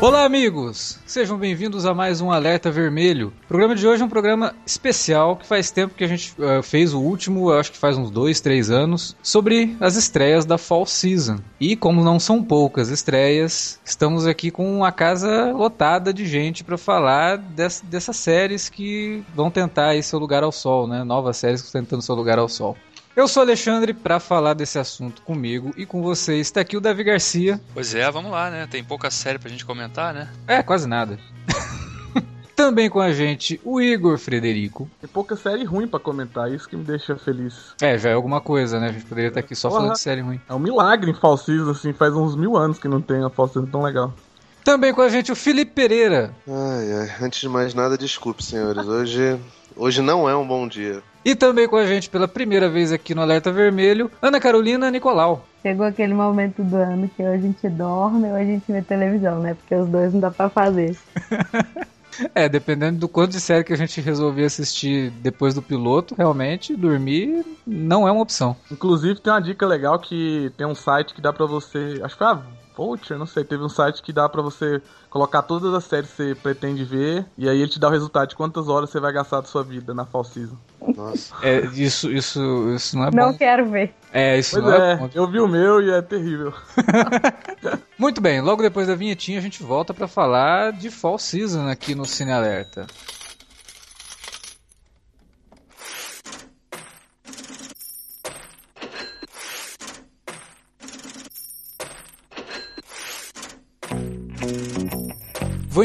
Olá, amigos! Sejam bem-vindos a mais um Alerta Vermelho. O programa de hoje é um programa especial que faz tempo que a gente fez o último, acho que faz uns 2-3 anos, sobre as estreias da Fall Season. E como não são poucas estreias, estamos aqui com uma casa lotada de gente para falar dessas séries que vão tentar aí seu lugar ao sol, né? Novas séries que estão tentando seu lugar ao sol. Eu sou o Alexandre, para falar desse assunto comigo e com vocês está aqui o Davi Garcia. Pois é, vamos lá, né? Tem pouca série pra gente comentar, né? É, quase nada. Também com a gente, o Igor Frederico. Tem pouca série ruim pra comentar, isso que me deixa feliz. É, já é alguma coisa, né? A gente poderia estar aqui só falando de série ruim. É um milagre em Fall Season, assim, faz uns 1000 anos que não tem uma Fall Season tão legal. Também com a gente, o Felipe Pereira. Ai, antes de mais nada, desculpe, senhores, hoje não é um bom dia. E também com a gente pela primeira vez aqui no Alerta Vermelho, Ana Carolina Nicolau. Chegou aquele momento do ano que ou a gente dorme ou a gente vê televisão, né? Porque os dois não dá pra fazer. É, dependendo do quanto de série que a gente resolver assistir depois do piloto, realmente, dormir não é uma opção. Inclusive, tem uma dica legal que tem um site que dá pra você... Acho que foi a Vulture, não sei. Teve um site que dá pra você colocar todas as séries que você pretende ver e aí ele te dá o resultado de quantas horas você vai gastar da sua vida na Fall Season. Nossa. É, isso não é bom. Não quero ver. É, isso pois não é bom. Eu vi o meu e é terrível. Muito bem, logo depois da vinhetinha a gente volta pra falar de Fall Season aqui no CineAlerta. Vou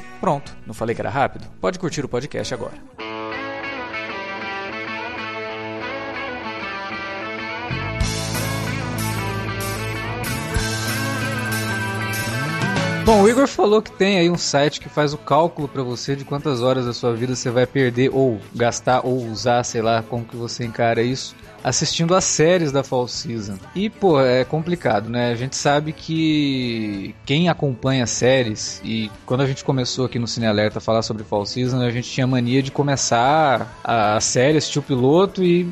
Pronto, não falei que era rápido? Pode curtir o podcast agora. Bom, o Igor falou que tem aí um site que faz o cálculo pra você de quantas horas da sua vida você vai perder ou gastar ou usar, sei lá, como que você encara isso, assistindo as séries da Fall Season. E, pô, é complicado, né? A gente sabe que quem acompanha séries, e quando a gente começou aqui no CineAlerta a falar sobre Fall Season, a gente tinha mania de começar a série, assistir o piloto e,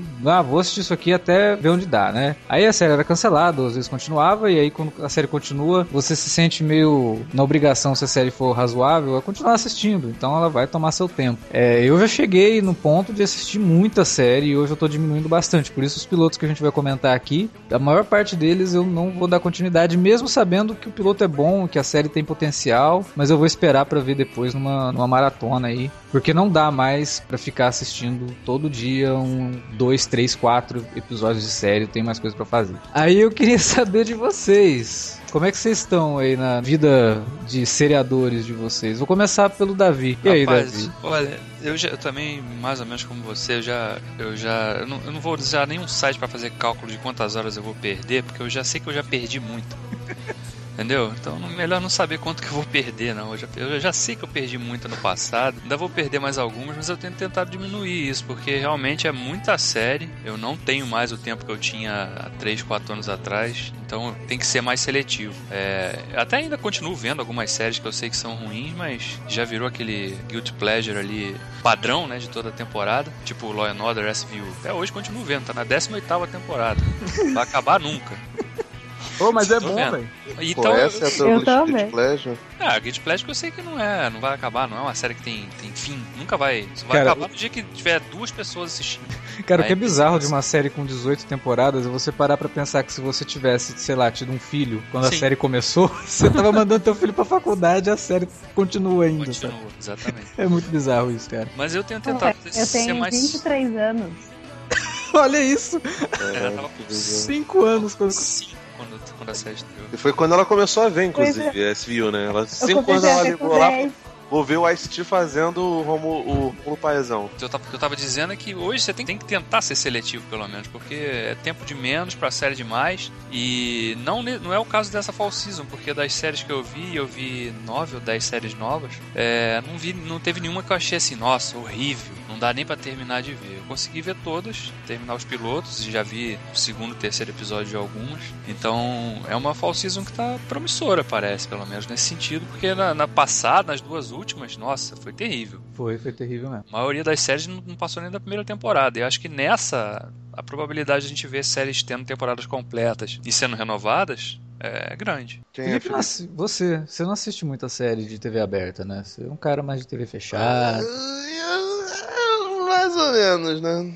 vou assistir isso aqui até ver onde dá, né? Aí a série era cancelada, às vezes continuava, e aí quando a série continua, você se sente meio na obrigação, se a série for razoável, a continuar assistindo, então ela vai tomar seu tempo. É, eu já cheguei no ponto de assistir muita série e hoje eu tô diminuindo bastante. Por isso os pilotos que a gente vai comentar aqui, a maior parte deles eu não vou dar continuidade, mesmo sabendo que o piloto é bom, que a série tem potencial, mas eu vou esperar pra ver depois numa maratona aí, porque não dá mais pra ficar assistindo todo dia 2, 3, 4 episódios de série, tem mais coisa pra fazer. Aí eu queria saber de vocês, como é que vocês estão aí na vida de seriadores de vocês? Vou começar pelo Davi. E aí, rapaz, Davi? Olha, eu também, mais ou menos como você, eu não vou usar nenhum site pra fazer cálculo de quantas horas eu vou perder, porque eu já sei que eu já perdi muito. Entendeu? Então, melhor não saber quanto que eu vou perder, não. Eu já sei que eu perdi muito no passado. Ainda vou perder mais algumas, mas eu tenho tentado diminuir isso, porque realmente é muita série. Eu não tenho mais o tempo que eu tinha há 3, 4 anos atrás. Então, tem que ser mais seletivo. Até ainda continuo vendo algumas séries que eu sei que são ruins, mas já virou aquele guilty pleasure ali padrão, né, de toda a temporada. Tipo Law & Order, SVU. Até hoje continuo vendo. Tá na 18ª temporada. Não vai acabar nunca. Oh, mas é bom, velho. Então, essa é a tua Guilty Pleasure? Ah, Guilty Pleasure que eu sei que não vai acabar, não é uma série que tem fim, nunca vai. Só vai acabar no dia que tiver 2 pessoas assistindo. Cara, o que é bizarro de uma série com 18 temporadas é você parar pra pensar que se você tivesse, sei lá, tido um filho quando a série começou, você tava mandando teu filho pra faculdade e a série continua ainda. Continua, sabe? Exatamente. É muito bizarro isso, cara. Mas eu tenho tentado ser mais... Eu tenho 23 anos. Olha isso! Eu tava com 5 anos quando... Quando a série estreou. E foi quando ela começou a ver, inclusive, a SVU, né? Ela 5 anos ela ligou lá. vou ver o Ice-T fazendo o Paezão. O que eu tava dizendo é que hoje você tem que tentar ser seletivo, pelo menos, porque é tempo de menos pra série de mais, e não é o caso dessa Fall Season, porque das séries que eu vi 9 ou 10 séries novas, não teve nenhuma que eu achei assim, nossa, horrível, não dá nem pra terminar de ver. Eu consegui ver todas, terminar os pilotos, e já vi o segundo, terceiro episódio de algumas, então é uma Fall Season que tá promissora, parece, pelo menos nesse sentido, porque na passada, nas duas últimas, nossa, foi terrível. Foi terrível mesmo. A maioria das séries não passou nem da primeira temporada, e acho que nessa, a probabilidade de a gente ver séries tendo temporadas completas e sendo renovadas é grande. Felipe, você não assiste muita série de TV aberta, né? Você é um cara mais de TV fechada. Mais ou menos, né?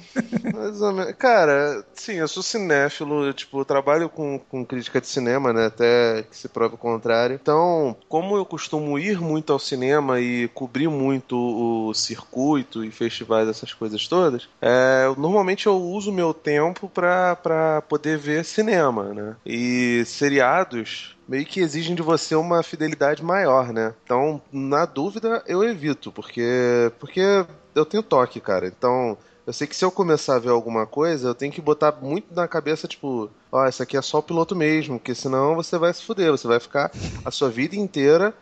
Mais ou menos. Cara, sim, eu sou cinéfilo, eu trabalho com crítica de cinema, né? Até que se prove o contrário. Então, como eu costumo ir muito ao cinema e cobrir muito o circuito e festivais, essas coisas todas, normalmente eu uso meu tempo pra poder ver cinema, né? E seriados meio que exigem de você uma fidelidade maior, né? Então, na dúvida, eu evito, porque eu tenho toque, cara. Então, eu sei que se eu começar a ver alguma coisa, eu tenho que botar muito na cabeça, ó, isso aqui é só o piloto mesmo, porque senão você vai se fuder, você vai ficar a sua vida inteira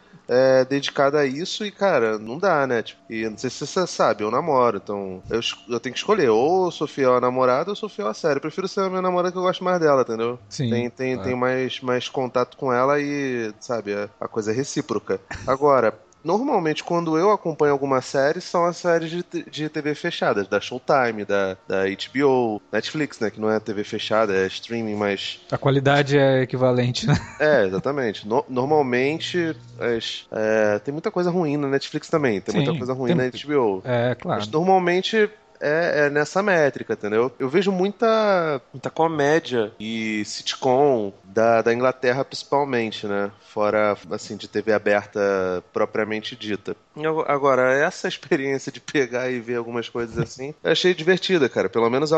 dedicada a isso e, cara, não dá, né? E não sei se você sabe, eu namoro, então eu tenho que escolher, ou eu sou fiel à namorada ou eu sou fiel à série. Eu prefiro ser a minha namorada, que eu gosto mais dela, entendeu? Sim. Tem mais contato com ela e, sabe, a coisa é recíproca. Agora, normalmente, quando eu acompanho alguma série, são as séries de TV fechadas, da Showtime, da HBO, Netflix, né? Que não é TV fechada, é streaming, mas a qualidade é equivalente, né? É, exatamente. Normalmente, tem muita coisa ruim na Netflix também, tem muita coisa ruim na HBO. É, claro. Mas normalmente é nessa métrica, entendeu? Eu vejo muita comédia e sitcom da Inglaterra, principalmente, né? Fora, assim, de TV aberta propriamente dita. Agora, essa experiência de pegar e ver algumas coisas assim, eu achei divertida, cara. Pelo menos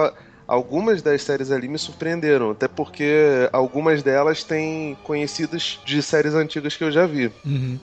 algumas das séries ali me surpreenderam, até porque algumas delas têm conhecidas de séries antigas que eu já vi. Uhum.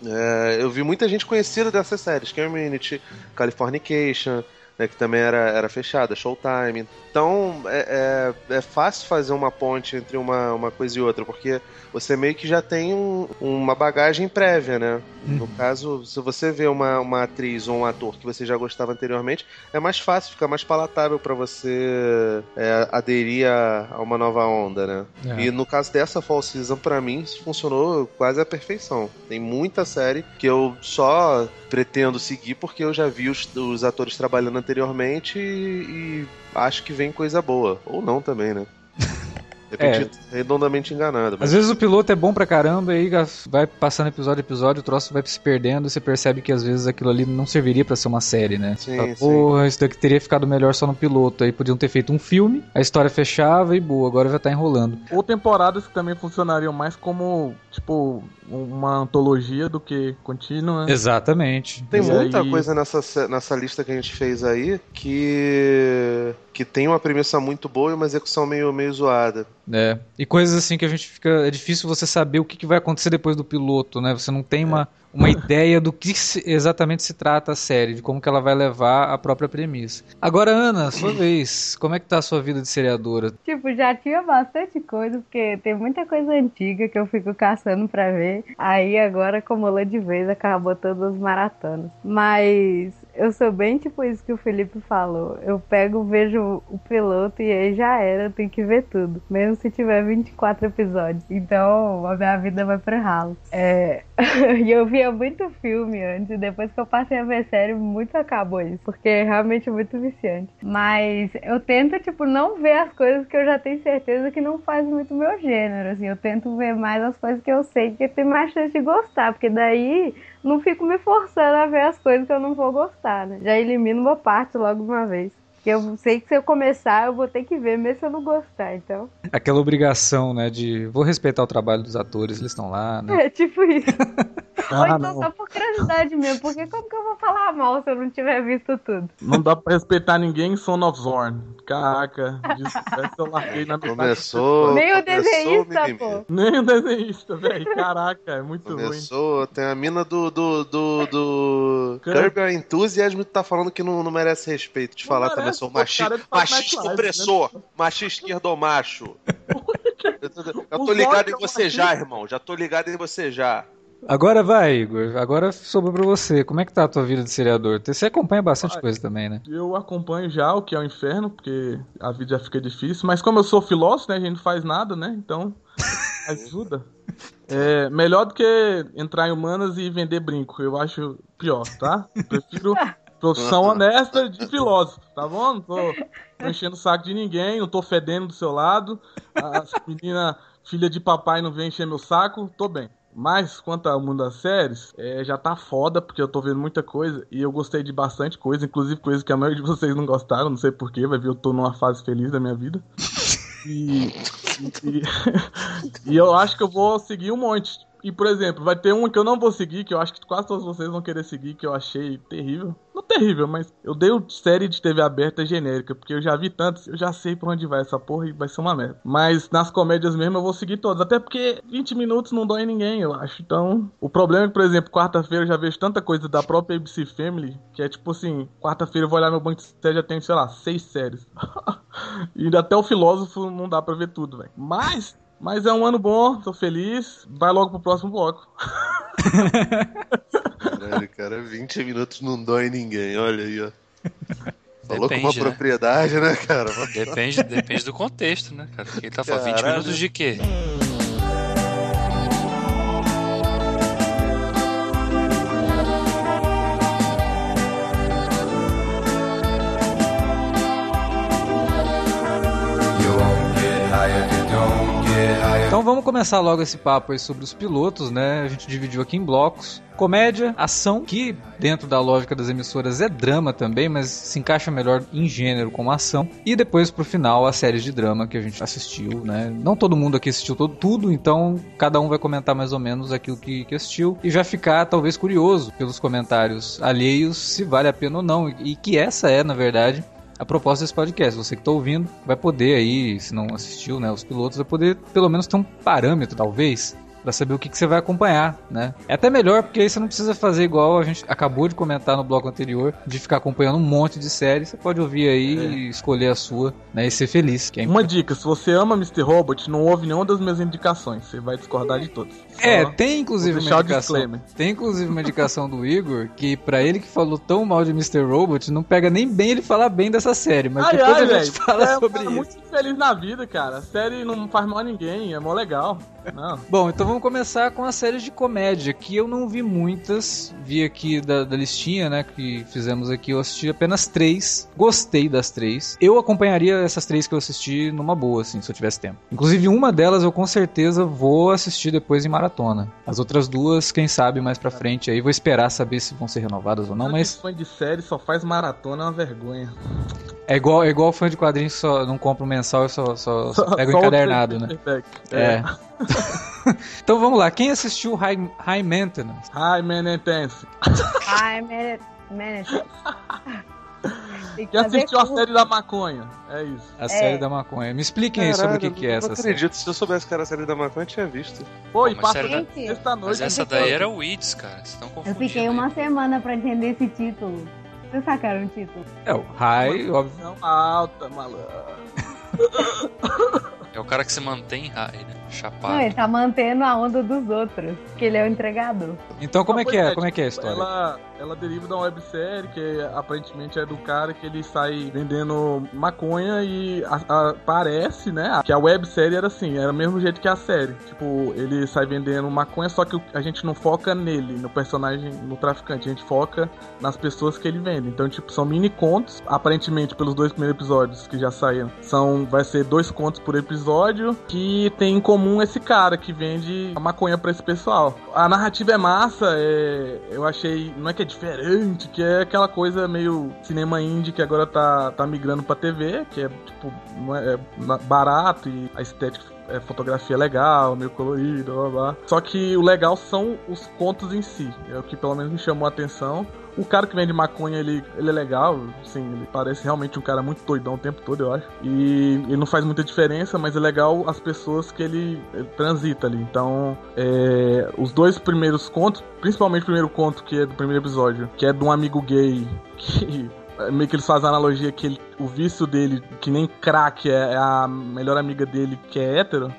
Eu vi muita gente conhecida dessas séries, Community, Californication, né, que também era fechada, Showtime. Então, é fácil fazer uma ponte entre uma coisa e outra, porque você meio que já tem uma bagagem prévia, né? No caso, se você vê uma atriz ou um ator que você já gostava anteriormente, é mais fácil, fica mais palatável pra você aderir a uma nova onda, né? É. E no caso dessa Fall Season, pra mim, funcionou quase à perfeição. Tem muita série que eu só pretendo seguir porque eu já vi os atores trabalhando anteriormente e acho que vem coisa boa. Ou não também, né? Redondamente enganado. Mas às vezes o piloto é bom pra caramba e aí vai passando episódio a episódio, o troço vai se perdendo e você percebe que às vezes aquilo ali não serviria pra ser uma série, né? Sim, fala, porra, isso daqui teria ficado melhor só no piloto. Aí podiam ter feito um filme, a história fechava e boa, agora já tá enrolando. Ou temporadas que também funcionariam mais como, uma antologia do que contínua. Exatamente. Tem muita coisa nessa lista que a gente fez aí que tem uma premissa muito boa e uma execução meio zoada. É. E coisas assim que a gente fica... É difícil você saber o que vai acontecer depois do piloto, né? Você não tem uma ideia do que exatamente se trata a série, de como que ela vai levar a própria premissa. Agora, Ana, sua vez, como é que tá a sua vida de seriadora? Já tinha bastante coisa, porque tem muita coisa antiga que eu fico caçando pra ver, aí agora acumulou de vez, acabou todas as maratonas. Mas eu sou bem isso que o Felipe falou, eu pego, vejo o piloto e aí já era, eu tenho que ver tudo, mesmo se tiver 24 episódios, então a minha vida vai pro ralo. E eu via muito filme antes, depois que eu passei a ver série, muito acabou isso, porque é realmente muito viciante. Mas eu tento, não ver as coisas que eu já tenho certeza que não faz muito meu gênero, assim, eu tento ver mais as coisas que eu sei que tem mais chance de gostar, porque daí não fico me forçando a ver as coisas que eu não vou gostar, né? Já elimino uma parte logo uma vez. Porque eu sei que se eu começar, eu vou ter que ver, mesmo se eu não gostar, então. Aquela obrigação, né, de vou respeitar o trabalho dos atores, eles estão lá, né? É, isso. Ou então só por curiosidade mesmo, porque como que eu vou falar mal se eu não tiver visto tudo? Não dá pra respeitar ninguém em Son of Zorn. Caraca, eu larguei na metade. Começou... Nem o desenhista, pô. Nem o desenhista, velho. Caraca, é muito ruim. Começou, tem a mina do Kirby Enthusiasm que tá falando que não merece respeito. De falar também, sou machista. Machista opressor. Machista esquerdomacho. Eu tô ligado em você já, irmão. Já tô ligado em você já. Agora vai, Igor. Agora sobrou pra você. Como é que tá a tua vida de seriador? Você acompanha bastante coisa também, né? Eu acompanho já o que é o inferno, porque a vida já fica difícil. Mas como eu sou filósofo, né? A gente não faz nada, né? Então, ajuda. É melhor do que entrar em humanas e vender brinco. Eu acho pior, tá? Eu prefiro profissão honesta de filósofo, tá bom? Não tô enchendo o saco de ninguém, não tô fedendo do seu lado. As meninas, filha de papai, não vem encher meu saco. Tô bem. Mas, quanto ao mundo das séries, já tá foda, porque eu tô vendo muita coisa e eu gostei de bastante coisa, inclusive coisa que a maioria de vocês não gostaram, não sei porquê, vai ver, eu tô numa fase feliz da minha vida. E eu acho que eu vou seguir um monte. E, por exemplo, vai ter uma que eu não vou seguir, que eu acho que quase todos vocês vão querer seguir, que eu achei terrível. Não terrível, mas eu dei uma série de TV aberta genérica, porque eu já vi tantos, eu já sei pra onde vai essa porra e vai ser uma merda. Mas nas comédias mesmo eu vou seguir todas, até porque 20 minutos não dói ninguém, eu acho. Então, o problema é que, por exemplo, quarta-feira eu já vejo tanta coisa da própria ABC Family, que é tipo assim, quarta-feira eu vou olhar meu banco de série, já tem, sei lá, 6 séries. E até o filósofo não dá pra ver tudo, velho. Mas é um ano bom, tô feliz. Vai logo pro próximo bloco. Caralho, cara, 20 minutos não dói ninguém, olha aí, ó. Falou com uma propriedade, né, cara? Depende do contexto, né, cara? Ele tá falando 20 minutos de quê? Então vamos começar logo esse papo aí sobre os pilotos, né? A gente dividiu aqui em blocos. Comédia, ação, que dentro da lógica das emissoras é drama também, mas se encaixa melhor em gênero como ação. E depois, pro final, a série de drama que a gente assistiu, né? Não todo mundo aqui assistiu tudo, então cada um vai comentar mais ou menos aquilo que assistiu e já ficar, talvez, curioso pelos comentários alheios, se vale a pena ou não. E que essa é, na verdade, a proposta desse podcast. Você que está ouvindo vai poder aí, se não assistiu, né, os pilotos, vai poder pelo menos ter um parâmetro, talvez, para saber o que você vai acompanhar, né? É até melhor, porque aí você não precisa fazer igual a gente acabou de comentar no bloco anterior, de ficar acompanhando um monte de séries. Você pode ouvir aí e escolher a sua, né, e ser feliz. Que é uma dica, se você ama Mr. Robot, não ouve nenhuma das minhas indicações, você vai discordar de todas. Tem inclusive uma indicação do Igor, que pra ele que falou tão mal de Mr. Robot, não pega nem bem ele falar bem dessa série, mas depois a gente fala sobre isso. Muito feliz na vida, cara. A série não faz mal a ninguém, é mó legal. Não. Bom, então vamos começar com as séries de comédia, que eu não vi muitas. Vi aqui da listinha, né, que fizemos aqui, eu assisti apenas 3. Gostei das 3. Eu acompanharia essas 3 que eu assisti numa boa, assim, se eu tivesse tempo. Inclusive, uma delas eu com certeza vou assistir depois em maratona. As outras 2, quem sabe, mais pra frente aí. Vou esperar saber se vão ser renovadas ou não, mas... Fã de série só faz maratona, é uma vergonha. É igual fã de quadrinhos, só não compra o mensal e só pega o encadernado, né? Então vamos lá. Quem assistiu High Maintenance? High Maintenance. Quem assistiu a série da maconha? É isso. A série da maconha. Me expliquem aí sobre o que é essa série. Eu não acredito. Se eu soubesse que era a série da maconha, eu tinha visto. Pô, e passou esta noite. Mas essa daí era o It's, cara. Vocês estão confundindo. Eu fiquei uma semana pra entender esse título. Vocês sacaram o título? É o High, óbvio. Alta, malandro. É o cara que se mantém high, né? Chapado. Não, ele tá mantendo a onda dos outros, porque ele é o entregador. Então como é que é a história? Ela deriva de uma websérie que aparentemente é do cara que ele sai vendendo maconha e parece, né, que a websérie era assim, era o mesmo jeito que a série. Tipo, ele sai vendendo maconha, só que a gente não foca nele, no personagem, no traficante, a gente foca nas pessoas que ele vende. Então, tipo, são mini contos, aparentemente pelos 2 primeiros episódios que já saíram. Vai ser 2 contos por episódio que tem em comum comum esse cara que vende a maconha pra esse pessoal. A narrativa é massa, eu achei, não é que é diferente, que é aquela coisa meio cinema indie que agora tá migrando pra TV, que é tipo barato e a estética... fotografia legal, meio colorida, blá blá. Só que o legal são os contos em si, é o que pelo menos me chamou a atenção. O cara que vende maconha, ele é legal, assim, ele parece realmente um cara muito doidão o tempo todo, eu acho. E ele não faz muita diferença, mas é legal as pessoas que ele transita ali. Então, os dois primeiros contos, principalmente o primeiro conto, que é do primeiro episódio, que é de um amigo gay, que... meio que eles fazem a analogia que o vício dele, que nem crack, é a melhor amiga dele, que é hétero,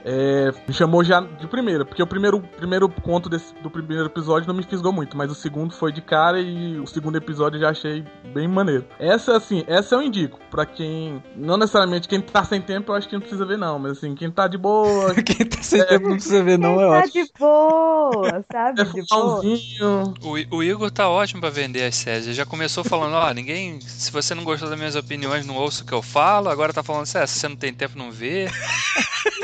me chamou já de primeira, porque o primeiro conto do primeiro episódio não me fisgou muito, mas o segundo foi de cara e o segundo episódio eu já achei bem maneiro. Essa eu indico, pra quem, não necessariamente quem tá sem tempo, eu acho que não precisa ver não, mas assim, quem tá de boa... quem tá sem tempo não precisa ver não, eu acho. Quem tá de boa, sabe? O Igor tá ótimo pra vender as séries, ele já começou falando, ninguém... Se você não gostou das minhas opiniões, não ouça o que eu falo. Agora tá falando assim, se você não tem tempo, não vê.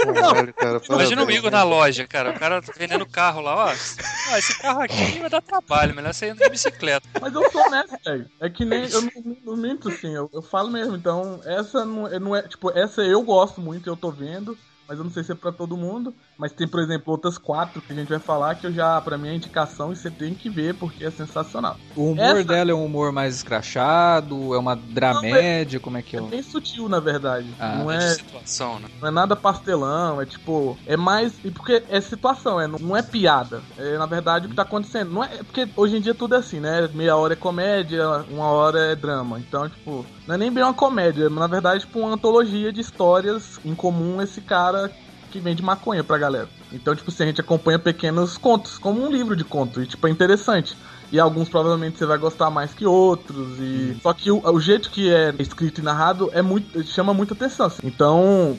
Caralho, cara, imagina o Igor na loja, cara. O cara tá vendendo carro lá, ó. Ah, esse carro aqui vai dar trabalho, melhor você entra de bicicleta. Mas eu sou honesto, velho. É que nem... Eu não minto, assim. Eu falo mesmo. Então, essa não é... Tipo, essa eu gosto muito, eu tô vendo. Mas eu não sei se é pra todo mundo. Mas tem, por exemplo, outras 4 que a gente vai falar que eu já, pra mim, é indicação e você tem que ver porque é sensacional. O humor dela é um humor mais escrachado? É uma dramédia? Como é que é? É bem sutil, na verdade. Não é situação, né? Não é nada pastelão, é tipo... É mais... E porque é situação, não é piada. É, na verdade, o que tá acontecendo. Não é porque hoje em dia tudo é assim, né? Meia hora é comédia, 1 hora é drama. Então, tipo... Não é nem bem uma comédia. Na verdade, tipo, uma antologia de histórias em comum esse cara... que vende maconha pra galera. Então, tipo, se a gente acompanha pequenos contos, como um livro de contos, e, tipo, é interessante. E alguns, provavelmente, você vai gostar mais que outros, e... Só que o jeito que é escrito e narrado é muito... chama muita atenção, assim. Então,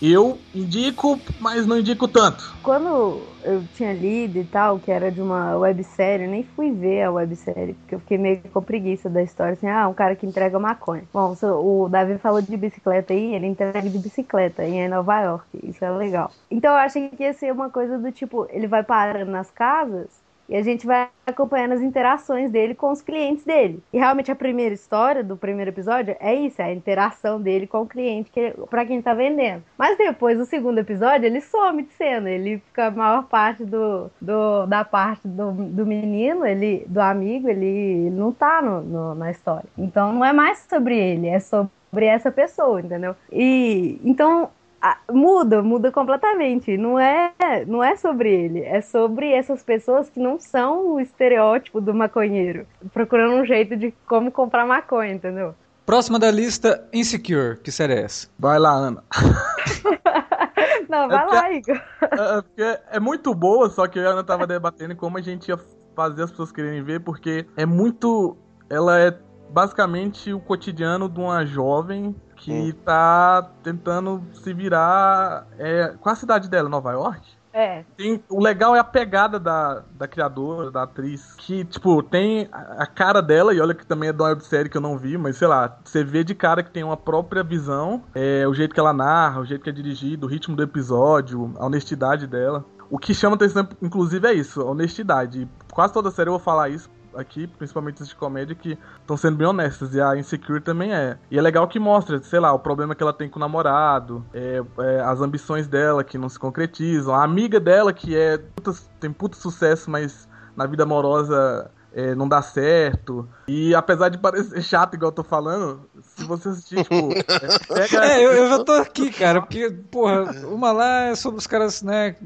eu indico, mas não indico tanto. Quando eu tinha lido e tal, que era de uma websérie, eu nem fui ver a websérie, porque eu fiquei meio com preguiça da história, assim, um cara que entrega maconha. Bom, o Davi falou de bicicleta aí, ele entrega de bicicleta, e é em Nova York, isso é legal. Então eu achei que ia ser uma coisa do tipo, ele vai parando nas casas, e a gente vai acompanhando as interações dele com os clientes dele. E realmente a primeira história do primeiro episódio é isso, é a interação dele com o cliente pra quem tá vendendo. Mas depois, o segundo episódio, ele some de cena. Ele fica a maior parte da parte do menino, do amigo, ele não tá na história. Então não é mais sobre ele, é sobre essa pessoa, entendeu? E então... Muda completamente, não é sobre ele, é sobre essas pessoas que não são o estereótipo do maconheiro, procurando um jeito de como comprar maconha, entendeu? Próxima da lista, Insecure, que série é essa? Vai lá, Ana. Não, vai lá, Igor. É muito boa, só que a Ana tava debatendo como a gente ia fazer as pessoas quererem ver, porque é muito, ela é basicamente o cotidiano de uma jovem que tá tentando se virar... Qual a cidade dela? Nova York? É. O legal é a pegada da criadora, da atriz, que, tipo, tem a cara dela, e olha que também é de uma websérie que eu não vi, mas, sei lá, você vê de cara que tem uma própria visão, o jeito que ela narra, o jeito que é dirigido, o ritmo do episódio, a honestidade dela. O que chama atenção, inclusive, é isso, a honestidade. Quase toda série eu vou falar isso, aqui, principalmente os de comédia, que estão sendo bem honestas, e a Insecure também é. E é legal que mostra, sei lá, o problema que ela tem com o namorado, as ambições dela que não se concretizam, a amiga dela que tem puto sucesso, mas na vida amorosa não dá certo. E apesar de parecer chato, igual eu tô falando, se você assistir, tipo... eu já tô aqui, cara, porque, porra, uma lá é sobre os caras, né,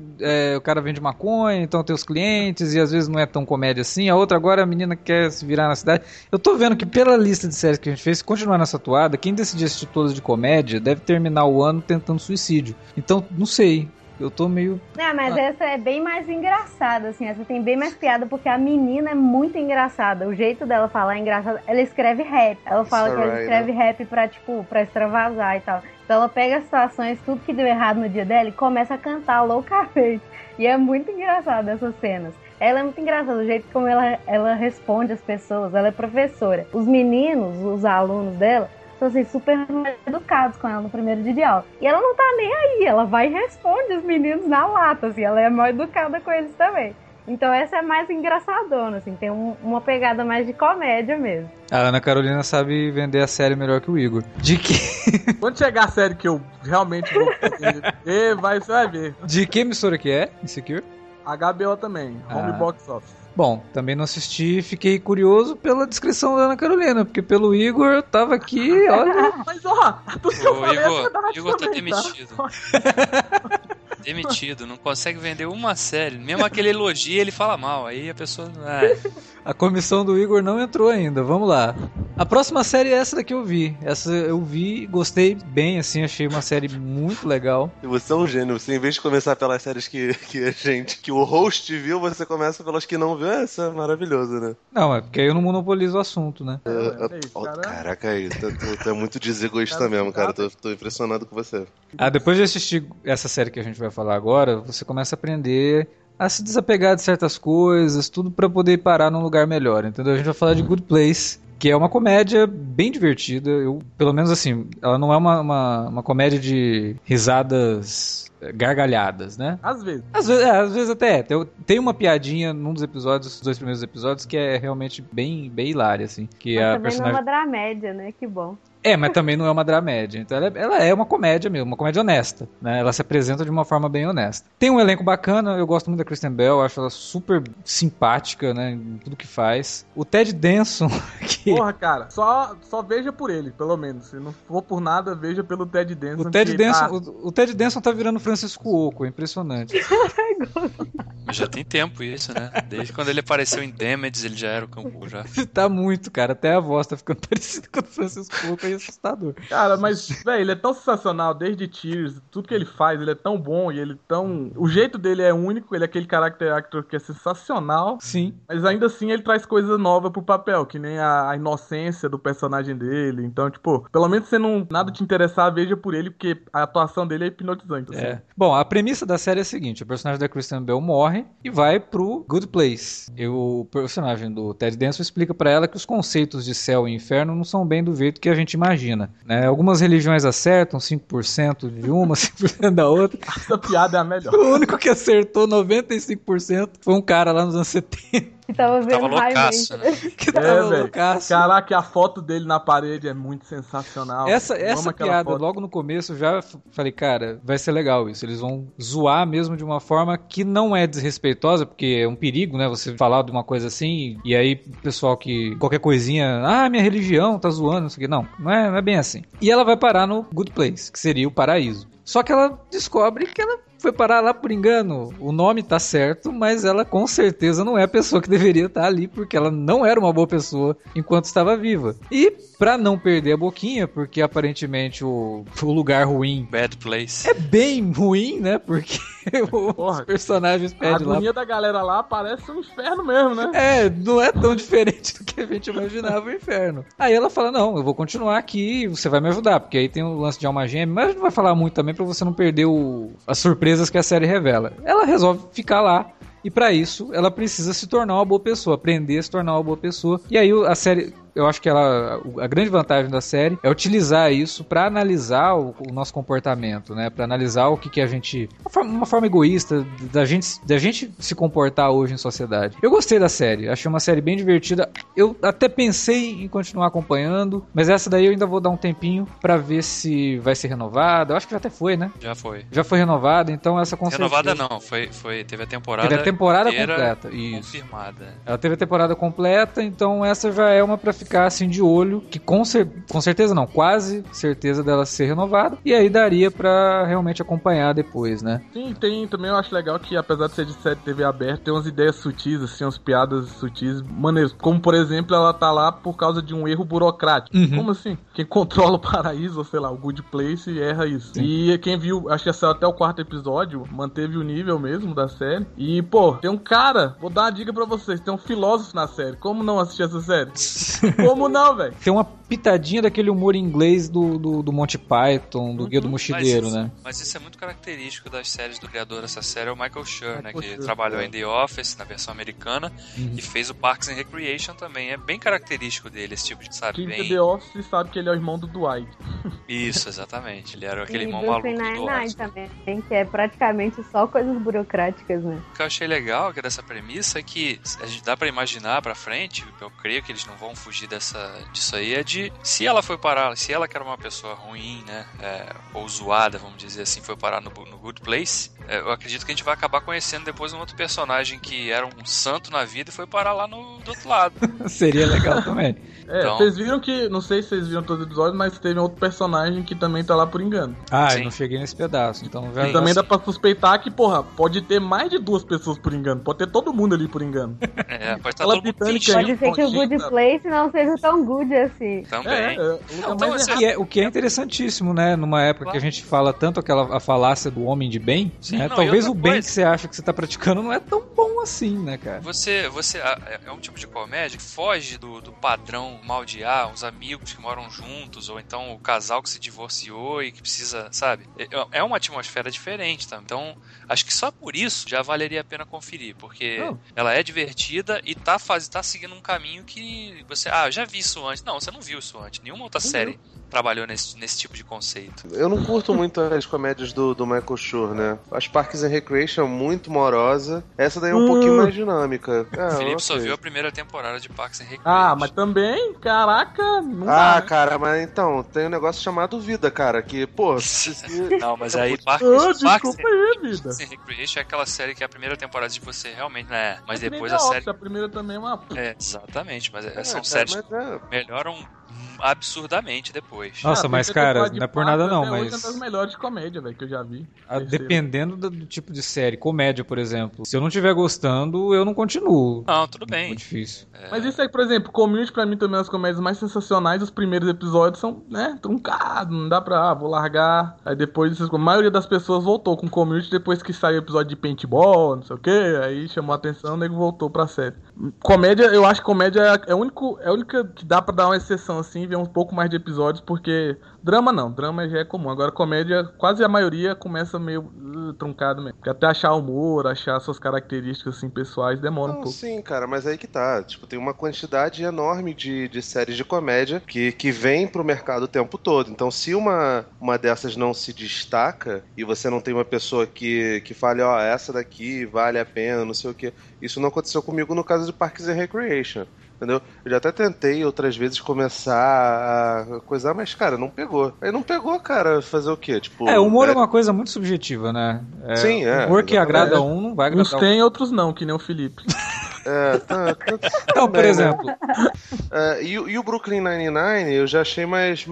o cara vende maconha, então tem os clientes, e às vezes não é tão comédia assim, a outra agora a menina quer se virar na cidade. Eu tô vendo que pela lista de séries que a gente fez, se continuar nessa toada, quem decidir assistir todas de comédia deve terminar o ano tentando suicídio. Então, não sei... Eu tô meio... Não, mas essa é bem mais engraçada, assim. Essa tem bem mais piada, porque a menina é muito engraçada. O jeito dela falar é engraçado. Ela escreve rap. Ela fala que ela escreve rap pra extravasar e tal. Então ela pega as situações, tudo que deu errado no dia dela e começa a cantar loucamente. E é muito engraçado essas cenas. Ela é muito engraçada, o jeito como ela responde as pessoas. Ela é professora. Os meninos, os alunos dela... Então, assim, super educados com ela no primeiro dia de aula. E ela não tá nem aí, ela vai e responde os meninos na lata, assim, ela é mal educada com eles também. Então essa é mais engraçadona, assim, tem uma pegada mais de comédia mesmo. A Ana Carolina sabe vender a série melhor que o Igor. De que... Quando chegar a série que eu realmente vou ver, você vai ver. De que emissora que é? Insecure? HBO também, Home Box Office. Bom, também não assisti, fiquei curioso pela descrição da Ana Carolina, porque pelo Igor eu tava aqui, olha... Mas, ó, tudo que eu falei Igor, é verdade. O Igor tá demitido. Demitido, não consegue vender uma série. Mesmo aquele elogio, ele fala mal, aí a pessoa... A comissão do Igor não entrou ainda, vamos lá. A próxima série é essa daqui eu vi. Essa eu vi, gostei bem, assim, achei uma série muito legal. Você é um gênio, você em vez de começar pelas séries que o host viu, você começa pelas que não viu. Essa é maravilhosa, né? Não, é porque aí eu não monopolizo o assunto, né? Caraca, aí, tu é muito desegoísta mesmo, cara, tô impressionado com você. Ah, depois de assistir essa série que a gente vai falar agora, você começa a aprender... a se desapegar de certas coisas, tudo pra poder parar num lugar melhor, entendeu? A gente vai falar de Good Place, que é uma comédia bem divertida, eu, pelo menos assim, ela não é uma comédia de risadas gargalhadas, né? Às vezes até é. Tem uma piadinha num dos episódios, os 2 primeiros episódios, que é realmente bem hilária, assim. Que mas a também personagem... não é uma dramédia, né? Que bom. É, mas também não é uma dramédia. Então ela é uma comédia mesmo, uma comédia honesta, né? Ela se apresenta de uma forma bem honesta. Tem um elenco bacana, eu gosto muito da Kristen Bell, acho ela super simpática, né? Em tudo que faz. O Ted Danson... Que... Porra, cara, só veja por ele, pelo menos. Se não for por nada, veja pelo Ted Danson. O Ted Danson tá virando Francisco Oco, é impressionante. Já tem tempo isso, né? Desde quando ele apareceu em Damage, ele já era o Cambu, já. Tá muito, cara. Até a voz tá ficando parecida com o Francisco Oco. É assustador. Cara, mas, velho, ele é tão sensacional, desde Cheers, tudo que ele faz, ele é tão bom e ele é tão... O jeito dele é único, ele é aquele character actor que é sensacional. Sim. Mas ainda assim ele traz coisa nova pro papel, que nem a inocência do personagem dele. Então, tipo, pelo menos você não... Nada te interessar, veja por ele, porque a atuação dele é hipnotizante. Assim. É. Bom, a premissa da série é a seguinte, o personagem da Kristen Bell morre e vai pro Good Place. O personagem do Ted Danson explica pra ela que os conceitos de céu e inferno não são bem do jeito que a gente imagina, né? Algumas religiões acertam 5% de uma, 5% da outra. Essa piada é a melhor. O único que acertou 95% foi um cara lá nos anos 70. Que tava vendo High Maintenance, né? Que tava loucaço. Caraca, a foto dele na parede é muito sensacional. Essa piada, logo no começo, eu já falei, cara, vai ser legal isso. Eles vão zoar mesmo de uma forma que não é desrespeitosa, porque é um perigo, né? Você falar de uma coisa assim, e aí o pessoal que qualquer coisinha, minha religião tá zoando, não sei o que. Não é bem assim. E ela vai parar no Good Place, que seria o paraíso. Só que ela descobre que ela foi parar lá por engano. O nome tá certo, mas ela com certeza não é a pessoa que deveria estar ali, porque ela não era uma boa pessoa enquanto estava viva. E pra não perder a boquinha, porque aparentemente o lugar ruim... Bad Place. É bem ruim, né? Porque os personagens pedem lá... A agonia da galera lá parece um inferno mesmo, né? É, não é tão diferente do que a gente imaginava o inferno. Aí ela fala, não, eu vou continuar aqui, você vai me ajudar, porque aí tem o lance de alma gêmea, mas não vai falar muito também pra você não perder a surpresa que a série revela. Ela resolve ficar lá e pra isso ela precisa se tornar uma boa pessoa, aprender a se tornar uma boa pessoa. E aí a série... Eu acho que a grande vantagem da série é utilizar isso pra analisar o nosso comportamento, né? Pra analisar o que a gente... Uma forma egoísta da gente se comportar hoje em sociedade. Eu gostei da série. Achei uma série bem divertida. Eu até pensei em continuar acompanhando, mas essa daí eu ainda vou dar um tempinho pra ver se vai ser renovada. Eu acho que já até foi, né? Já foi renovada, então essa com certeza... Renovada não. Teve a temporada... Teve a temporada completa. Isso. Confirmada. Ela teve a temporada completa, então essa já é uma pra ficar assim de olho, que com certeza não, quase certeza dela ser renovada, e aí daria pra realmente acompanhar depois, né? Sim, tem também, eu acho legal que apesar de ser de série TV aberta, tem umas ideias sutis, assim, umas piadas sutis, maneiras, como por exemplo, ela tá lá por causa de um erro burocrático. Uhum. Como assim? Quem controla o paraíso, ou sei lá, o Good Place, erra isso. Sim. E quem viu, acho que saiu até o 4º episódio, manteve o nível mesmo da série, e pô, tem um cara, vou dar uma dica pra vocês, tem um filósofo na série, como não assistir essa série? Como não, velho? Tem uma pitadinha daquele humor inglês do Monty Python, do Guia do Mochileiro, mas isso, né? Mas isso é muito característico das séries do criador dessa série, é o Michael Schur, né? Que trabalhou em The Office, na versão americana, e fez o Parks and Recreation também. É bem característico dele, esse tipo de, sabe? Quem vê The Office sabe que ele é o irmão do Dwight. Isso, exatamente. Ele era aquele irmão maluco do Dwight. Também, que é praticamente só coisas burocráticas, né? O que eu achei legal que dessa premissa é que a gente dá pra imaginar pra frente, eu creio que eles não vão fugir disso aí, é de se ela foi parar, se ela que era uma pessoa ruim, né, ou zoada, vamos dizer assim, foi parar no Good Place, eu acredito que a gente vai acabar conhecendo depois um outro personagem que era um santo na vida e foi parar lá do outro lado. Seria legal também. Vocês viram que, não sei se vocês viram todos os episódios, mas teve um outro personagem que também tá lá por engano. Ah, sim. Eu não cheguei nesse pedaço, então... Sim, também dá pra suspeitar que, porra, pode ter mais de duas pessoas por engano, pode ter todo mundo ali por engano. Pode estar todo mundo. Pode ser que o Good Place não seja tão good assim. Também. O que é interessantíssimo, né? Numa época que a gente fala tanto a falácia do homem de bem, sim, né? Não, talvez o bem que você acha que você tá praticando não é tão bom assim, né, cara? Você é um tipo de comédia que foge do padrão maldear os amigos que moram juntos, ou então o casal que se divorciou e que precisa, sabe? É uma atmosfera diferente, tá? Então, acho que só por isso já valeria a pena conferir, porque ela é divertida e tá seguindo um caminho que você... Ah, eu já vi isso antes. Não, você não viu isso antes. Nenhuma outra série trabalhou nesse tipo de conceito. Eu não curto muito as comédias do Michael Schur, né? As Parks and Recreation é muito morosa. Essa daí é um pouquinho mais dinâmica. O Felipe só viu a primeira temporada de Parks and Recreation. Ah, mas também? Caraca! Não dá, cara, mas então, tem um negócio chamado vida, cara, que, pô... Não, mas aí Parks and Recreation é aquela série que a primeira temporada de você realmente, né? Mas depois a série... A primeira também é uma... exatamente, mas são séries que melhoram absurdamente depois. Nossa, mas cara, não é por nada não, mas... É uma das melhores comédias, velho, que eu já vi. Dependendo do tipo de série, comédia, por exemplo, se eu não estiver gostando, eu não continuo. Não, tudo bem. É muito difícil. Mas isso aí, por exemplo, Community pra mim também é as comédias mais sensacionais, os primeiros episódios são, né, truncados, não dá pra, vou largar, aí depois, a maioria das pessoas voltou com Community depois que saiu o episódio de paintball, não sei o quê, aí chamou a atenção, o nego voltou pra série. Comédia, eu acho que comédia é a única que dá pra dar uma exceção, assim, ver um pouco mais de episódios, porque drama não, drama já é comum, agora comédia quase a maioria começa meio truncado mesmo, porque até achar humor, achar suas características assim pessoais demora um pouco. Sim, cara, mas aí que tá, tipo, tem uma quantidade enorme de séries de comédia que vem pro mercado o tempo todo, então se uma dessas não se destaca e você não tem uma pessoa que fale, ó, essa daqui vale a pena, não sei o que, isso não aconteceu comigo no caso de Parks and Recreation. Entendeu? Eu já até tentei outras vezes começar a coisar, mas, cara, não pegou. Aí não pegou, cara, fazer o quê? Tipo, o humor é uma coisa muito subjetiva, né? Sim, é. O humor que agrada um não vai agradar. Uns tem, outros não, que nem o Felipe. Então, por exemplo. E o Brooklyn Nine-Nine eu já achei mais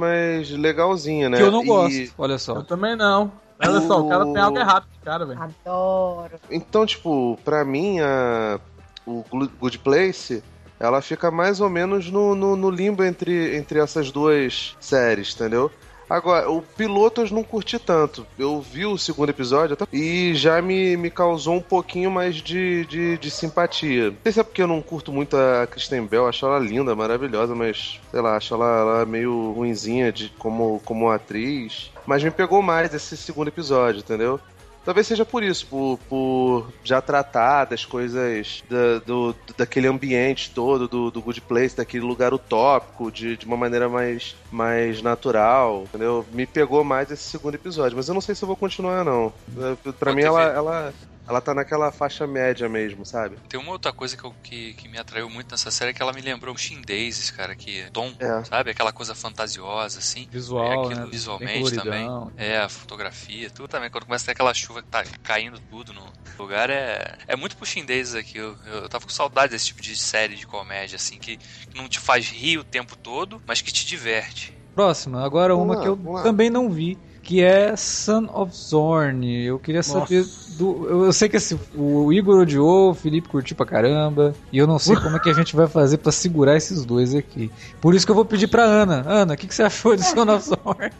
legalzinho, né? Que eu não gosto, olha só. Eu também não. Olha só, o cara tem algo errado, cara, velho. Adoro. Então, tipo, pra mim, o Good Place... Ela fica mais ou menos no limbo entre essas duas séries, entendeu? Agora, o piloto eu não curti tanto. Eu vi o segundo episódio e já me causou um pouquinho mais de simpatia. Não sei se é porque eu não curto muito a Kristen Bell, acho ela linda, maravilhosa, mas sei lá, acho ela meio ruinzinha como atriz. Mas me pegou mais esse segundo episódio, entendeu? Talvez seja por isso, por já tratar das coisas daquele ambiente todo, do Good Place, daquele lugar utópico, de uma maneira mais natural, entendeu? Me pegou mais esse segundo episódio, mas eu não sei se eu vou continuar, não. Pra mim, ela tá naquela faixa média mesmo, sabe? Tem uma outra coisa que me atraiu muito nessa série, que ela me lembrou os Shindays, cara, que tom, sabe? Aquela coisa fantasiosa, assim. Visual, né? Visualmente também. A fotografia, tudo também. Quando começa a ter aquela chuva que tá caindo tudo no lugar, é muito pro Shindays aqui. Eu tava com saudade desse tipo de série de comédia, assim, que não te faz rir o tempo todo, mas que te diverte. Próxima, agora uma que eu também não vi, que é Son of Zorn. Eu queria saber eu sei que o Igor odiou, o Felipe curtiu pra caramba, e eu não sei como é que a gente vai fazer pra segurar esses dois aqui. Por isso que eu vou pedir pra Ana. Ana, o que você achou de Son of Zorn?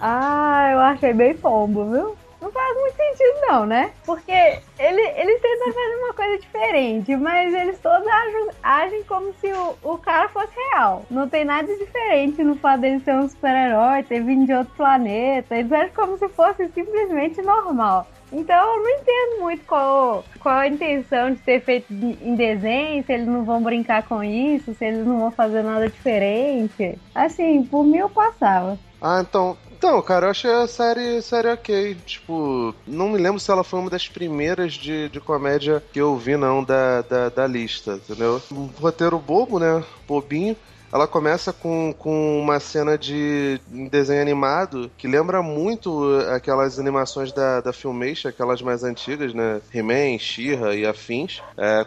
Ah, eu achei bem pombo, viu? Não faz muito sentido não, né? Porque eles tentam fazer uma coisa diferente, mas eles todos agem como se o cara fosse real. Não tem nada diferente no fato deles ser um super-herói, ter vindo de outro planeta. Eles agem como se fosse simplesmente normal. Então eu não entendo muito qual a intenção de ter feito em desenho, se eles não vão brincar com isso, se eles não vão fazer nada diferente. Assim, por mim eu passava. Ah, então, cara, eu achei a série ok. Tipo, não me lembro se ela foi uma das primeiras de comédia que eu vi, não, da lista, entendeu? Um roteiro bobo, né? Bobinho. Ela começa com uma cena de desenho animado que lembra muito aquelas animações da Filmation, aquelas mais antigas, né? He-Man, She-Ra e afins.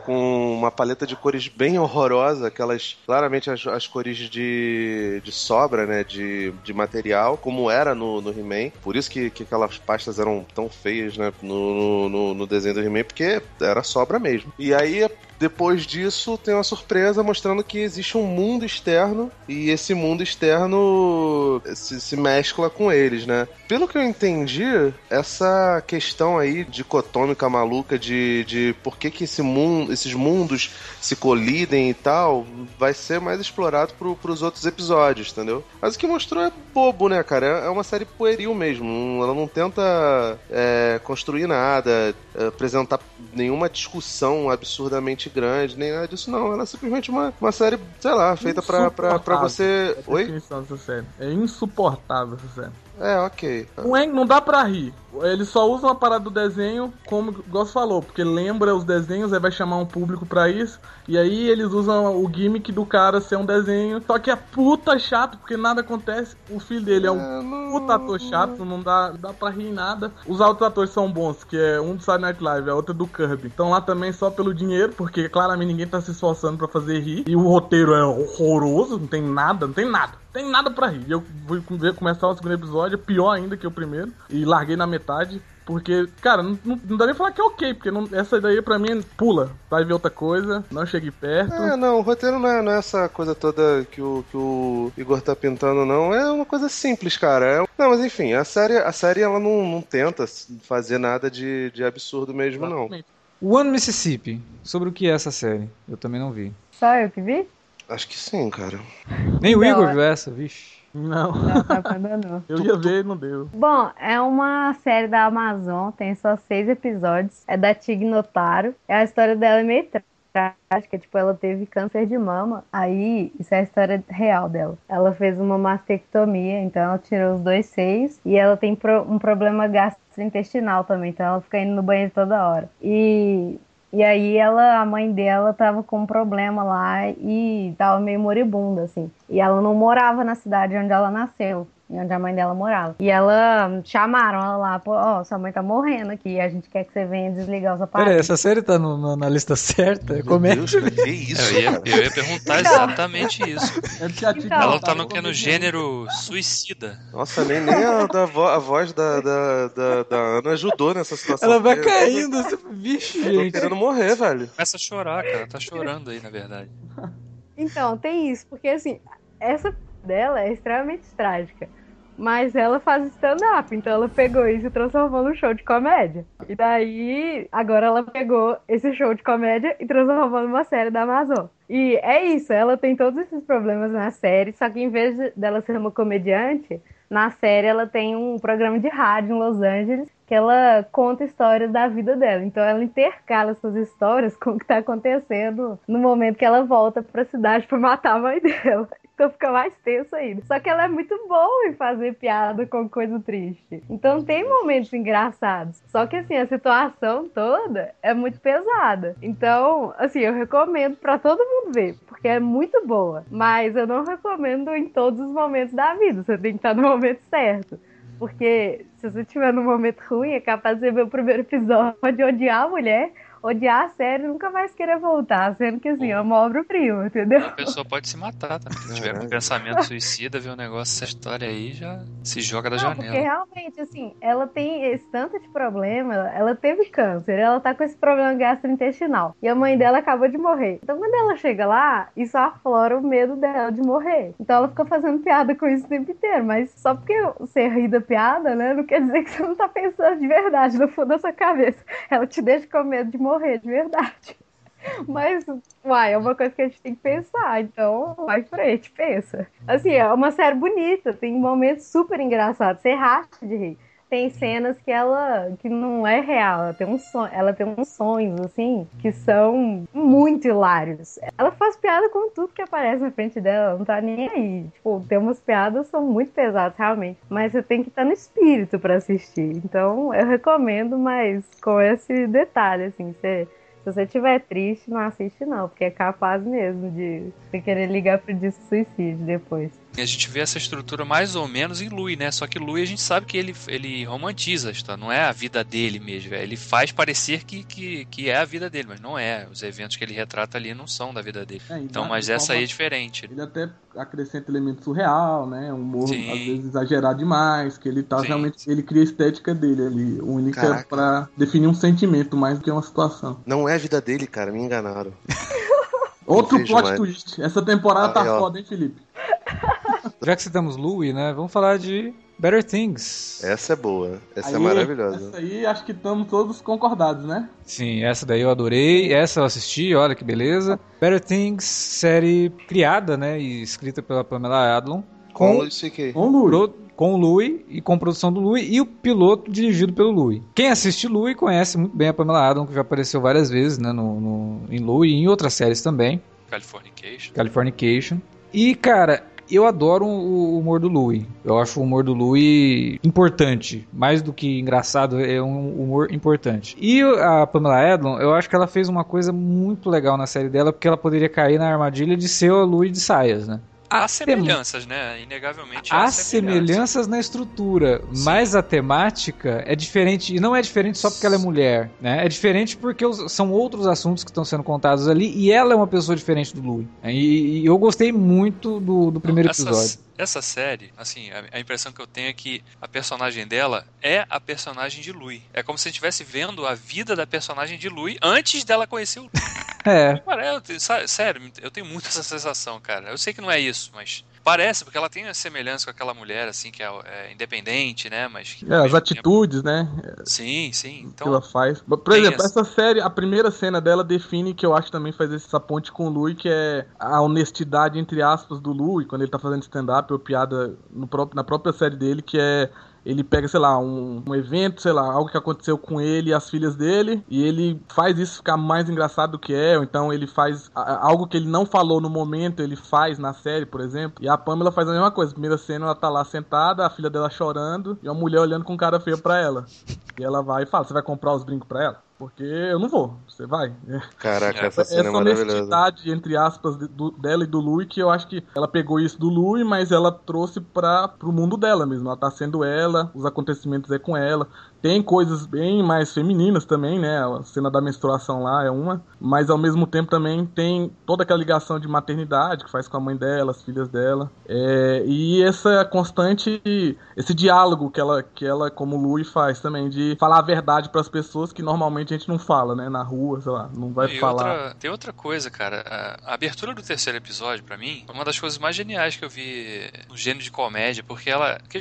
Com uma paleta de cores bem horrorosa, aquelas claramente as cores de sobra, né? De material, como era no He-Man. Por isso que aquelas pastas eram tão feias, né? No desenho do He-Man, porque era sobra mesmo. E aí, depois disso, tem uma surpresa mostrando que existe um mundo externo e esse mundo externo se mescla com eles, né? Pelo que eu entendi, essa questão aí dicotômica maluca de por que esses mundos se colidem e tal, vai ser mais explorado pros outros episódios, entendeu? Mas o que mostrou é bobo, né, cara? É uma série pueril mesmo. Ela não tenta construir nada, apresentar nenhuma discussão absurdamente grande, nem nada disso, não. Ela é simplesmente uma série, sei lá, feita pra você... Oi? É insuportável essa série. É, ok. Não dá pra rir. Ele só usa uma parada do desenho, como o Goss falou, porque lembra os desenhos, aí vai chamar um público pra isso, e aí eles usam o gimmick do cara ser um desenho, só que é puta chato, porque nada acontece. O filho dele é um puta ator chato, não dá pra rir em nada. Os outros atores são bons, que é um do Saturday Night Live, a outra do Kirby. Estão lá também só pelo dinheiro, porque claramente ninguém tá se esforçando pra fazer rir, e o roteiro é horroroso, não tem nada pra rir. Eu fui começar o segundo episódio, pior ainda que o primeiro, e larguei na metade, porque, cara, não dá nem falar que é ok, porque essa daí pra mim pula, vai ver outra coisa, não chegue perto. O roteiro não é essa coisa toda que o Igor tá pintando, não, é uma coisa simples, cara, não, mas enfim, a série ela não tenta fazer nada de absurdo mesmo, exatamente. Não. One Mississippi, sobre o que é essa série? Eu também não vi. Só eu que vi? Acho que sim, cara. Nem o Igor viu essa, vixe. Não tá não. Eu ia ver e não deu. Bom, é uma série da Amazon, tem só 6 episódios. É da Tig Notaro. A história dela é meio trágica, tipo, ela teve câncer de mama. Aí, isso é a história real dela. Ela fez uma mastectomia, então ela tirou os 2 seios. E ela tem um problema gastrointestinal também, então ela fica indo no banheiro toda hora. E aí a mãe dela tava com um problema lá e tava meio moribunda, assim. E ela não morava na cidade onde ela nasceu, onde a mãe dela morava. E ela chamaram ela lá, pô, sua mãe tá morrendo aqui, a gente quer que você venha desligar os aparelhos. Peraí, essa série tá na lista certa? Como é que isso? Eu ia perguntar exatamente isso. Ela tá no gênero suicida. Nossa, nem a voz da Ana ajudou nessa situação. Ela vai caindo, bicho, gente. Eu tô querendo morrer, velho. Começa a chorar, cara, tá chorando aí, na verdade. Então, tem isso, porque assim, essa dela é extremamente trágica. Mas ela faz stand-up, então ela pegou isso e transformou num show de comédia. E daí, agora ela pegou esse show de comédia e transformou numa série da Amazon. E é isso, ela tem todos esses problemas na série, só que em vez dela ser uma comediante, na série ela tem um programa de rádio em Los Angeles que ela conta histórias da vida dela. Então ela intercala essas histórias com o que tá acontecendo no momento que ela volta pra cidade pra matar a mãe dela. Então fica mais tenso ainda. Só que ela é muito boa em fazer piada com coisa triste. Então tem momentos engraçados. Só que assim, a situação toda é muito pesada. Então, assim, eu recomendo pra todo mundo ver, porque é muito boa. Mas eu não recomendo em todos os momentos da vida. Você tem que estar no momento certo. Porque se você estiver num momento ruim, é capaz de você ver o primeiro episódio e odiar a mulher, odiar a série, nunca mais querer voltar, sendo que assim, é uma obra-prima, entendeu? A pessoa pode se matar também. Se tiver um pensamento suicida, ver um negócio, essa história aí já se joga da janela. Porque realmente, assim, ela tem esse tanto de problema, ela teve câncer, ela tá com esse problema gastrointestinal, e a mãe dela acabou de morrer. Então quando ela chega lá, isso aflora o medo dela de morrer. Então ela fica fazendo piada com isso o tempo inteiro, mas só porque você ri da piada, né, não quer dizer que você não tá pensando de verdade no fundo da sua cabeça. Ela te deixa com medo de morrer de verdade. Mas, uai, é uma coisa que a gente tem que pensar, então vai pra frente, pensa. Assim, é uma série bonita, tem momentos super engraçados, você racha de rir. Tem cenas que ela, que não é real, ela tem uns sonhos, assim, que são muito hilários. Ela faz piada com tudo que aparece na frente dela, não tá nem aí. Tipo, tem umas piadas que são muito pesadas, realmente. Mas você tem que estar no espírito pra assistir. Então, eu recomendo, mas com esse detalhe, assim, você... Se você estiver triste, não assiste não, porque é capaz mesmo de você querer ligar pro disco suicídio depois. A gente vê essa estrutura mais ou menos em Louie, né? Só que Louie a gente sabe que ele romantiza, não é a vida dele mesmo. Ele faz parecer que é a vida dele, mas não é. Os eventos que ele retrata ali não são da vida dele. Então, mas essa aí é diferente. Ele até acrescenta elemento surreal, né? Um humor, sim, às vezes exagerado demais, que ele tá, sim, realmente... Ele cria a estética dele ali, única. Caraca. Pra definir um sentimento mais do que uma situação. Não é a vida dele, cara, me enganaram. Outro plot twist. Essa temporada tá foda, hein, Felipe? Já que citamos Louie, né? Vamos falar de Better Things. Essa é boa. Essa é maravilhosa. Essa aí acho que estamos todos concordados, né? Sim, essa daí eu adorei. Essa eu assisti, olha que beleza. Better Things, série criada, né? E escrita pela Pamela Adlon. Com o Louie e com a produção do Louie e o piloto dirigido pelo Louie. Quem assiste Louie conhece muito bem a Pamela Adlon, que já apareceu várias vezes, né? Em Louie e em outras séries também. Californication. E, cara... Eu adoro o humor do Louie. Eu acho o humor do Louie importante. Mais do que engraçado, é um humor importante. E a Pamela Adlon, eu acho que ela fez uma coisa muito legal na série dela, porque ela poderia cair na armadilha de ser a Louie de saias, né? Há semelhanças, né? Inegavelmente há semelhanças na estrutura, sim, mas a temática é diferente, e não é diferente só porque ela é mulher, né? É diferente porque são outros assuntos que estão sendo contados ali, e ela é uma pessoa diferente do Louie. E eu gostei muito do primeiro episódio. Essa série, assim, a impressão que eu tenho é que a personagem dela é a personagem de Louie. É como se a gente estivesse vendo a vida da personagem de Louie antes dela conhecer o Louie. É. Sério, eu tenho muito essa sensação, cara. Eu sei que não é isso, mas parece, porque ela tem a semelhança com aquela mulher, assim, que é independente, né? Mas as atitudes, né? Sim. Então, que ela faz. Por exemplo, essa série, a primeira cena dela define, que eu acho também faz essa ponte com o Louie, que é a honestidade, entre aspas, do Louie, quando ele tá fazendo stand-up, ou piada na própria série dele, que é... Ele pega, sei lá, um evento, sei lá, algo que aconteceu com ele e as filhas dele, e ele faz isso ficar mais engraçado do que é, ou então ele faz algo que ele não falou no momento, ele faz na série, por exemplo, e a Pamela faz a mesma coisa. Primeira cena, ela tá lá sentada, a filha dela chorando, e uma mulher olhando com cara feia pra ela. E ela vai e fala, você vai comprar os brincos pra ela? Porque eu não vou, você vai. Caraca, essa cena é maravilhosa. Essa honestidade, entre aspas, dela e do Louie, que eu acho que ela pegou isso do Louie, mas ela trouxe pro mundo dela mesmo. Ela tá sendo ela, os acontecimentos é com ela. Tem coisas bem mais femininas também, né? A cena da menstruação lá é uma. Mas ao mesmo tempo também tem toda aquela ligação de maternidade que faz com a mãe dela, as filhas dela. E essa constante, esse diálogo que ela como Louie, faz também, de falar a verdade pras pessoas que normalmente a gente não fala, né? Na rua, sei lá, não vai falar. Tem outra coisa, cara. A abertura do terceiro episódio, pra mim, é uma das coisas mais geniais que eu vi no gênero de comédia, porque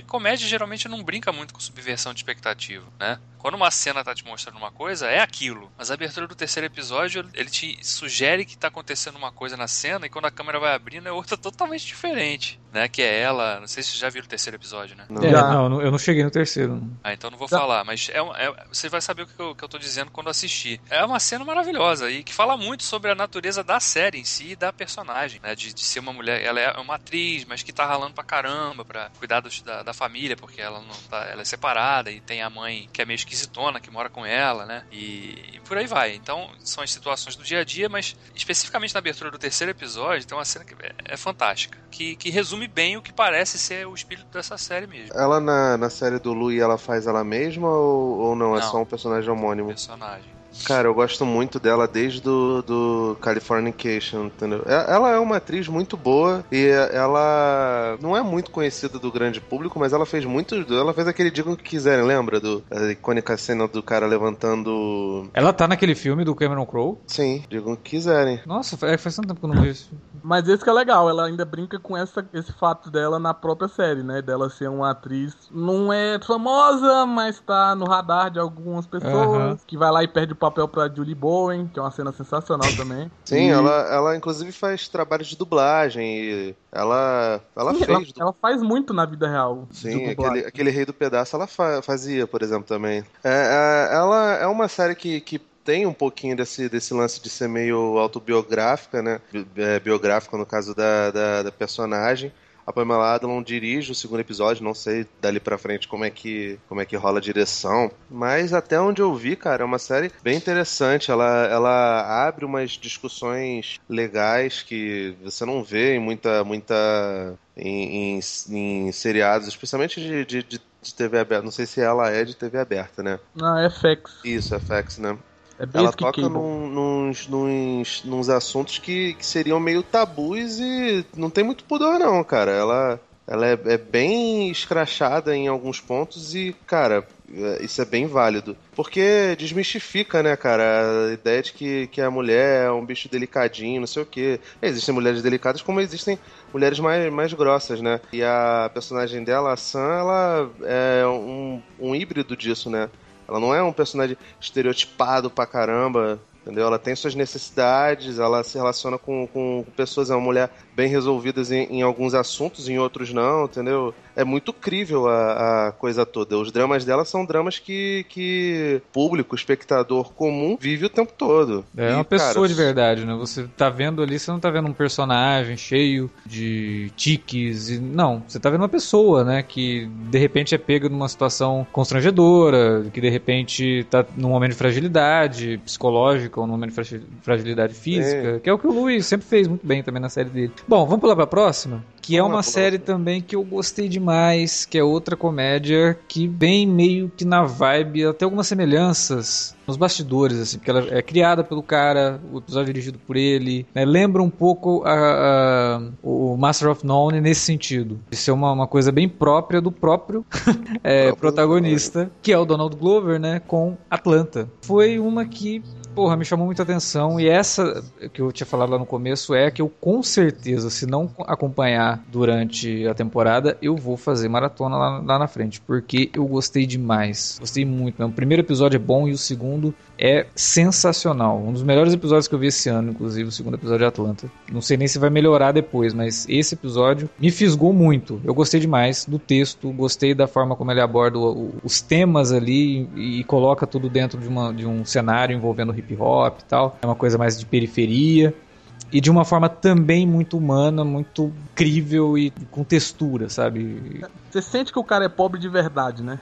comédia geralmente não brinca muito com subversão de expectativa, né? Quando uma cena tá te mostrando uma coisa, é aquilo. Mas a abertura do terceiro episódio, ele te sugere que tá acontecendo uma coisa na cena, e quando a câmera vai abrindo, é outra totalmente diferente, né? Que é ela... Não sei se vocês já viram o terceiro episódio, né? Não, eu não cheguei no terceiro. Ah, então não vou falar. Mas você vai saber o que eu tô dizendo quando assistir. É uma cena maravilhosa e que fala muito sobre a natureza da série em si e da personagem, né? De ser uma mulher... Ela é uma atriz, mas que tá ralando pra caramba pra cuidar da família, porque ela não tá... Ela é separada e tem a mãe que é meio esquisitona, que mora com ela, né? E por aí vai. Então, são as situações do dia a dia, mas especificamente na abertura do terceiro episódio, tem uma cena que é fantástica, que resume bem o que parece ser o espírito dessa série mesmo. Ela, na série do Louie, ela faz ela mesma ou não? É só um personagem homônimo? Personagem. Cara, eu gosto muito dela desde do Californication, entendeu? Ela é uma atriz muito boa e ela não é muito conhecida do grande público, mas ela fez muito... Ela fez aquele Digam o que Quiserem, lembra? A icônica cena do cara levantando... Ela tá naquele filme do Cameron Crowe? Sim, Digam o que Quiserem. Nossa, faz tanto tempo que eu não vi isso. Mas esse que é legal, ela ainda brinca com esse fato dela na própria série, né? Dela ser uma atriz, não é famosa, mas tá no radar de algumas pessoas, que vai lá e perde o papel pra Julie Bowen, que é uma cena sensacional também. Sim, ela inclusive faz trabalhos de dublagem e ela faz muito na vida real. Sim, aquele Rei do Pedaço ela fazia, por exemplo, também. Ela é uma série que tem um pouquinho desse lance de ser meio autobiográfica, né? Biográfica no caso da personagem. A Pamela Adlon dirige o segundo episódio, não sei dali pra frente como é que rola a direção, mas até onde eu vi, cara, é uma série bem interessante, ela abre umas discussões legais que você não vê em muita em seriados, especialmente de TV aberta, não sei se ela é de TV aberta, né? Ah, é FX. Isso, é FX, né? Ela toca nos assuntos que seriam meio tabus e não tem muito pudor não, cara. Ela é bem escrachada em alguns pontos e, cara, isso é bem válido. Porque desmistifica, né, cara, a ideia de que a mulher é um bicho delicadinho, não sei o quê. Existem mulheres delicadas como existem mulheres mais grossas, né? E a personagem dela, a Sam, ela é um híbrido disso, né? Ela não é um personagem estereotipado pra caramba, entendeu? Ela tem suas necessidades, ela se relaciona com pessoas, é uma mulher bem resolvida em alguns assuntos, em outros não, entendeu? É muito crível a coisa toda. Os dramas dela são dramas que público, espectador comum, vive o tempo todo. É uma pessoa de verdade, né? Você tá vendo ali, você não tá vendo um personagem cheio de tiques. Não, você tá vendo uma pessoa, né? Que de repente é pega numa situação constrangedora, que de repente tá num momento de fragilidade psicológica ou num momento de fragilidade física, que é o que o Louie sempre fez muito bem também na série dele. Bom, vamos pular pra próxima? Que é uma série também que eu gostei demais, que é outra comédia que vem meio que na vibe, ela tem algumas semelhanças nos bastidores, assim, porque ela é criada pelo cara, o episódio é dirigido por ele, né? Lembra um pouco o Master of None nesse sentido, de ser uma coisa bem própria do próprio protagonista, que é o Donald Glover, né, com Atlanta. Foi uma que... Porra, me chamou muita atenção, e essa que eu tinha falado lá no começo é que eu com certeza, se não acompanhar durante a temporada, eu vou fazer maratona lá na frente, porque eu gostei demais, gostei muito, né? O primeiro episódio é bom e o segundo é sensacional, um dos melhores episódios que eu vi esse ano, inclusive o segundo episódio de Atlanta, não sei nem se vai melhorar depois, mas esse episódio me fisgou muito, eu gostei demais do texto, gostei da forma como ele aborda os temas ali e coloca tudo dentro de um cenário envolvendo hip hop e tal, é uma coisa mais de periferia e de uma forma também muito humana, muito crível e com textura, sabe? Você sente que o cara é pobre de verdade, né?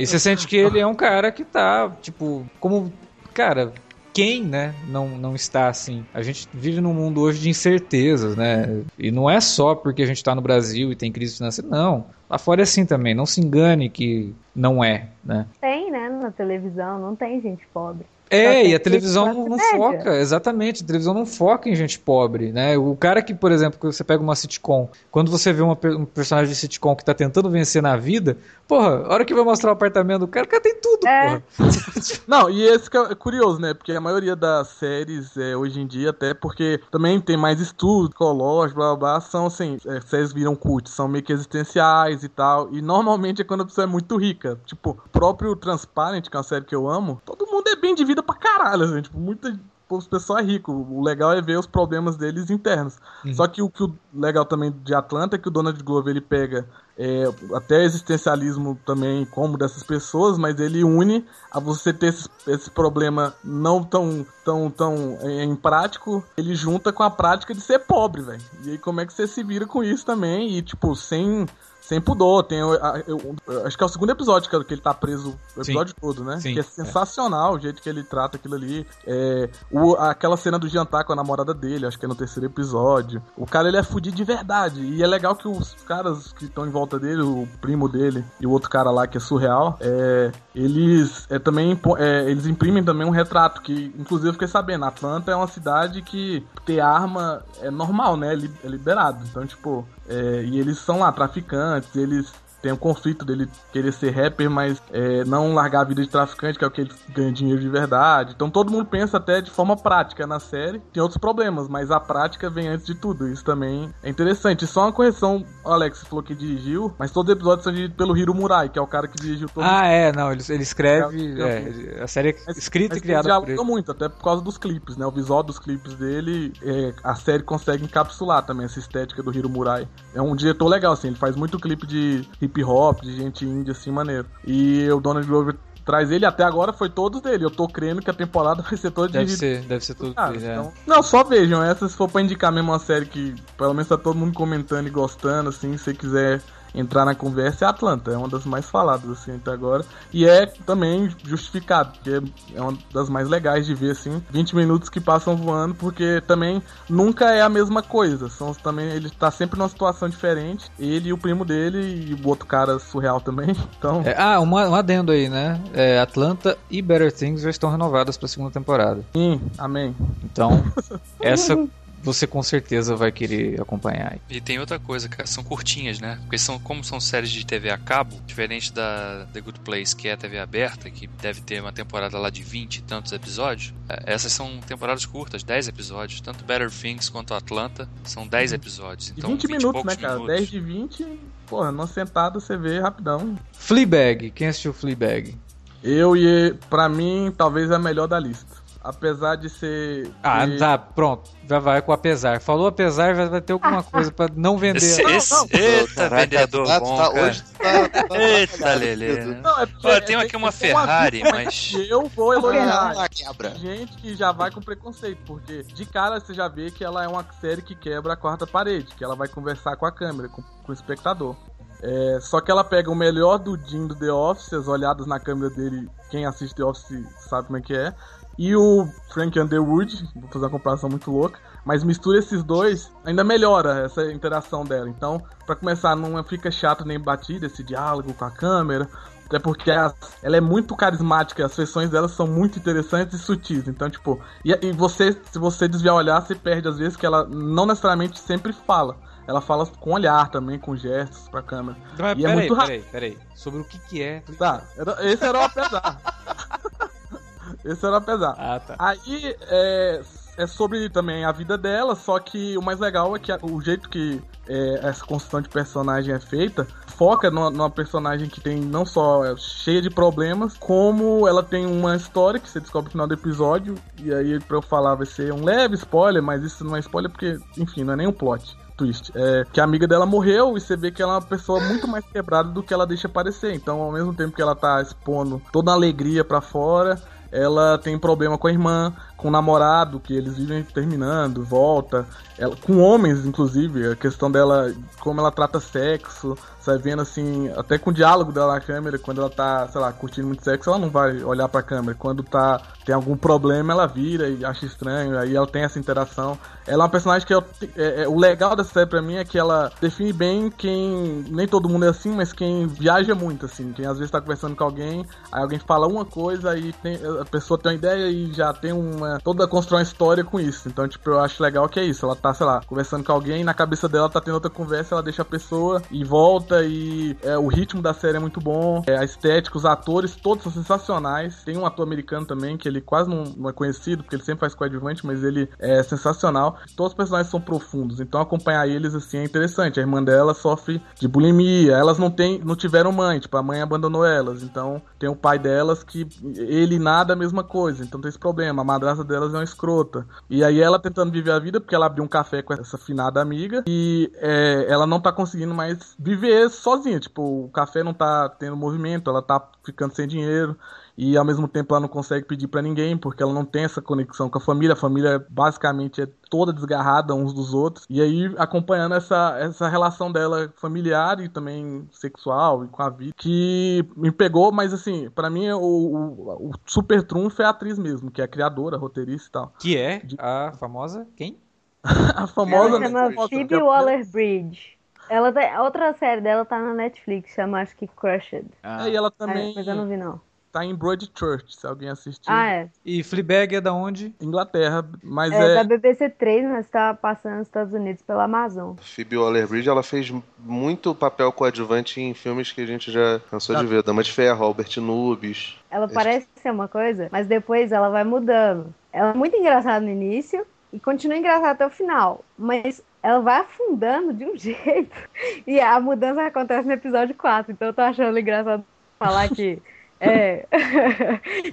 E você sente que ele é um cara que tá, tipo, como, cara... Quem, né, não está assim? A gente vive num mundo hoje de incertezas, né? E não é só porque a gente está no Brasil e tem crise financeira, não. Lá fora é assim também, não se engane que não é, né? Tem, né, na televisão, não tem gente pobre. E a televisão não foca, exatamente, a televisão não foca em gente pobre, né? O cara que, por exemplo, você pega uma sitcom, quando você vê um personagem de sitcom que tá tentando vencer na vida, porra, a hora que vai mostrar o apartamento do cara, o cara tem tudo, porra. Não, e esse que é curioso, né? Porque a maioria das séries hoje em dia, até porque também tem mais estudo, psicológico, blá blá blá, são assim, séries viram cult, são meio que existenciais e tal, e normalmente é quando a pessoa é muito rica, tipo, o próprio Transparent, que é uma série que eu amo, todo mundo é bem de vida pra caralho, assim, tipo, o pessoal é rico, o legal é ver os problemas deles internos, só que o legal também de Atlanta é que o Donald Glover ele pega até existencialismo também como dessas pessoas, mas ele une a você ter esse problema não tão em prático, ele junta com a prática de ser pobre, velho, e aí como é que você se vira com isso também, e tipo, sem sem pudor. Tem, acho que é o segundo episódio que ele tá preso, o episódio todo, né? Sim, que é sensacional o jeito que ele trata aquilo ali. Aquela cena do jantar com a namorada dele, acho que é no terceiro episódio. O cara, ele é fudido de verdade. E é legal que os caras que estão em volta dele, o primo dele e o outro cara lá que é surreal, eles imprimem também um retrato que, inclusive, eu fiquei sabendo, Atlanta é uma cidade que ter arma é normal, né? É liberado. Então, tipo... e eles são lá traficantes, eles têm um conflito dele querer ser rapper, mas não largar a vida de traficante, que é o que ele ganha dinheiro de verdade. Então todo mundo pensa até de forma prática na série. Tem outros problemas, mas a prática vem antes de tudo. Isso também é interessante. Só uma correção, o Alex falou que dirigiu, mas todos os episódios são dirigidos pelo Hiro Murai, que é o cara que dirigiu todos. Não, ele escreve... a série é escrita e criada por ele. Muito, até por causa dos clipes, né? O visual dos clipes dele, a série consegue encapsular também essa estética do Hiro Murai. É um diretor legal, assim, ele faz muito clipe de hip-hop, de gente índia, assim, maneiro. E o Donald Glover traz ele, até agora foi todos dele. Eu tô crendo que a temporada vai ser toda deve ser tudo dele, então... Não, só vejam essa, se for pra indicar mesmo uma série que pelo menos tá todo mundo comentando e gostando, assim, se você quiser entrar na conversa, é Atlanta, é uma das mais faladas, assim, até agora, e é também justificado, porque é uma das mais legais de ver, assim, 20 minutos que passam voando, porque também nunca é a mesma coisa, ele tá sempre numa situação diferente, ele e o primo dele, e o outro cara surreal também, então... um adendo aí, né, Atlanta e Better Things já estão renovadas pra segunda temporada. Sim, amém. Então, essa... você com certeza vai querer acompanhar. E tem outra coisa, cara, são curtinhas, né? Porque como são séries de TV a cabo, diferente da The Good Place, que é a TV aberta, que deve ter uma temporada lá de 20 e tantos episódios, essas são temporadas curtas, 10 episódios. Tanto Better Things quanto Atlanta são 10 episódios. Então, 20 minutos, né, cara? Minutos. 10 de 20, porra, numa sentada você vê rapidão. Fleabag, quem assistiu Fleabag? Pra mim, talvez a melhor da lista. Apesar de ser... pronto. Já vai com apesar. Falou apesar, vai ter alguma coisa pra não vender. Eita, vendedor bom, cara. Eita, Lelê. Eu tenho aqui uma Ferrari, mas... Eu vou elogiar. Gente que já vai com preconceito, porque de cara você já vê que ela é uma série que quebra a quarta parede, que ela vai conversar com a câmera, com o espectador. Só que ela pega o melhor do Jim do The Office, as olhadas na câmera dele, quem assiste The Office sabe como é que é. E o Frank Underwood, vou fazer uma comparação muito louca, mas mistura esses dois, ainda melhora essa interação dela. Então, pra começar, não fica chato nem batido esse diálogo com a câmera, até porque ela é muito carismática, as feições dela são muito interessantes e sutis. Então, tipo, se você desviar o olhar, você perde às vezes que ela não necessariamente sempre fala. Ela fala com olhar também, com gestos pra câmera. Mas, peraí. Sobre o que é... Tá, esse era o apesar. Esse era pesado. Tá. Aí é sobre também a vida dela, só que o mais legal é que o jeito que essa construção de personagem é feita foca numa personagem que tem não só cheia de problemas, como ela tem uma história que você descobre no final do episódio, e aí pra eu falar vai ser um leve spoiler, mas isso não é spoiler porque, enfim, não é nem um plot twist, que a amiga dela morreu e você vê que ela é uma pessoa muito mais quebrada do que ela deixa parecer. Então, ao mesmo tempo que ela tá expondo toda a alegria pra fora, ela tem problema com a irmã, com o namorado, que eles vivem terminando, volta. Com homens, inclusive, a questão dela, como ela trata sexo, sai vendo assim, até com o diálogo dela na câmera, quando ela tá, sei lá, curtindo muito sexo, ela não vai olhar pra câmera. Quando tem algum problema, ela vira e acha estranho, aí ela tem essa interação. Ela é uma personagem que o legal dessa série pra mim é que ela define bem quem, nem todo mundo é assim, mas quem viaja muito, assim, quem às vezes tá conversando com alguém, aí alguém fala uma coisa, aí a pessoa tem uma ideia e já tem toda constrói uma história com isso. Então, tipo, eu acho legal que é isso. Ela tá, sei lá, conversando com alguém e na cabeça dela tá tendo outra conversa, ela deixa a pessoa e volta e o ritmo da série é muito bom. A estética, os atores, todos são sensacionais. Tem um ator americano também, que ele quase não é conhecido, porque ele sempre faz coadjuvante, mas ele é sensacional. Todos os personagens são profundos, então acompanhar eles, assim, é interessante. A irmã dela sofre de bulimia, elas não tiveram mãe, tipo, a mãe abandonou elas, então tem o pai delas que ele nada a mesma coisa, então tem esse problema. A madrasta delas é uma escrota. E aí ela tentando viver a vida, porque ela abriu um café com essa finada amiga, e ela não tá conseguindo mais viver sozinha, tipo, o café não tá tendo movimento, ela tá ficando sem dinheiro. e ao mesmo tempo ela não consegue pedir pra ninguém, porque ela não tem essa conexão com a família basicamente é toda desgarrada uns dos outros, e aí acompanhando essa relação dela familiar e também sexual e com a vida, que me pegou, mas assim, pra mim o super trunfo é a atriz mesmo, que é a criadora, roteirista e tal. Que é a famosa, quem? A famosa... Ela chama Phoebe Waller-Bridge. Ela tá, outra série dela tá na Netflix, chama acho que Crushed. Ah. É, e ela também... Mas eu não vi, não. Tá em Broadchurch, se alguém assistir. Ah, é. E Fleabag é da onde? Inglaterra, mas é... da BBC 3, mas tá passando nos Estados Unidos pela Amazon. Phoebe Waller-Bridge, ela fez muito papel coadjuvante em filmes que a gente já cansou de ver. Dama de Ferro, Albert Nubis. Ela parece ser uma coisa, mas depois ela vai mudando. Ela é muito engraçada no início e continua engraçada até o final, mas... ela vai afundando de um jeito. E a mudança acontece no episódio 4. Então eu tô achando engraçado falar que é,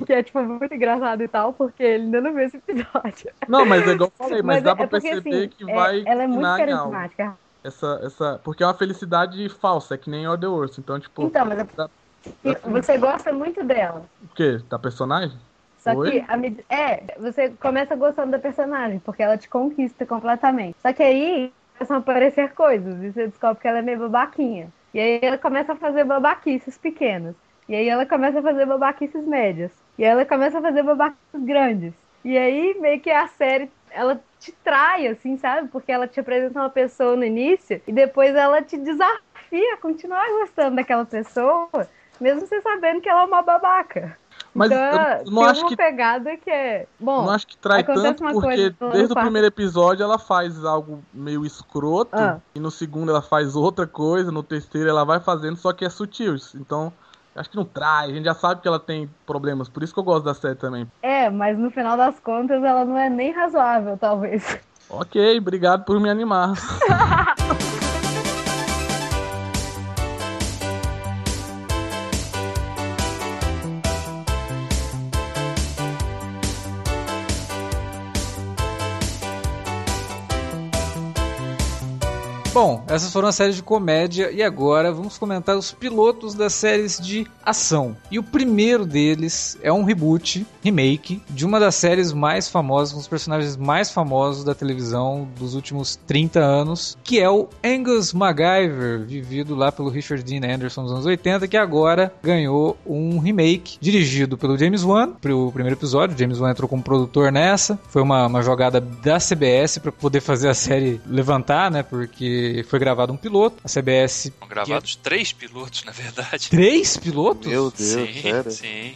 que é tipo muito engraçado e tal, porque ele ainda não viu esse episódio. Não, mas é igual eu falei, mas dá pra porque, perceber assim, que vai... Ela é muito carismática. Porque é uma felicidade falsa, é que nem Other Worlds. Então, tipo... Então, mas você gosta muito dela. O quê? Da personagem? Só que você começa gostando da personagem, porque ela te conquista completamente. Só que aí começam a aparecer coisas, e você descobre que ela é meio babaquinha. E aí ela começa a fazer babaquices pequenas. E aí ela começa a fazer babaquices médias. E ela começa a fazer babaquices grandes. E aí meio que a série, ela te trai, assim, sabe? Porque ela te apresenta uma pessoa no início, e depois ela te desafia a continuar gostando daquela pessoa, mesmo você sabendo que ela é uma babaca. Mas então, eu não acho que pegada que é... Bom, não acho que trai tanto, porque desde o primeiro episódio ela faz algo meio escroto, e no segundo ela faz outra coisa, no terceiro ela vai fazendo, só que é sutil. Então, acho que não trai, a gente já sabe que ela tem problemas, por isso que eu gosto da série também. É, mas no final das contas ela não é nem razoável, talvez. Ok, obrigado por me animar. Bom, essas foram as séries de comédia e agora vamos comentar os pilotos das séries de ação. E o primeiro deles é um remake, de uma das séries mais famosas, um dos personagens mais famosos da televisão dos últimos 30 anos, que é o Angus MacGyver, vivido lá pelo Richard Dean Anderson nos anos 80, que agora ganhou um remake, dirigido pelo James Wan, pro primeiro episódio. James Wan entrou como produtor nessa, foi uma jogada da CBS para poder fazer a série levantar, né, porque foi gravado um piloto, a CBS... Foram gravados 3 pilotos, na verdade. 3 pilotos? Meu Deus, sim.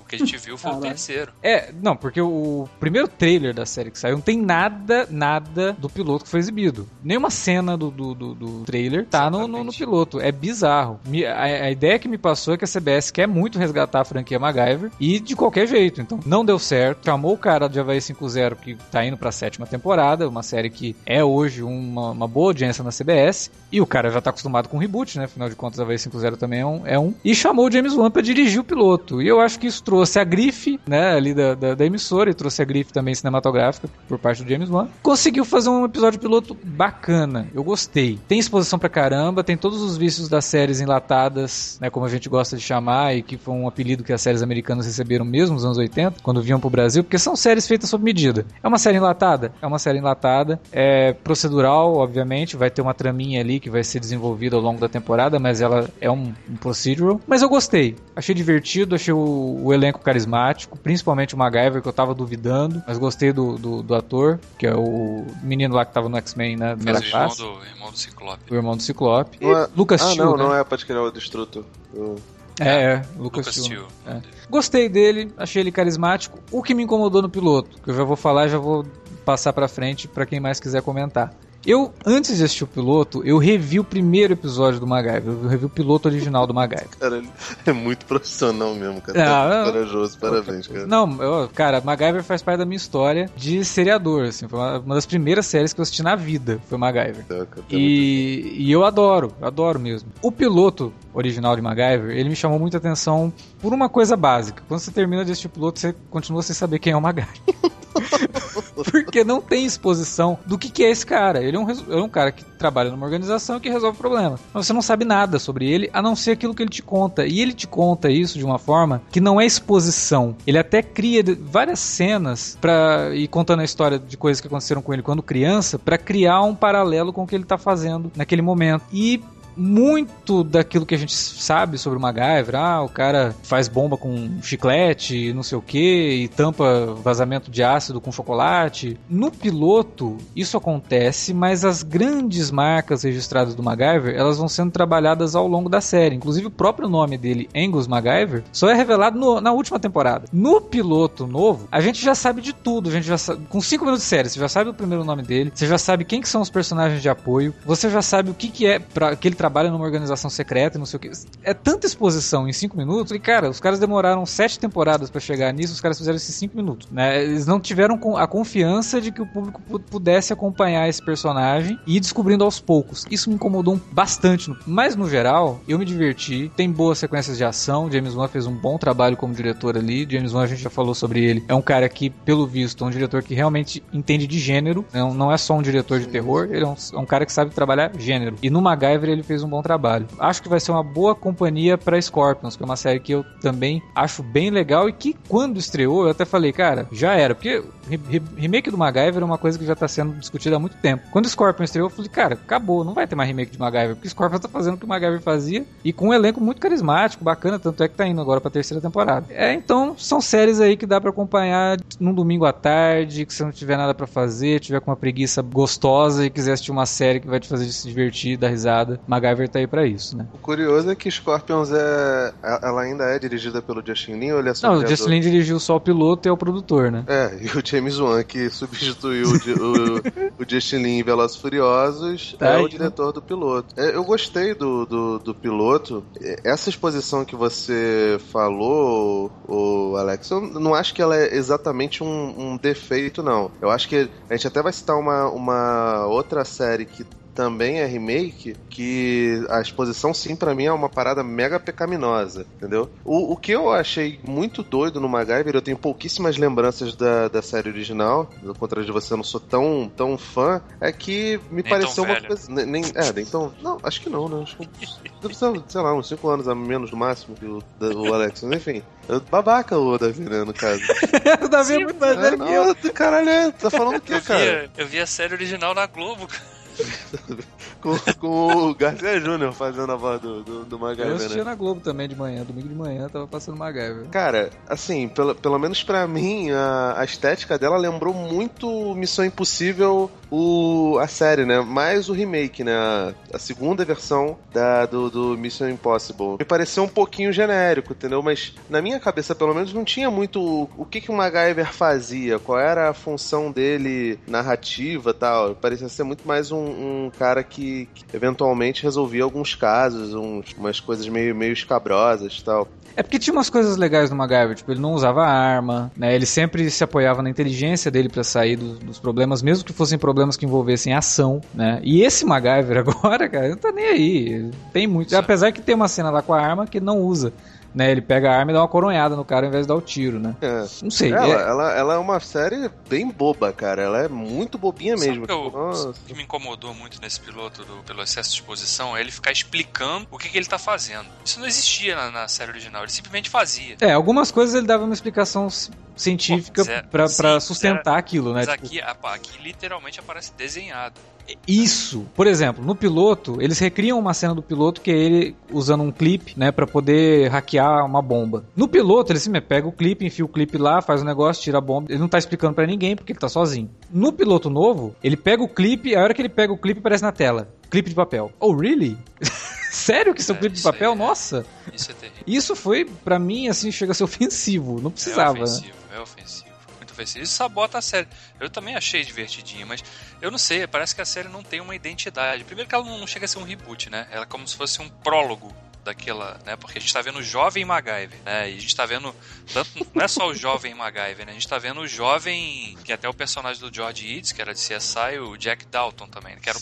O que a gente viu foi o terceiro. É, não, porque o primeiro trailer da série que saiu não tem nada do piloto que foi exibido. Nenhuma cena do trailer tá no piloto. É bizarro. A ideia que me passou é que a CBS quer muito resgatar a franquia MacGyver e de qualquer jeito. Então, não deu certo. Chamou o cara de Havaí 5-0 que tá indo pra 7ª temporada, uma série que é hoje uma boa audiência na CBS. E o cara já tá acostumado com reboot, né? Afinal de contas, Havaí 5-0 também é um. E chamou o James Wan pra dirigir o piloto. E eu acho que isso trouxe a grife, né, ali da emissora, e trouxe a grife também cinematográfica por parte do James Wan. Conseguiu fazer um episódio piloto bacana, eu gostei. Tem exposição pra caramba, tem todos os vícios das séries enlatadas, né, como a gente gosta de chamar, e que foi um apelido que as séries americanas receberam mesmo nos anos 80, quando vinham pro Brasil, porque são séries feitas sob medida. É uma série enlatada, é procedural, obviamente, vai ter uma traminha ali que vai ser desenvolvida ao longo da temporada, mas ela é um procedural. Mas eu gostei, achei divertido, achei o elenco carismático, principalmente o MacGyver, que eu tava duvidando, mas gostei do ator, que é o menino lá que tava no X-Men, né? Primeira classe. O irmão do Ciclope. É... Lucas Till. Não é pra tirar o Destruto. Lucas Till. É. Gostei dele, achei ele carismático. O que me incomodou no piloto, que eu já vou falar, já vou passar pra frente pra quem mais quiser comentar. Eu, antes de assistir o piloto, eu revi o primeiro episódio do MacGyver. Eu revi o piloto original do MacGyver. Cara, ele é muito profissional mesmo, cara. Corajoso, parabéns, cara. Não, MacGyver faz parte da minha história de seriador, assim. Foi uma das primeiras séries que eu assisti na vida, foi MacGyver. E eu adoro mesmo. O piloto original de MacGyver, ele me chamou muita atenção por uma coisa básica. Quando você termina de assistir o piloto, você continua sem saber quem é o MacGyver. Porque não tem exposição do que é esse cara. Ele é um cara que trabalha numa organização que resolve problema. Mas você não sabe nada sobre ele, a não ser aquilo que ele te conta. E ele te conta isso de uma forma que não é exposição. Ele até cria várias cenas pra ir contando a história de coisas que aconteceram com ele quando criança, pra criar um paralelo com o que ele tá fazendo naquele momento. E muito daquilo que a gente sabe sobre o MacGyver, o cara faz bomba com chiclete, não sei o que, e tampa vazamento de ácido com chocolate. No piloto, isso acontece, mas as grandes marcas registradas do MacGyver, elas vão sendo trabalhadas ao longo da série. Inclusive, o próprio nome dele, Angus MacGyver, só é revelado na última temporada. No piloto novo, a gente já sabe de tudo. A gente já sabe, com 5 minutos de série, você já sabe o primeiro nome dele, você já sabe quem que são os personagens de apoio, você já sabe o que é pra aquele trabalha numa organização secreta e não sei o que. É tanta exposição em 5 minutos, e cara, os caras demoraram 7 temporadas pra chegar nisso, os caras fizeram esses 5 minutos, né? Eles não tiveram a confiança de que o público pudesse acompanhar esse personagem e ir descobrindo aos poucos. Isso me incomodou bastante, mas no geral, eu me diverti, tem boas sequências de ação, James Wan fez um bom trabalho como diretor ali, James Wan a gente já falou sobre ele, é um cara que, pelo visto, é um diretor que realmente entende de gênero, não é só um diretor de terror, ele é um cara que sabe trabalhar gênero. E no MacGyver ele fez um bom trabalho. Acho que vai ser uma boa companhia pra Scorpions, que é uma série que eu também acho bem legal e que quando estreou, eu até falei, cara, já era, porque remake do MacGyver é uma coisa que já tá sendo discutida há muito tempo. Quando Scorpion estreou, eu falei, cara, acabou, não vai ter mais remake de MacGyver, porque Scorpion tá fazendo o que o MacGyver fazia e com um elenco muito carismático, bacana, tanto é que tá indo agora pra terceira temporada. Então, são séries aí que dá pra acompanhar num domingo à tarde, que se não tiver nada pra fazer, tiver com uma preguiça gostosa e quiser assistir uma série que vai te fazer se divertir, dar risada, MacGyver tá aí pra isso, né? O curioso é que Scorpions ela ainda é dirigida pelo Justin Lin, ou ele é só o Justin Lin dirigiu só o piloto e é o produtor, né? E o James Wan, que substituiu o Justin Lin em Velozes Furiosos, tá aí, o diretor, né, do piloto. Eu gostei do piloto. Essa exposição que você falou, Alex, eu não acho que ela é exatamente um defeito, não. Eu acho que a gente até vai citar uma outra série que também é remake, que a exposição, sim, pra mim é uma parada mega pecaminosa, entendeu? O que eu achei muito doido no MacGyver, eu tenho pouquíssimas lembranças da série original, ao contrário de você, eu não sou tão fã, é que me nem pareceu uma coisa... nem tão... Não, acho que não, né? Acho que, sei lá, uns 5 anos a menos, no máximo, que o Alex, mas enfim. Babaca o Davi, né, no caso. O Davi é muito mais velho que eu. Caralho, tá falando o que, cara? Eu vi a série original na Globo, cara. com o Garcia Júnior fazendo a voz do MacGyver. Eu assistia, né, na Globo também de manhã, domingo de manhã tava passando MacGyver. Cara, assim, pelo menos pra mim, a estética dela lembrou muito Missão Impossível, a série, né, mais o remake, né, a segunda versão do Mission Impossible. Me pareceu um pouquinho genérico, entendeu? Mas na minha cabeça, pelo menos, não tinha muito o que o MacGyver fazia, qual era a função dele narrativa e tal. Parecia ser muito mais um cara que eventualmente resolvia alguns casos, umas coisas meio escabrosas e tal. É porque tinha umas coisas legais no MacGyver, tipo, ele não usava arma, né, ele sempre se apoiava na inteligência dele pra sair dos problemas, mesmo que fossem problemas que envolvessem ação, né, e esse MacGyver agora, cara, não tá nem aí, tem muito, apesar que tem uma cena lá com a arma que ele não usa, né, ele pega a arma e dá uma coronhada no cara ao invés de dar o tiro, né? Não sei. Ela é uma série bem boba, cara. Ela é muito bobinha mesmo. O que me incomodou muito nesse piloto pelo excesso de exposição é ele ficar explicando o que ele tá fazendo. Isso não existia na série original. Ele simplesmente fazia. Algumas coisas ele dava uma explicação científica pra sustentar aquilo, né? Mas tipo... aqui literalmente aparece desenhado. Isso, por exemplo, no piloto eles recriam uma cena do piloto que é ele usando um clipe, né, pra poder hackear uma bomba. No piloto ele simplesmente pega o clipe, enfia o clipe lá, faz o negócio, tira a bomba, ele não tá explicando pra ninguém porque ele tá sozinho. No piloto novo ele pega o clipe, a hora que ele pega o clipe aparece na tela, clipe de papel. Oh, really? Sério que isso é um clipe de papel? Aí, nossa! Isso é terrível. Isso foi, pra mim, assim, chega a ser ofensivo, não precisava. É ofensivo. Isso sabota a série. Eu também achei divertidinha, mas eu não sei, parece que a série não tem uma identidade. Primeiro que ela não chega a ser um reboot, né? Ela é como se fosse um prólogo daquela, né? Porque a gente tá vendo o jovem MacGyver, né? E a gente tá vendo tanto, não é só o jovem MacGyver, né? A gente tá vendo o jovem, que até o personagem do George Eads, que era de CSI, o Jack Dalton também, que era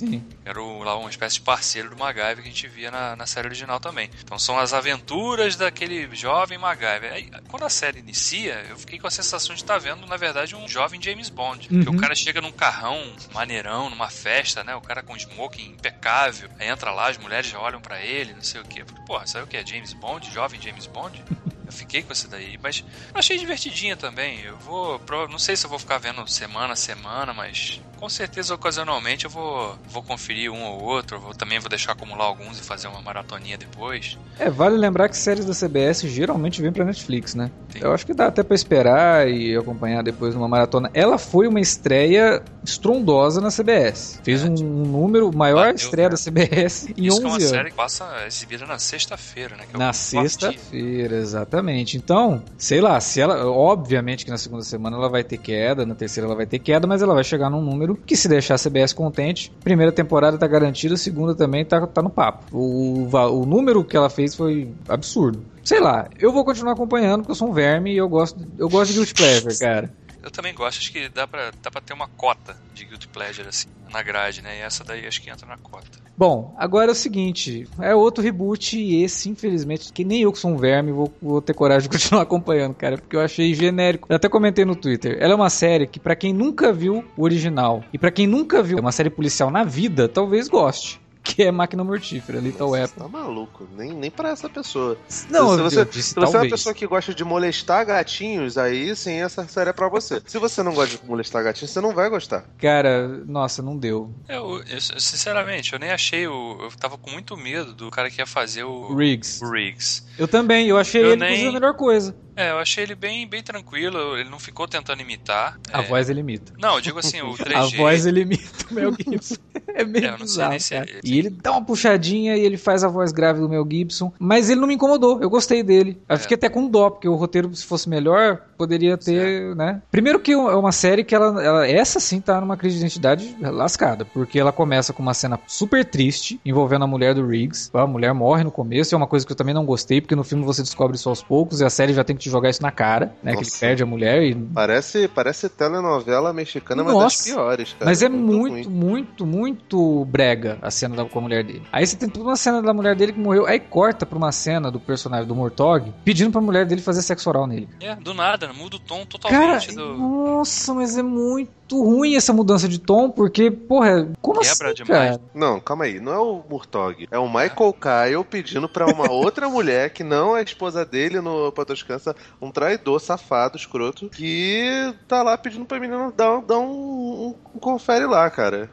lá uma espécie de parceiro do MacGyver que a gente via na série original também. Então são as aventuras daquele jovem MacGyver. Aí, quando a série inicia, eu fiquei com a sensação de estar vendo, na verdade, um jovem James Bond. Uhum. Porque o cara chega num carrão maneirão, numa festa, né? O cara com smoking impecável. Aí entra lá, as mulheres já olham pra ele, não sei o quê. Eu falei, porra, sabe o que é James Bond? Jovem James Bond? Eu fiquei com essa daí, mas achei divertidinha também. Eu vou, não sei se eu vou ficar vendo semana a semana, mas com certeza ocasionalmente eu vou conferir um ou outro, também vou deixar acumular alguns e fazer uma maratoninha depois. É, vale lembrar que séries da CBS geralmente vêm pra Netflix, né? Sim. Eu acho que dá até pra esperar e acompanhar depois uma maratona. Ela foi uma estreia estrondosa na CBS. Fez um número maior estreia da CBS em 11 anos. Isso é uma série que passa exibida na sexta-feira, né? Na sexta-feira, exatamente. Então, sei lá, se ela, obviamente que na segunda semana ela vai ter queda, na terceira ela vai ter queda, mas ela vai chegar num número que, se deixar a CBS contente, primeira temporada tá garantida, segunda também tá no papo. O número que ela fez foi absurdo. Sei lá, eu vou continuar acompanhando porque eu sou um verme e eu gosto de Guilty Pleasure, cara. Eu também gosto, acho que dá pra ter uma cota de Guilty Pleasure, assim, na grade, né? E essa daí acho que entra na cota. Bom, agora é o seguinte, é outro reboot e esse, infelizmente, que nem eu que sou um verme vou ter coragem de continuar acompanhando, cara, porque eu achei genérico. Eu até comentei no Twitter, ela é uma série que, pra quem nunca viu o original e pra quem nunca viu uma série policial na vida, talvez goste. Que é Máquina Mortífera, Little Weapon. Você tá maluco, nem pra essa pessoa. Não, se você é uma pessoa que gosta de molestar gatinhos, aí sim, essa série é pra você. Se você não gosta de molestar gatinhos, você não vai gostar. Cara, nossa, não deu. Eu sinceramente, eu nem achei eu tava com muito medo do cara que ia fazer o Riggs. Eu também, eu achei ele a melhor coisa. É, eu achei ele bem tranquilo, ele não ficou tentando imitar. A voz ele imita. Não, eu digo assim, o 3G... A voz ele imita o Mel Gibson. É meio bizarro, cara. E ele dá uma puxadinha e ele faz a voz grave do Mel Gibson, mas ele não me incomodou, eu gostei dele. Eu fiquei até com dó, porque o roteiro, se fosse melhor, poderia ter, né? Primeiro que é uma série que ela essa sim tá numa crise de identidade lascada, porque ela começa com uma cena super triste, envolvendo a mulher do Riggs. A mulher morre no começo, é uma coisa que eu também não gostei, porque no filme você descobre isso aos poucos, e a série já tem que te jogar isso na cara, né? Nossa. Que ele perde a mulher e... Parece telenovela mexicana, mas das piores, cara. Mas é muito brega a cena com a mulher dele. Aí você tem toda uma cena da mulher dele que morreu, aí corta pra uma cena do personagem do Murtaugh, pedindo pra mulher dele fazer sexo oral nele. É, do nada, muda o tom totalmente. Cara, nossa, mas é muito ruim essa mudança de tom, porque, porra, como quebra assim, demais, cara? Não, calma aí, não é o Murtaugh, é o Michael Kyle pedindo pra uma outra mulher, que não é a esposa dele no Patoscança, um traidor, safado, escroto, que tá lá pedindo pra menina dar um confere lá, cara.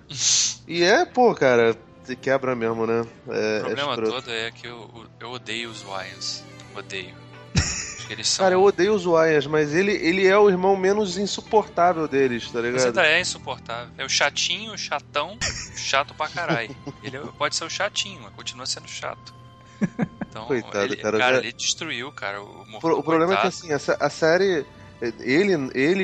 E pô, cara... quebra mesmo, né? O problema todo é que eu odeio os Wyans. Odeio. Eles são... Cara, eu odeio os Wyans, mas ele é o irmão menos insuportável deles, tá ligado? Mas ainda é insuportável. É o chatinho, o chatão, chato pra caralho. Ele pode ser o chatinho, mas continua sendo chato. Então, coitado, cara, ele destruiu, cara. O problema é que, assim, a série... Ele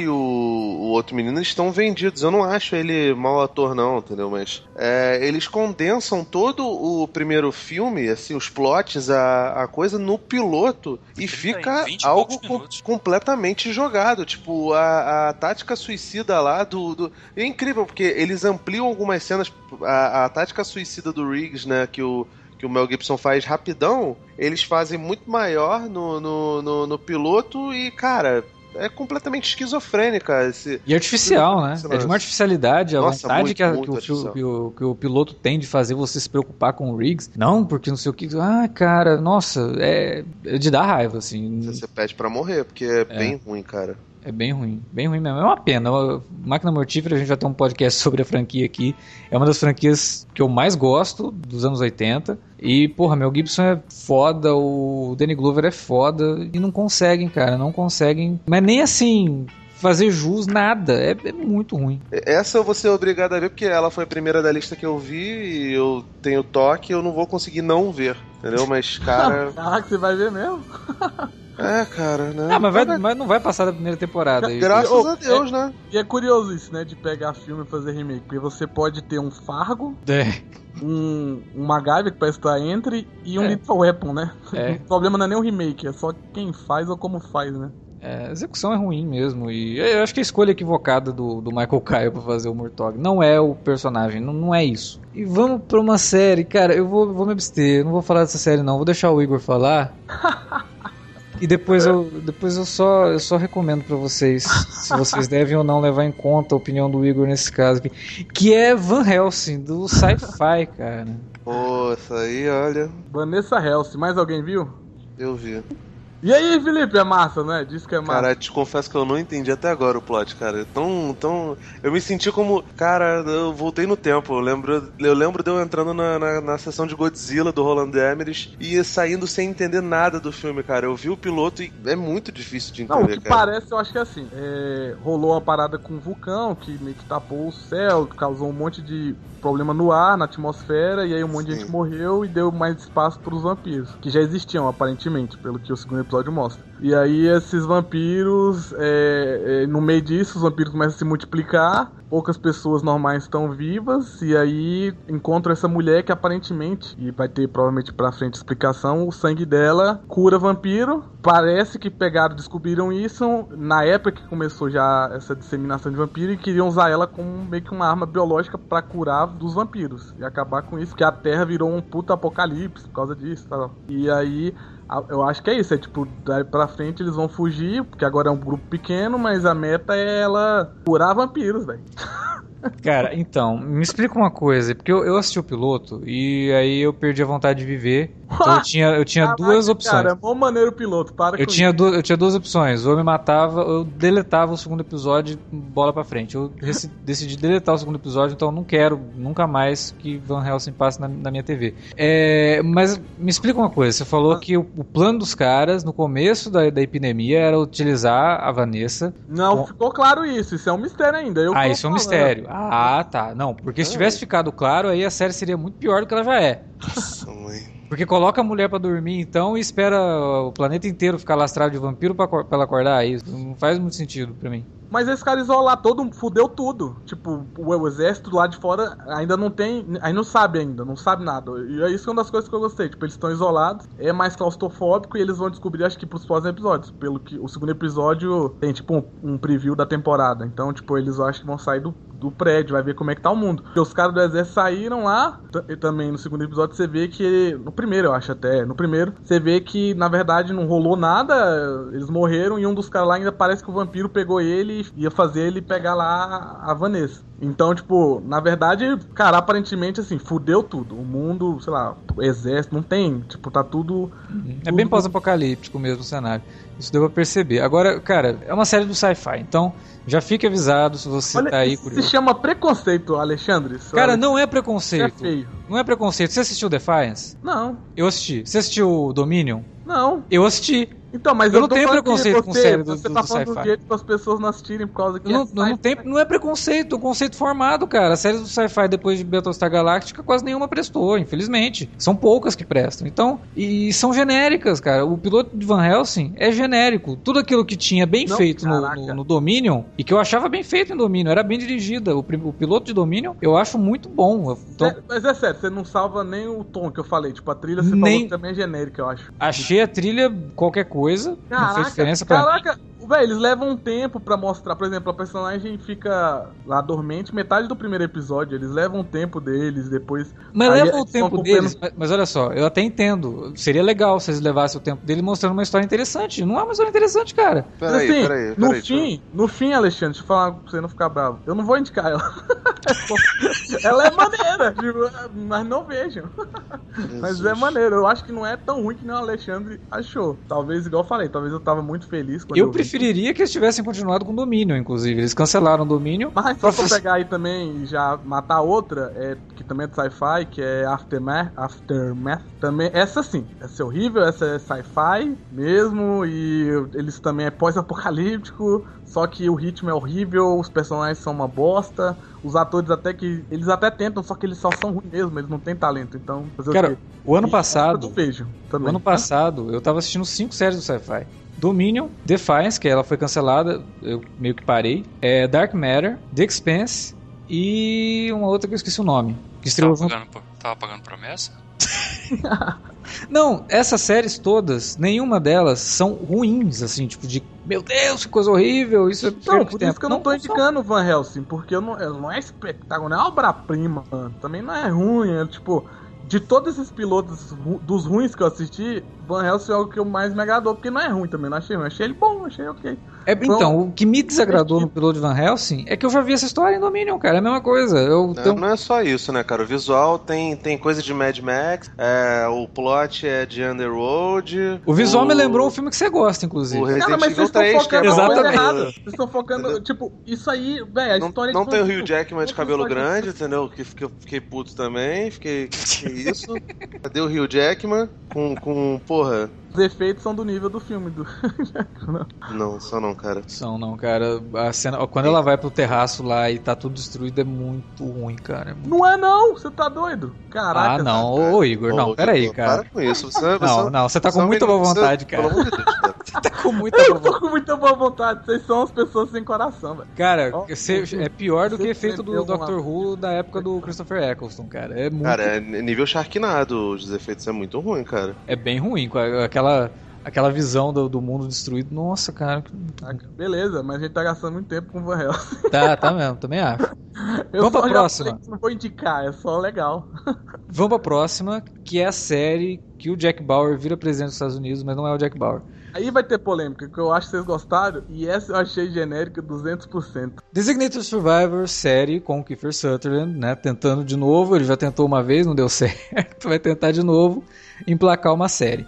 e o outro menino, eles estão vendidos. Eu não acho ele mau ator, não, entendeu? Mas eles condensam todo o primeiro filme, assim, os plots, a coisa, no piloto e fica algo completamente jogado. Tipo, a tática suicida lá do... É incrível, porque eles ampliam algumas cenas. A tática suicida do Riggs, né, que o Mel Gibson faz rapidão, eles fazem muito maior no piloto e, cara... É completamente esquizofrênica. E artificial, né? É de uma artificialidade. A nossa, vontade que o piloto tem de fazer você se preocupar com o Riggs. Não, porque não sei o que. Ah, cara, nossa, é de dar raiva, assim. Você pede pra morrer, porque é bem ruim, cara. É bem ruim mesmo. É uma pena. Máquina Mortífera, a gente já tem um podcast sobre a franquia aqui. É uma das franquias que eu mais gosto dos anos 80. E, porra, Mel Gibson é foda, o Danny Glover é foda. E não conseguem, cara, não conseguem. Mas nem assim... fazer jus, nada. É muito ruim. Essa eu vou ser obrigado a ver, porque ela foi a primeira da lista que eu vi e eu tenho toque, eu não vou conseguir não ver, entendeu? Mas, cara... Caraca, você vai ver mesmo? É, cara, né? Ah, mas não vai passar da primeira temporada. Graças a Deus, né? E é curioso isso, né? De pegar filme e fazer remake. Porque você pode ter um Fargo, um MacGyver, que parece estar entre, e um Little Weapon, né? É. O problema não é nem o remake, é só quem faz ou como faz, né? É, a execução é ruim mesmo. E eu acho que a escolha equivocada do Michael Caio pra fazer o Murtaugh não é o personagem, não é isso. E vamos pra uma série, cara, eu vou me abster, não vou falar dessa série não, vou deixar o Igor falar. E depois eu só recomendo pra vocês, se vocês devem ou não levar em conta a opinião do Igor nesse caso aqui, que é Van Helsing, do Sci-Fi, cara. Poxa, aí olha. Vanessa Helsing, mais alguém viu? Eu vi. E aí, Felipe, é massa, né? Diz que é massa. Cara, te confesso que eu não entendi até agora o plot, cara. Então, eu me senti como... Cara, eu voltei no tempo. Eu lembro de eu entrando na sessão de Godzilla, do Roland Emmerich, e saindo sem entender nada do filme, cara. Eu vi o piloto e é muito difícil de entender, cara. Não, o que parece, eu acho que é assim. Rolou uma parada com um vulcão que meio que tapou o céu, causou um monte de problema no ar, na atmosfera, e aí um monte de gente morreu e deu mais espaço pros vampiros, que já existiam, aparentemente, pelo que o segundo episódio mostra. E aí esses vampiros, no meio disso, os vampiros começam a se multiplicar, poucas pessoas normais estão vivas, e aí encontram essa mulher que aparentemente, e vai ter provavelmente pra frente explicação, o sangue dela cura vampiro. Parece que descobriram isso, na época que começou já essa disseminação de vampiro, e queriam usar ela como meio que uma arma biológica pra curar dos vampiros, e acabar com isso, que a Terra virou um puta apocalipse por causa disso, tal. E aí... eu acho que é isso, daí pra frente eles vão fugir, porque agora é um grupo pequeno, mas a meta é ela curar vampiros, velho. Cara, então, me explica uma coisa, porque eu assisti o piloto e aí eu perdi a vontade de viver, então eu tinha duas opções. Cara, é bom maneiro o piloto, eu tinha duas opções, ou eu me matava, ou eu deletava o segundo episódio, bola pra frente. Eu decidi deletar o segundo episódio, então eu não quero nunca mais que Van Helsing passe na minha TV. Mas me explica uma coisa, você falou que o plano dos caras, no começo da epidemia, era utilizar a Vanessa. Não, ficou claro isso é um mistério ainda. Isso falando. É um mistério. Ah, tá. Não, porque se tivesse ficado claro, aí a série seria muito pior do que ela já é. Nossa, mãe. Porque coloca a mulher pra dormir, então, e espera o planeta inteiro ficar lastrado de vampiro pra ela acordar. Isso não faz muito sentido pra mim. Mas esse cara isolar todo, fudeu tudo. O exército lá de fora ainda não tem... Aí não sabe nada. E é isso que é uma das coisas que eu gostei. Eles estão isolados, é mais claustrofóbico e eles vão descobrir, acho que, pros próximos episódios. Pelo que o segundo episódio tem, um preview da temporada. Então, eles acho que vão sair do prédio, vai ver como é que tá o mundo. Porque os caras do exército saíram lá, e também no segundo episódio você vê que... No primeiro, você vê que, na verdade, não rolou nada, eles morreram e um dos caras lá ainda parece que o vampiro pegou ele e ia fazer ele pegar lá a Vanessa. Então, na verdade, cara, aparentemente, assim, fudeu tudo. O mundo, sei lá, o exército, não tem, tá tudo... É bem pós-apocalíptico mesmo o cenário. Isso deu pra perceber. Agora, cara, é uma série do Sci-Fi, então já fique avisado se você tá aí por isso. Se chama preconceito, Alexandre. Cara, não é preconceito. É feio. Não é preconceito. Você assistiu Defiance? Não. Eu assisti. Você assistiu Dominion? Não. Eu assisti. Então, mas eu não tenho preconceito com série do Sci-Fi. Você tá falando do jeito pra as pessoas não assistirem por causa que não é preconceito, é um conceito formado, cara. As séries do Sci-Fi depois de Battlestar Galactica quase nenhuma prestou, infelizmente. São poucas que prestam. Então, e são genéricas, cara. O piloto de Van Helsing é genérico. Tudo aquilo que tinha bem feito no Dominion, e que eu achava bem feito em Dominion, era bem dirigida. O piloto de Dominion eu acho muito bom. Mas é sério, você não salva nem o tom que eu falei. A trilha você falou que também é genérica, eu acho. Achei a trilha qualquer coisa, não fez diferença pra mim. Caraca. Véi, eles levam um tempo pra mostrar, por exemplo, a personagem fica lá dormente metade do primeiro episódio, eles levam o tempo deles, depois... Mas levam o tempo deles, mas olha só, eu até entendo, seria legal se eles levassem o tempo dele mostrando uma história interessante, não é uma história interessante, cara. No fim, Alexandre, deixa eu falar pra você não ficar bravo, eu não vou indicar ela. Ela é maneira, mas não vejam. Mas é maneiro, eu acho que não é tão ruim que nem o Alexandre achou. Talvez, igual eu falei, talvez eu tava muito feliz quando eu vi. Eu preferiria que eles tivessem continuado com o Dominion, inclusive. Eles cancelaram o Dominion. Mas se eu pegar aí também e já matar outra, que também é de sci-fi, que é Aftermath. Também, essa sim, essa é horrível, essa é sci-fi mesmo, e eles também é pós-apocalíptico, só que o ritmo é horrível, os personagens são uma bosta, os atores eles até tentam, só que eles só são ruins mesmo, eles não têm talento, então... Cara, o ano passado eu tava assistindo 5 séries do sci-fi. Dominion, Defiance, que ela foi cancelada, eu meio que parei, Dark Matter, The Expanse e uma outra que eu esqueci o nome. Tava pagando promessa? Não, essas séries todas, nenhuma delas são ruins, assim, tipo de, meu Deus, que coisa horrível, isso é não, por isso que eu não tô indicando o Van Helsing, porque não é espetáculo, não é obra-prima, mano. Também não é ruim, é tipo, de todos esses pilotos dos ruins que eu assisti, Van Helsing é o que eu mais me agradou, porque não é ruim também, não achei ruim, achei ele bom, achei ok. Então, o que me desagradou no piloto de Van Helsing é que eu já vi essa história em Dominion, cara, é a mesma coisa. Não é só isso, né, cara? O visual tem coisa de Mad Max, o plot é de Underworld. O visual me lembrou um filme que você gosta, inclusive. O Resident Evil 3, que é bom. Vocês estão focando, tipo, isso aí, velho, a história... Não tem o Hugh Jackman de cabelo grande, entendeu? Que eu fiquei puto também, isso. Cadê o Hugh Jackman com porra... Os efeitos são do nível do filme do Jackman. Não, só não, cara. São não, cara. A cena, quando ela vai pro terraço lá e tá tudo destruído, é muito ruim, cara. É muito... Não é não, você tá doido. Caraca. Ah, não, cara. Ô Igor, não, peraí, cara. Para com isso. Você tá com muita boa vontade, cara. Pelo amor de Deus, cara. Você tá com muita boa vontade. Eu tô com muita boa vontade. Vocês são as pessoas sem coração, velho. Cara, é pior do que efeito do Dr. Who da época do Christopher Eccleston, cara. É muito... Cara, é nível Sharknado. Os efeitos é muito ruim, cara. É bem ruim, cara. Aquela visão do mundo destruído, nossa, cara. Beleza, mas a gente tá gastando muito tempo com o Van Helsing. Tá mesmo, também acho. Vamos pra próxima. Não vou indicar, é só legal. Vamos pra próxima, que é a série que o Jack Bauer vira presidente dos Estados Unidos, mas não é o Jack Bauer. Aí vai ter polêmica, que eu acho que vocês gostaram, e essa eu achei genérica 200%. Designated Survivor, série com o Kiefer Sutherland, né, tentando de novo, ele já tentou uma vez, não deu certo, vai tentar de novo emplacar uma série.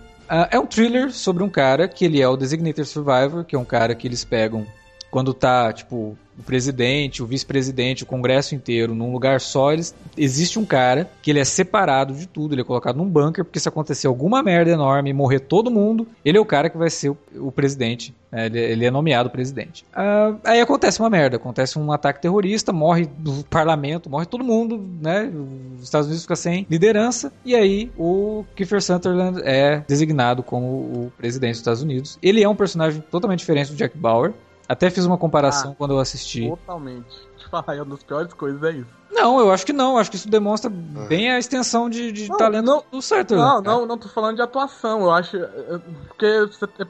É um thriller sobre um cara que ele é o Designated Survivor, que é um cara que eles pegam quando tá, tipo, o presidente, o vice-presidente, o congresso inteiro num lugar só. Existe um cara que ele é separado de tudo, ele é colocado num bunker, porque se acontecer alguma merda enorme e morrer todo mundo, ele é o cara que vai ser o presidente, né? Ele é nomeado presidente. Aí acontece uma merda, acontece um ataque terrorista, morre o parlamento, morre todo mundo, né? Os Estados Unidos ficam sem liderança, e aí o Kiefer Sutherland é designado como o presidente dos Estados Unidos. Ele é um personagem totalmente diferente do Jack Bauer. Até fiz uma comparação quando eu assisti. Totalmente. Te falar, é uma das piores coisas, é isso. Não, eu acho que não. Acho que isso demonstra bem a extensão de talento do Sutherland. Não tô falando de atuação. Eu acho... Porque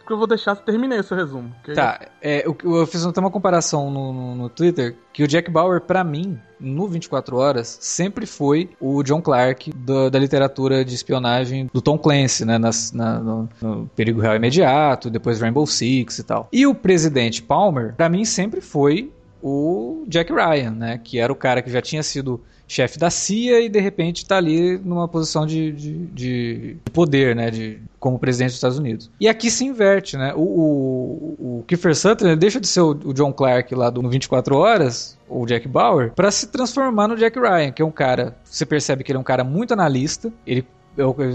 eu vou deixar... Terminei o seu resumo. Tá. Eu fiz até uma comparação no Twitter que o Jack Bauer, pra mim, no 24 Horas, sempre foi o John Clark da literatura de espionagem do Tom Clancy, né? No Perigo Real Imediato, depois Rainbow Six e tal. E o presidente Palmer, pra mim, sempre foi o Jack Ryan, né? Que era o cara que já tinha sido chefe da CIA e de repente tá ali numa posição de poder, né? Como presidente dos Estados Unidos. E aqui se inverte, né? O Kiefer Sutherland deixa de ser o John Clark lá no 24 Horas, ou o Jack Bauer, pra se transformar no Jack Ryan, que é um cara... Você percebe que ele é um cara muito analista,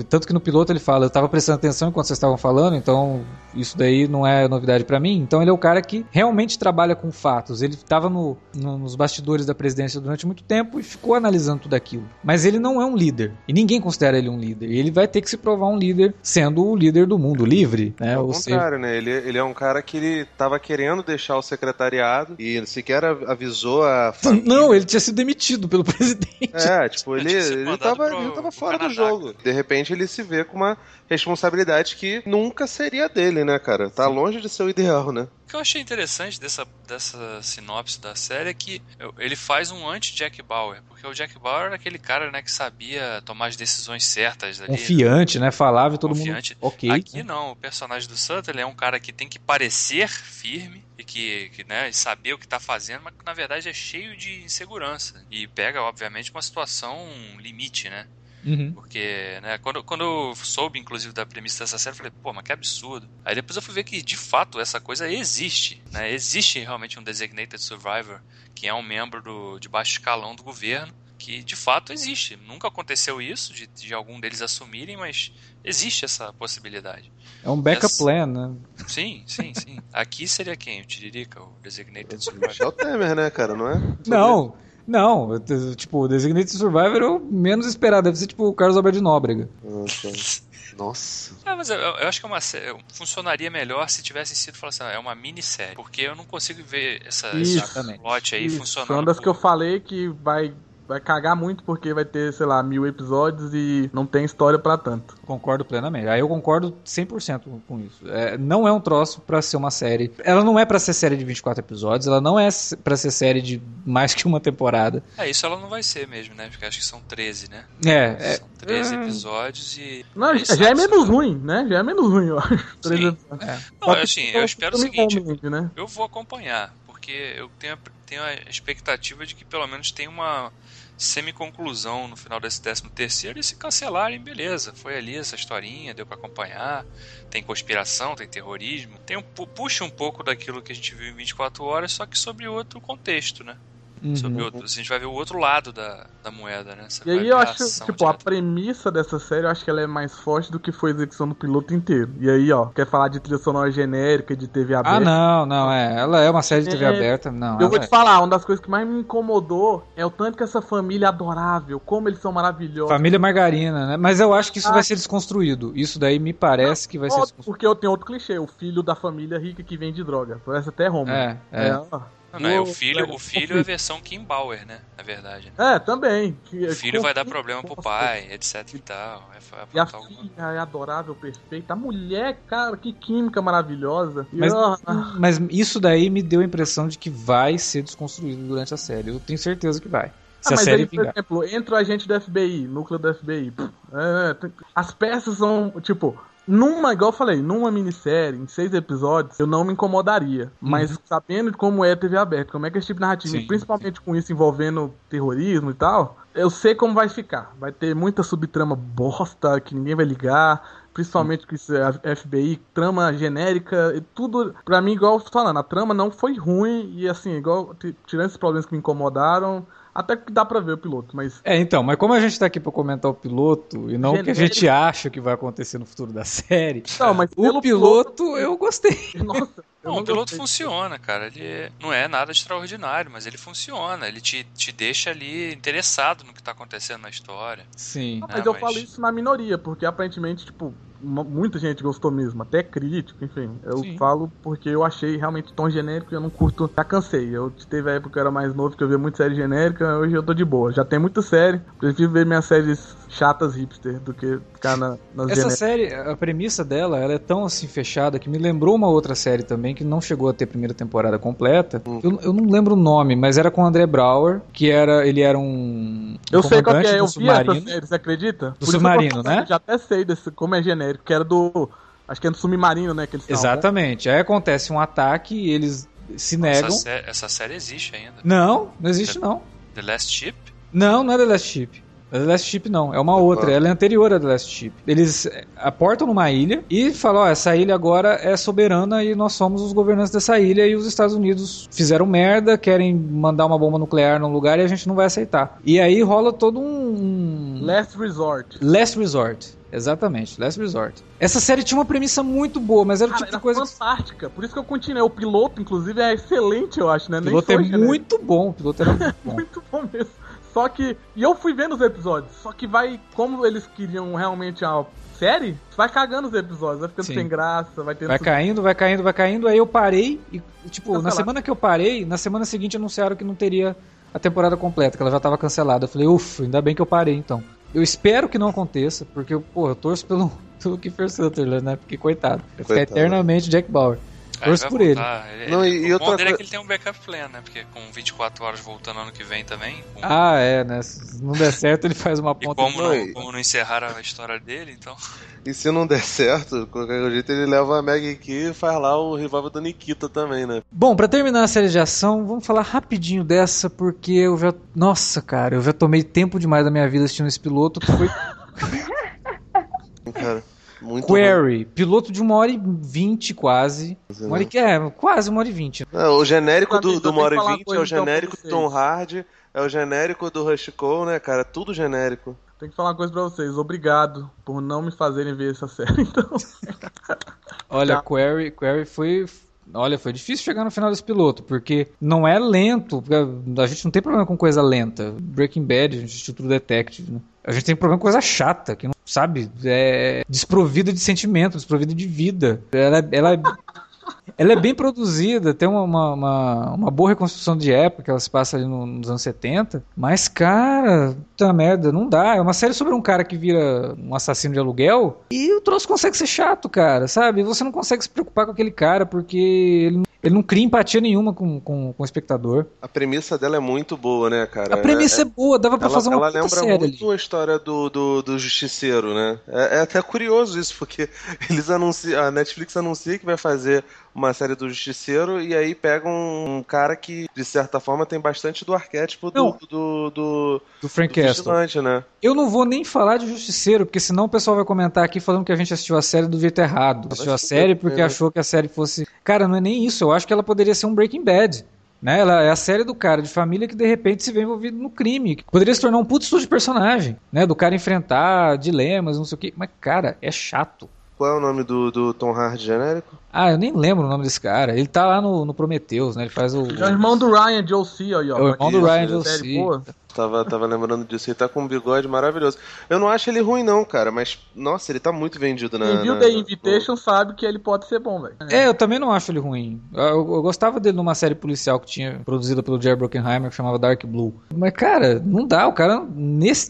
tanto que no piloto ele fala, eu tava prestando atenção enquanto vocês estavam falando, então isso daí não é novidade pra mim. Então ele é o cara que realmente trabalha com fatos. Ele tava nos bastidores da presidência durante muito tempo e ficou analisando tudo aquilo. Mas ele não é um líder. E ninguém considera ele um líder. E ele vai ter que se provar um líder sendo o líder do mundo livre, né? Ao contrário, né? Ele é um cara que ele tava querendo deixar o secretariado e ele sequer avisou a família. Não, ele tinha sido demitido pelo presidente. Ele tava fora do jogo. De repente ele se vê com uma responsabilidade que nunca seria dele, né, cara? Tá longe de ser o ideal, né? O que eu achei interessante dessa sinopse da série é que ele faz um anti-Jack Bauer, porque o Jack Bauer era aquele cara, né, que sabia tomar as decisões certas. Ali, confiante, né? Falava e todo mundo... Okay, aqui não, o personagem do Sutherland é um cara que tem que parecer firme e que né, saber o que tá fazendo, mas que na verdade é cheio de insegurança e pega, obviamente, uma situação limite, né? Uhum. Porque, né, quando eu soube, inclusive, da premissa dessa série, eu falei, pô, mas que absurdo. Aí depois eu fui ver que, de fato, essa coisa existe, né? Existe realmente um Designated Survivor, que é um membro de baixo escalão do governo, que, de fato, existe. Nunca aconteceu isso, de algum deles assumirem, mas existe essa possibilidade. É um backup plan, né? Sim. Aqui seria quem? O Tiririca, o Designated Survivor. É o Temer, né, cara, não é? Não. Não, tipo, Designated Survivor eu menos esperado, deve ser tipo o Carlos Alberto de Nóbrega. Nossa. Ah, mas eu acho que é uma série, funcionaria melhor se tivesse sido, falar assim, é uma minissérie, porque eu não consigo ver essa plot aí funcionando. Foi uma das que eu falei que vai cagar muito porque vai ter, sei lá, 1000 episódios e não tem história pra tanto. Concordo plenamente. Aí eu concordo 100% com isso. É, não é um troço pra ser uma série. Ela não é pra ser série de 24 episódios, ela não é pra ser série de mais que uma temporada. É, isso ela não vai ser mesmo, né? Porque acho que são 13, né? É. São 13 episódios e... Não, já é menos ruim, né? Já é menos ruim, ó. 13 episódios. É. Não, assim, eu espero o seguinte, né? Eu vou acompanhar, porque eu tenho a expectativa de que pelo menos tenha uma semi-conclusão no final desse 13º, e se cancelarem, beleza, foi ali essa historinha, deu pra acompanhar, tem conspiração, tem terrorismo, puxa um pouco daquilo que a gente viu em 24 horas, só que sobre outro contexto, né? Uhum. Sobre outro, assim, a gente vai ver o outro lado da moeda, né? Você e aí eu acho, a premissa dessa série, eu acho que ela é mais forte do que foi a execução do piloto inteiro. E aí, ó, quer falar de trilha sonora genérica, de TV aberta? Ah, não, é. Ela é uma série de TV aberta, não. Eu vou te falar, uma das coisas que mais me incomodou é o tanto que essa família é adorável, como eles são maravilhosos. Família Margarina, né? Mas eu acho que isso vai ser desconstruído. Isso daí me parece que vai ser desconstruído. Porque eu tenho outro clichê, o filho da família rica que vende droga. Parece até Roma. É. Não, é o filho é a versão Kim Bauer, né? Na verdade. Né? É, também. O filho vai dar problema pro pai, etc e tal. E a filha é adorável, perfeita. A mulher, cara, que química maravilhosa. Mas isso daí me deu a impressão de que vai ser desconstruído durante a série. Eu tenho certeza que vai. Se mas a série aí, por exemplo, entra o agente do FBI, núcleo do FBI. As peças são, tipo... igual eu falei, numa minissérie, em 6 episódios, eu não me incomodaria. Mas sabendo como é TV aberta, como é que é esse tipo de narrativa, principalmente com isso envolvendo terrorismo e tal, eu sei como vai ficar. Vai ter muita subtrama bosta, que ninguém vai ligar, principalmente com isso, FBI, trama genérica, e tudo, pra mim, igual eu tô falando, a trama não foi ruim, e assim, igual, tirando esses problemas que me incomodaram, até que dá pra ver o piloto, mas... mas como a gente tá aqui pra comentar o piloto, e não o que a gente acha que vai acontecer no futuro da série, não, mas o piloto eu gostei. Nossa, o piloto funciona, cara, ele não é nada extraordinário, mas ele funciona, ele te deixa ali interessado no que tá acontecendo na história. Sim. Mas eu falo isso na minoria, porque aparentemente, tipo, muita gente gostou mesmo, até crítico, enfim. Eu falo porque eu achei realmente tão genérico e eu não curto. Já cansei. Eu teve a época que eu era mais novo, que eu via muita série genérica, hoje eu tô de boa. Já tem muita série. Prefiro ver minhas séries chatas hipster do que ficar nas genéricas. Essa série, a premissa dela, ela é tão assim fechada que me lembrou uma outra série também que não chegou a ter primeira temporada completa. Eu não lembro o nome, mas era com o André Brauer, que ele era um eu sei qual que é, eu vi essa série, você acredita? Do submarino, né? Já até sei desse, como é genérico. Que era do... Acho que é do submarino, né? Que eles exatamente. Tavam. Aí acontece um ataque e eles se negam. Essa série existe ainda? Não, não existe não. The Last Ship? Não, não é The Last Ship. The Last Ship não, é uma outra. Ela é anterior a The Last Ship. Eles aportam numa ilha e falam, essa ilha agora é soberana e nós somos os governantes dessa ilha e os Estados Unidos fizeram merda, querem mandar uma bomba nuclear num lugar e a gente não vai aceitar. E aí rola todo um... Last Resort. Exatamente, Last Resort. Essa série tinha uma premissa muito boa, mas era o tipo de coisa... fantástica, por isso que eu continuei. O piloto, inclusive, é excelente, eu acho, né? O piloto é muito bom, o piloto era muito bom. Muito bom mesmo. Só que... E eu fui vendo os episódios, só que vai... Como eles queriam realmente a série, vai cagando os episódios, vai ficando sem graça, vai tendo... Vai caindo, aí eu parei e, tipo, na semana que eu parei, na semana seguinte anunciaram que não teria a temporada completa, que ela já tava cancelada. Eu falei, ufa, ainda bem que eu parei, então. Eu espero que não aconteça, porque eu torço pelo Kiefer Sutherland, né? Porque, coitado, vai ficar eternamente Jack Bauer. Torço por ele. Não, e o bom dele é que ele tem um backup plan, né? Porque com 24 horas voltando ano que vem também... Com... né? Se não der certo, ele faz uma ponta... E como não encerrar a história dele, então... E se não der certo, qualquer jeito, ele leva a Maggie aqui e faz lá o revival da Nikita também, né? Bom, pra terminar a série de ação, vamos falar rapidinho dessa, porque eu já... Nossa, cara, eu já tomei tempo demais da minha vida assistindo esse piloto, que foi... Cara... Muito Query, bom. Piloto de 1h20 quase. Quase 1h20. O genérico do 1h20 é o genérico do Tom Hardy, é o genérico do Rush Cole, né, cara? Tudo genérico. Tem que falar uma coisa pra vocês. Obrigado por não me fazerem ver essa série, então. Olha, Query foi Olha, foi difícil chegar no final desse piloto, porque não é lento, a gente não tem problema com coisa lenta. Breaking Bad, a gente assistiu True Detective, né? A gente tem problema com coisa chata, que não sabe, é desprovida de sentimento, desprovida de vida. Ela é bem produzida, tem uma boa reconstrução de época, ela se passa ali nos anos 70, mas, cara, puta merda, não dá. É uma série sobre um cara que vira um assassino de aluguel e o troço consegue ser chato, cara, sabe? Você não consegue se preocupar com aquele cara porque ele não cria empatia nenhuma com o espectador. A premissa dela é muito boa, né, cara? A premissa é boa, dava pra fazer uma puta série ali. Ela lembra muito a história do Justiceiro, né? É até curioso isso, porque a Netflix anuncia que vai fazer uma série do Justiceiro e aí pega um cara que, de certa forma, tem bastante do arquétipo do Frank Castle, né? Eu não vou nem falar de Justiceiro, porque senão o pessoal vai comentar aqui falando que a gente assistiu a série do jeito errado. Assistiu a série porque achou que a série fosse... Cara, não é nem isso. Eu acho que ela poderia ser um Breaking Bad, né? Ela é a série do cara de família que de repente se vê envolvido no crime, que poderia se tornar um puto estudo de personagem, né? Do cara enfrentar dilemas, não sei o quê. Mas, cara, é chato. Qual é o nome do Tom Hardy genérico? Ah, eu nem lembro o nome desse cara. Ele tá lá no Prometheus, né? Ele faz o... É o irmão do Ryan de O.C. aí, ó. É o irmão do Ryan de O.C. Tava lembrando disso. Ele tá com um bigode maravilhoso. Eu não acho ele ruim, não, cara. Mas, nossa, ele tá muito vendido na... Quem viu The Invitation sabe que ele pode ser bom, velho. É, eu também não acho ele ruim. Eu gostava dele numa série policial que tinha produzida pelo Jerry Bruckheimer, que chamava Dark Blue. Mas, cara, não dá. O cara,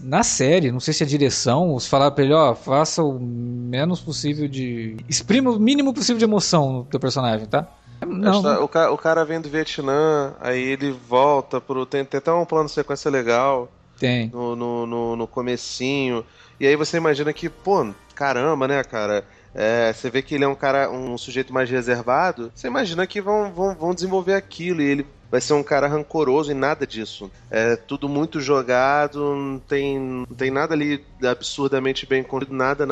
na série, não sei se é direção, ou se falar pra ele, ó, faça o menos possível de... Exprima o mínimo possível de emoção no teu personagem, tá? Não. O cara vem do Vietnã, aí ele volta pro... Tem até um plano de sequência legal. Tem. No comecinho. E aí você imagina que, pô, caramba, né, cara? Você vê que ele é um cara, um sujeito mais reservado. Você imagina que vão desenvolver aquilo e ele vai ser um cara rancoroso e nada disso. É tudo muito jogado, não tem nada ali absurdamente bem construído, nada.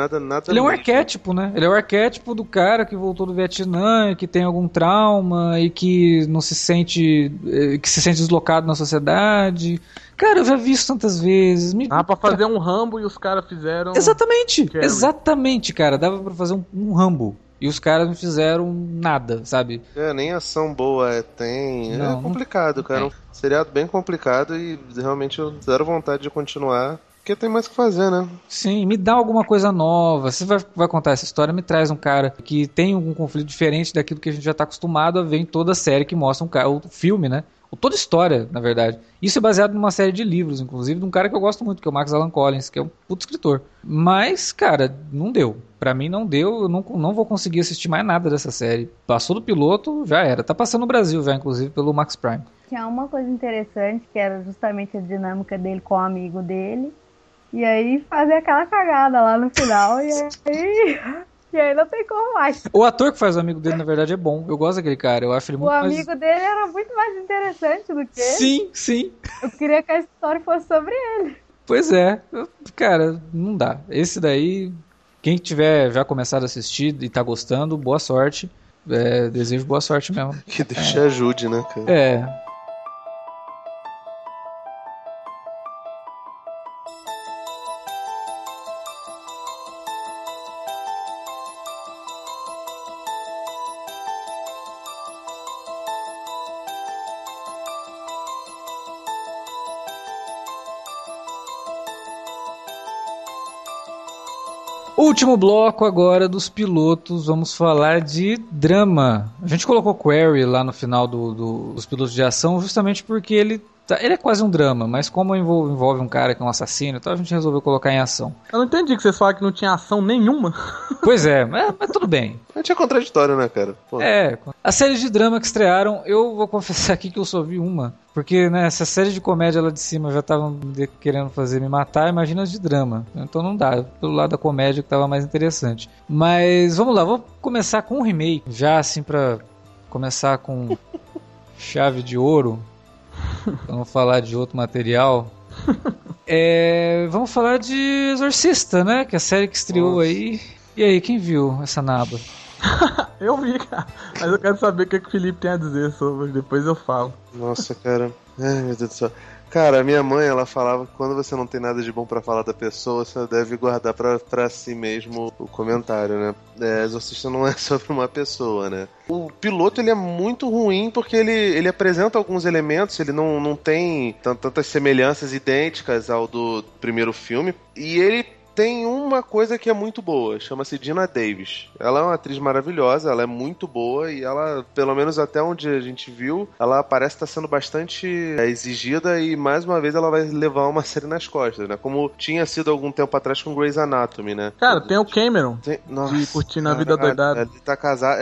Ele é um arquétipo, né? Ele é o arquétipo do cara que voltou do Vietnã, que tem algum trauma e que não se sente... que se sente deslocado na sociedade. Cara, eu já vi isso tantas vezes. Ah, pra fazer um Rambo e os caras fizeram... Exatamente, Query. Exatamente, cara. Dava pra fazer um Rambo. E os caras não fizeram nada, sabe? Nem ação boa tem. Não, é complicado, cara. É um seriado bem complicado e realmente eu zero vontade de continuar. Porque tem mais o que fazer, né? Sim, me dá alguma coisa nova. Você vai contar essa história, me traz um cara que tem um conflito diferente daquilo que a gente já tá acostumado a ver em toda série que mostra um cara, o filme, né? Ou toda história, na verdade. Isso é baseado numa série de livros, inclusive, de um cara que eu gosto muito, que é o Max Allan Collins, que é um puto escritor. Mas, cara, não deu. Pra mim não deu, eu não vou conseguir assistir mais nada dessa série. Passou do piloto, já era. Tá passando no Brasil já, inclusive, pelo Max Prime. Tinha uma coisa interessante, que era justamente a dinâmica dele com o amigo dele. E aí fazer aquela cagada lá no final, e aí não tem como mais. O ator que faz o amigo dele, na verdade, é bom. Eu gosto daquele cara, eu acho ele muito mais... O amigo dele era muito mais interessante do que ele. Sim, sim. Eu queria que a história fosse sobre ele. Pois é. Cara, não dá. Esse daí, quem tiver já começado a assistir e tá gostando, boa sorte. Desejo boa sorte mesmo. Que Deus te ajude, né, cara? É... Último bloco agora dos pilotos, vamos falar de drama. A gente colocou Query lá no final dos pilotos de ação justamente porque ele é quase um drama, mas como envolve um cara que é um assassino e tal, a gente resolveu colocar em ação. Eu não entendi que vocês falaram que não tinha ação nenhuma. Pois é, mas tudo bem. A gente é contraditório, né, cara? Pô. A série de drama que estrearam, eu vou confessar aqui que eu só vi uma. Porque, né, essa série de comédia lá de cima já estavam querendo fazer me matar, imagina as de drama. Então não dá, pelo lado da comédia que tava mais interessante. Mas vamos lá, vou começar com um remake, já assim pra começar com chave de ouro. Vamos falar de outro material. Vamos falar de Exorcista, né, que é a série que estreou aí. E aí, quem viu essa naba? Eu vi, cara. Mas eu quero saber o que o Felipe tem a dizer sobre. Depois eu falo. Nossa, cara. Ai, meu Deus do céu. Cara, a minha mãe, ela falava que quando você não tem nada de bom pra falar da pessoa, você deve guardar pra si mesmo o comentário, né? Exorcista não é sobre uma pessoa, né? O piloto, ele é muito ruim porque ele apresenta alguns elementos, ele não tem tantas semelhanças idênticas ao do primeiro filme, e ele tem uma coisa que é muito boa, chama-se Dina Davis. Ela é uma atriz maravilhosa, ela é muito boa e ela, pelo menos até onde a gente viu, ela parece estar sendo bastante exigida e, mais uma vez, ela vai levar uma série nas costas, né? Como tinha sido algum tempo atrás com Grey's Anatomy, né? Cara, tem o Cameron, de Curtindo a Vida Doidada.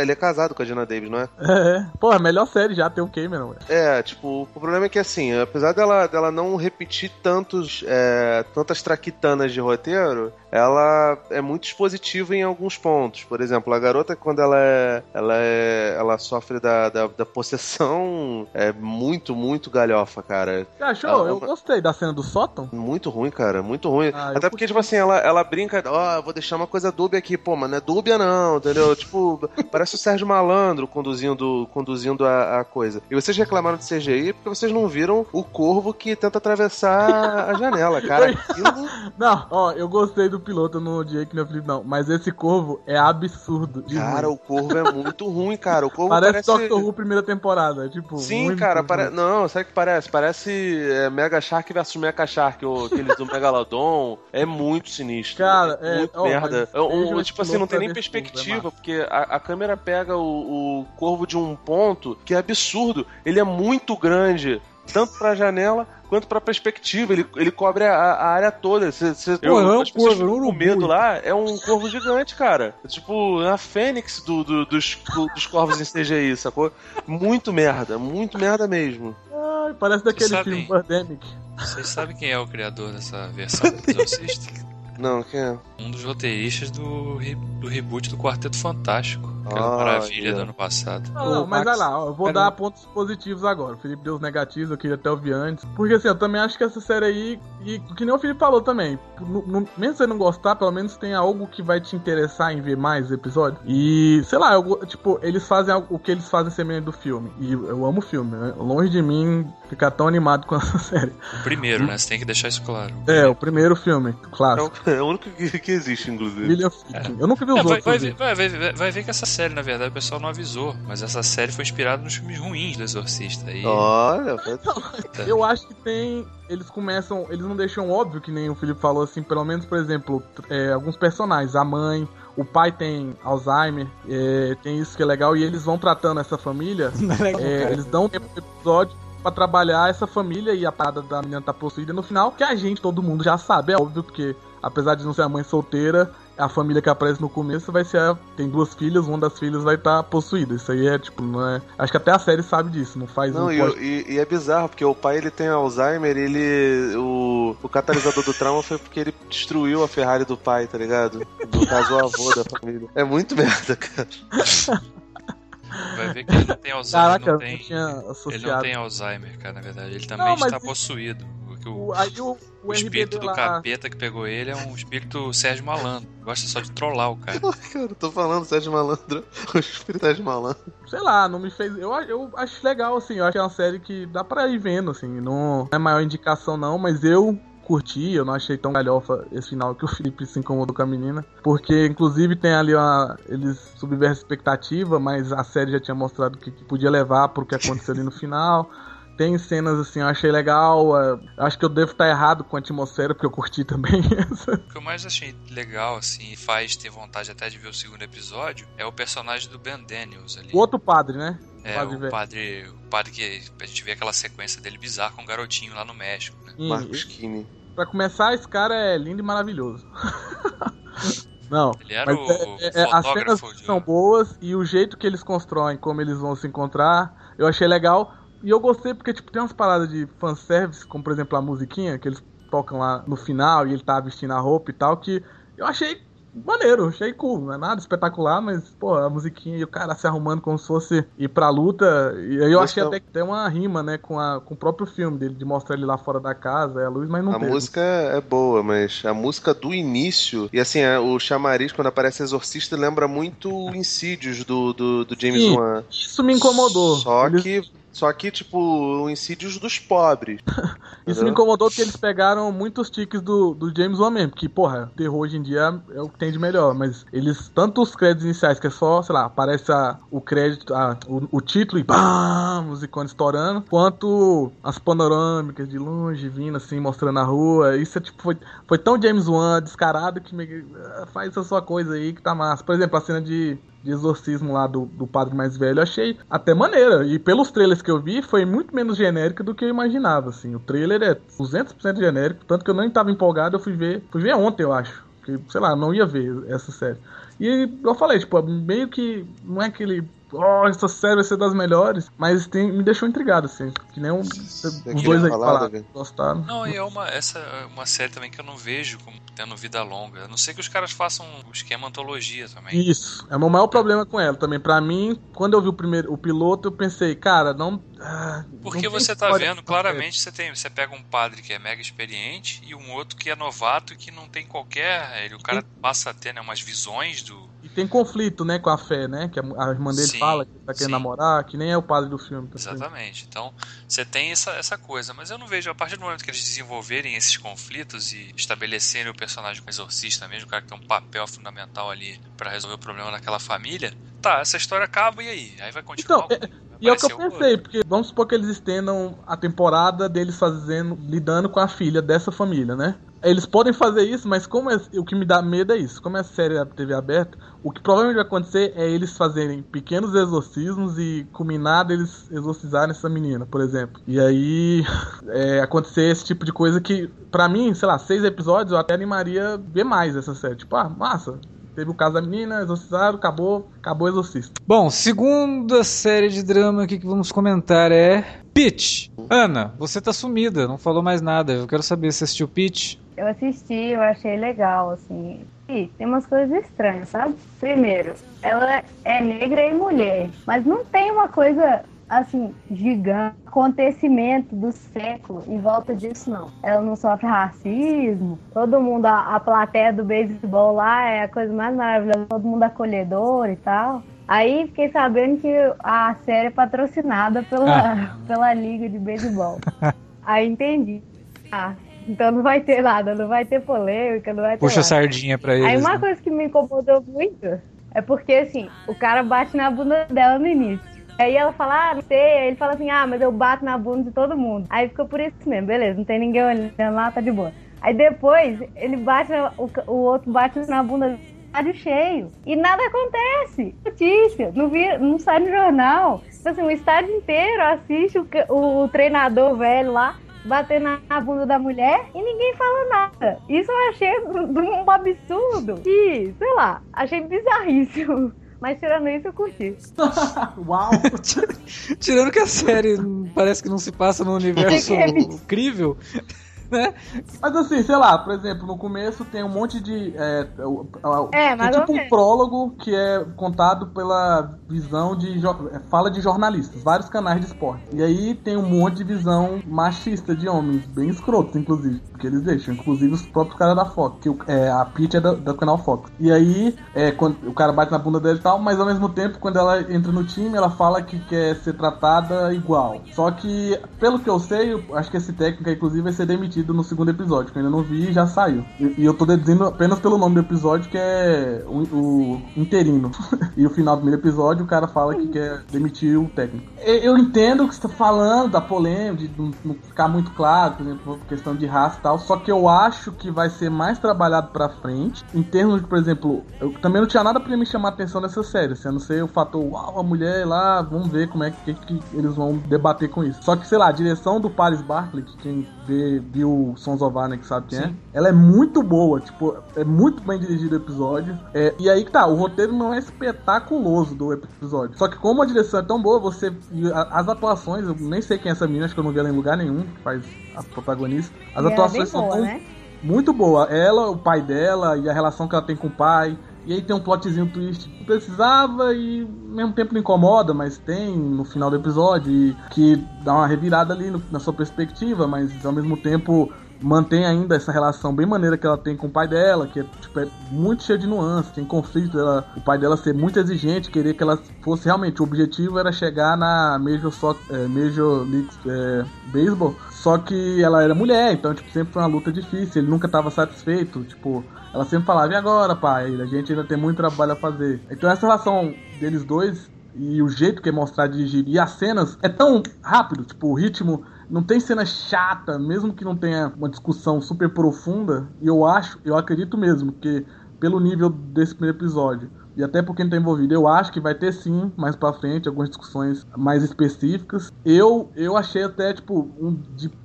Ele é casado com a Dina Davis, não é? É. Pô, a melhor série já tem o Cameron, ué. É, tipo, o problema é que, assim, apesar dela não repetir tantas traquitanas de roteiro, ela é muito expositiva em alguns pontos. Por exemplo, a garota, quando ela sofre da possessão, é muito, muito galhofa, cara. Você achou? Eu gostei da cena do sótão. Muito ruim, cara, muito ruim. Até porque, tipo assim, ela brinca, vou deixar uma coisa dúbia aqui. Pô, mas não é dúbia não, entendeu? Tipo, parece o Sérgio Malandro conduzindo a coisa. E vocês reclamaram de CGI porque vocês não viram o corvo que tenta atravessar a janela, cara. Aquilo... Não, eu gostei do piloto, não odiei que meu filho, não. Mas esse corvo é absurdo. Cara, ruim. O corvo é muito ruim, cara. O corvo parece Doctor Who primeira temporada. Tipo, sim, cara. Não, sabe o que parece? Parece Mega Shark versus Mecha Shark, aqueles do Megalodon. É muito sinistro. Cara, é muito merda. Tipo assim, não tem nem perspectiva, porque a câmera pega o corvo de um ponto que é absurdo. Ele é muito grande, tanto pra janela quanto pra perspectiva, ele cobre a área toda. O medo lá é um corvo gigante, cara. Tipo, a fênix dos corvos em CGI, sacou? Muito merda mesmo. Ai, parece daquele filme Pandemic. Vocês sabem quem é o criador dessa versão do Exorcista? Não, quem é? Um dos roteiristas do reboot do Quarteto Fantástico. Aquela maravilha do ano passado. Não, mas vai lá, eu vou dar pontos positivos agora. O Felipe deu os negativos, eu queria até ouvir antes. Porque assim, eu também acho que essa série aí, e que nem o Felipe falou também, mesmo você não gostar, pelo menos tem algo que vai te interessar em ver mais episódios. E, sei lá, tipo, eles fazem o que eles fazem semelhante do filme. E eu amo o filme, né? Longe de mim ficar tão animado com essa série. O primeiro, né? Você tem que deixar isso claro. O primeiro filme, claro. É o único que existe, inclusive. Eu nunca vi os outros. Vai ver que essa série, na verdade, o pessoal não avisou, mas essa série foi inspirada nos filmes ruins do Exorcista. E... Olha, eu acho que tem... Eles não deixam óbvio, que nem o Felipe falou, assim, pelo menos, por exemplo, alguns personagens, a mãe... O pai tem Alzheimer, tem isso que é legal, e eles vão tratando essa família. Eles dão um episódio pra trabalhar essa família e a parada da menina tá possuída no final, que a gente, todo mundo já sabe, é óbvio, porque apesar de não ser a mãe solteira, a família que aparece no começo vai ser tem duas filhas, uma das filhas vai estar possuída. Isso aí é tipo, não é... Acho que até a série sabe disso, não faz... Não, e é bizarro, porque o pai, ele tem Alzheimer, o catalisador do trauma foi porque ele destruiu a Ferrari do pai, tá ligado? No caso, o avô da família. É muito merda, cara. Vai ver que ele não tem Alzheimer. Caraca, ele não tem Alzheimer, cara, na verdade. Ele também está possuído. O espírito do capeta que pegou ele é um espírito Sérgio Malandro. Gosta só de trollar o cara. Cara, eu tô falando Sérgio Malandro. O espírito Sérgio Malandro. Sei lá, não me fez... Eu acho legal, assim. Eu acho que é uma série que dá pra ir vendo, assim. Não é maior indicação, não. Mas eu curti. Eu não achei tão galhofa esse final que o Felipe se incomodou com a menina. Porque, inclusive, tem ali eles subvertem a expectativa, mas a série já tinha mostrado que podia levar pro que aconteceu ali no final. Tem cenas assim, eu achei legal. Acho que eu devo estar errado com a atmosfera, porque eu curti também essa. O que eu mais achei legal, assim, e faz ter vontade até de ver o segundo episódio, é o personagem do Ben Daniels ali. O outro padre, né? O padre que a gente vê aquela sequência dele bizarra com um garotinho lá no México, né? Marcos Kine. Pra começar, esse cara é lindo e maravilhoso. Não, ele era as cenas são boas e o jeito que eles constroem, como eles vão se encontrar, eu achei legal. E eu gostei porque, tipo, tem umas paradas de fanservice, como, por exemplo, a musiquinha que eles tocam lá no final e ele tá vestindo a roupa e tal, que eu achei maneiro, achei cool. Não é nada espetacular, mas, pô, a musiquinha e o cara se arrumando como se fosse ir pra luta. E eu achei até que tem uma rima, né, com o próprio filme dele, de mostrar ele lá fora da casa, a luz, mas não tem. A música é boa, mas a música do início, e assim, o chamariz, quando aparece Exorcista, lembra muito o Insidious do James Wan. Isso me incomodou. Só que... Só que, tipo, Incídios dos pobres. Isso me incomodou porque eles pegaram muitos tiques do James Wan mesmo. Porque, porra, terror hoje em dia é o que tem de melhor. Mas eles, tanto os créditos iniciais, que é só, sei lá, aparece o crédito, o título e pá, musicando, estourando. Quanto as panorâmicas de longe, vindo assim, mostrando a rua. Isso é, tipo, foi tão James Wan descarado que faz essa sua coisa aí que tá massa. Por exemplo, a cena de exorcismo lá do padre mais velho, eu achei até maneira. E pelos trailers que eu vi, foi muito menos genérico do que eu imaginava, assim. O trailer é 200% genérico, tanto que eu nem tava empolgado, eu fui ver ontem, eu acho. Porque, sei lá, não ia ver essa série. E eu falei, tipo, meio que não é aquele... essa série vai ser das melhores, mas me deixou intrigado, assim, que nem os dois aí falaram, gostaram. Não, e essa é uma série também que eu não vejo como tendo vida longa, a não ser que os caras façam um esquema antologia também. Isso, é o meu maior problema com ela também, pra mim, quando eu vi o piloto, eu pensei, cara, não... Porque você tá vendo, claramente você pega um padre que é mega experiente e um outro que é novato e que não tem qualquer... o cara passa a ter, né, umas visões do... E tem conflito, né, com a fé, né? Que a irmã dele fala que ele tá querendo namorar, que nem é o padre do filme. Tá exatamente. Assim. Então, você tem essa coisa. Mas eu não vejo, a partir do momento que eles desenvolverem esses conflitos e estabelecerem o personagem como exorcista mesmo, o cara que tem um papel fundamental ali pra resolver o problema daquela família, tá, essa história acaba e aí? Aí vai continuar... Então, e é o que eu pensei, porque vamos supor que eles estendam a temporada deles lidando com a filha dessa família, né? Eles podem fazer isso, mas o que me dá medo é isso. Como é série da TV aberta, o que provavelmente vai acontecer é eles fazerem pequenos exorcismos e culminar deles exorcizarem essa menina, por exemplo. E aí acontecer esse tipo de coisa que, pra mim, sei lá, 6 episódios, eu até animaria ver mais essa série. Tipo, massa... Teve o caso da menina, exorcizaram, acabou o exorcista. Bom, segunda série de drama aqui que vamos comentar é Pitch. Ana, você tá sumida, não falou mais nada. Eu quero saber se assistiu Pitch. Eu assisti, eu achei legal, assim. E tem umas coisas estranhas, sabe? Primeiro, ela é negra e mulher, mas não tem uma coisa... assim, gigante, acontecimento do século em volta disso, não. Ela não sofre racismo, todo mundo, a plateia do beisebol lá é a coisa mais maravilhosa, todo mundo acolhedor e tal. Aí fiquei sabendo que a série é patrocinada pela Liga de Beisebol. Aí entendi. Então não vai ter nada, não vai ter polêmica, não vai ter puxa nada. Sardinha pra eles. Aí uma coisa que me incomodou muito é porque, assim, o cara bate na bunda dela no início. Aí ela fala, não sei, aí ele fala assim, mas eu bato na bunda de todo mundo. Aí fica por isso mesmo, beleza, não tem ninguém olhando lá, tá de boa. Aí depois, ele bate, o outro bate na bunda do cheio, e nada acontece. Notícia, não sai no jornal. Então, assim, o estádio inteiro assiste o treinador velho lá, bater na bunda da mulher e ninguém fala nada. Isso eu achei um absurdo. E, sei lá, achei bizarríssimo. Mas tirando isso, eu curti. Uau! Tirando que a série parece que não se passa num universo incrível, né? Mas assim, sei lá, por exemplo, no começo tem um monte de... mas tipo um prólogo que é contado pela visão de... fala de jornalistas, vários canais de esporte. E aí tem um monte de visão machista de homens, bem escrotos, inclusive. Que eles deixam, inclusive os próprios caras da Fox, que a Pitch é do canal Fox. E aí, quando o cara bate na bunda dela e tal, mas ao mesmo tempo, quando ela entra no time, ela fala que quer ser tratada igual. Só que, pelo que eu sei, eu acho que esse técnico, inclusive, vai ser demitido no segundo episódio, que eu ainda não vi e já saiu. E eu tô deduzindo apenas pelo nome do episódio, que é o interino. E o final do primeiro episódio, o cara fala que quer demitir o técnico. Eu entendo o que você tá falando, da polêmica, de não ficar muito claro, por exemplo, questão de raça. Só que eu acho que vai ser mais trabalhado pra frente, em termos de, por exemplo, eu também não tinha nada pra me chamar a atenção nessa série, assim, a não ser o fator, a mulher lá, vamos ver como é que eles vão debater com isso. Só que, sei lá, a direção do Paris Barkley, que quem viu Sons of Anarchy sabe quem é, ela é muito boa, tipo, é muito bem dirigido o episódio, e aí que tá, o roteiro não é espetaculoso do episódio, só que como a direção é tão boa, as atuações, eu nem sei quem é essa menina, acho que eu não vi ela em lugar nenhum, que faz a protagonista, as atuações são boa, né? Muito boa. Ela, o pai dela e a relação que ela tem com o pai. E aí tem um plotzinho twist que precisava e ao mesmo tempo não incomoda, mas tem no final do episódio e que dá uma revirada ali na sua perspectiva, mas ao mesmo tempo mantém ainda essa relação bem maneira que ela tem com o pai dela, que é, tipo, é muito cheio de nuances, tem conflito, ela, o pai dela ser muito exigente, querer que ela fosse realmente, o objetivo era chegar na Major League Baseball, só que ela era mulher, então tipo, sempre foi uma luta difícil, ele nunca estava satisfeito, tipo, ela sempre falava, e agora pai, a gente ainda tem muito trabalho a fazer. Então essa relação deles dois e o jeito que é mostrar, dirigir, e as cenas é tão rápido, tipo, o ritmo não tem cena chata, mesmo que não tenha uma discussão super profunda, e eu acredito mesmo que pelo nível desse primeiro episódio, e até por quem tá envolvido, eu acho que vai ter sim, mais pra frente, algumas discussões mais específicas. Eu achei até, tipo,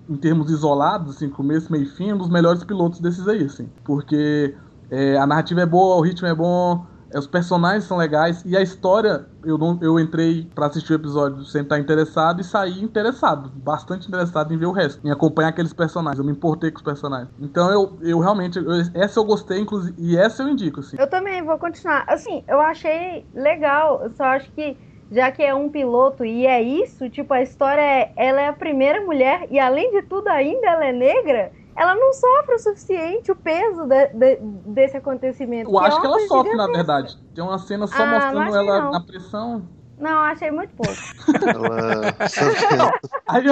em termos isolados, assim, começo, meio e fim, um dos melhores pilotos desses aí, assim, porque a narrativa é boa, o ritmo é bom, os personagens são legais, e a história, eu entrei pra assistir o episódio sem estar interessado e saí interessado, bastante interessado em ver o resto, em acompanhar aqueles personagens, eu me importei com os personagens. Então eu realmente, essa eu gostei, inclusive, e essa eu indico, assim. Eu também vou continuar. Assim, eu achei legal, eu só acho que, já que é um piloto e é isso, tipo, a história é, ela é a primeira mulher e, além de tudo, ainda ela é negra, ela não sofre o suficiente o peso desse acontecimento. Eu acho que ela sofre, na verdade. Tem uma cena só mostrando ela na pressão. Não, achei muito pouco. Aí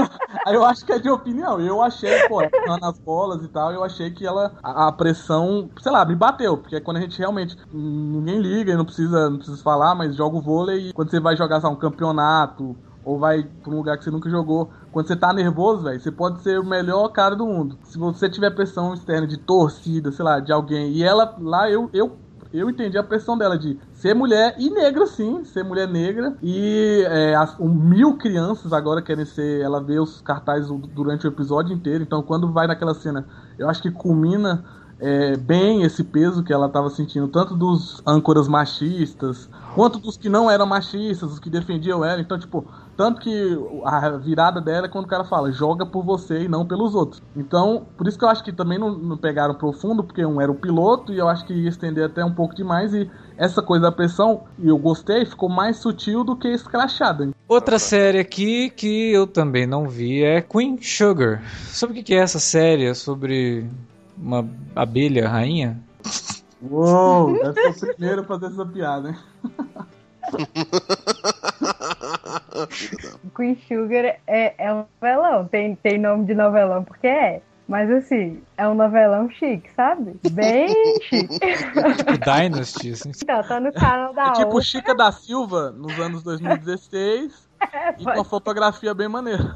eu acho que é de opinião. Eu achei, pô, ela nas bolas e tal, eu achei que ela, a pressão, sei lá, me bateu. Porque é quando a gente realmente, ninguém liga, não precisa falar, mas joga o vôlei. E quando você vai jogar, sabe, um campeonato, ou vai pra um lugar que você nunca jogou, quando você tá nervoso, velho, você pode ser o melhor cara do mundo. Se você tiver pressão externa de torcida, sei lá, de alguém, e ela, lá, eu entendi a pressão dela de ser mulher e negra, sim, ser mulher negra, e 1.000 crianças agora querem ser, ela vê os cartazes durante o episódio inteiro, então quando vai naquela cena, eu acho que culmina bem esse peso que ela tava sentindo, tanto dos âncoras machistas, quanto dos que não eram machistas, os que defendiam ela, então, tipo, tanto que a virada dela é quando o cara fala, joga por você e não pelos outros. Então, por isso que eu acho que também não pegaram profundo, porque era o piloto e eu acho que ia estender até um pouco demais. E essa coisa da pressão, e eu gostei, ficou mais sutil do que escrachada. Outra série aqui que eu também não vi é Queen Sugar. Sabe o que é essa série? É sobre uma abelha rainha? Uou, deve ser o primeiro a fazer essa piada, hein? Queen Sugar é um novelão, tem nome de novelão porque é, mas assim, é um novelão chique, sabe? Bem chique. Dynasty, assim. Então, tá no canal da outra. Tipo Chica da Silva, nos anos 2016, e com uma fotografia bem maneira.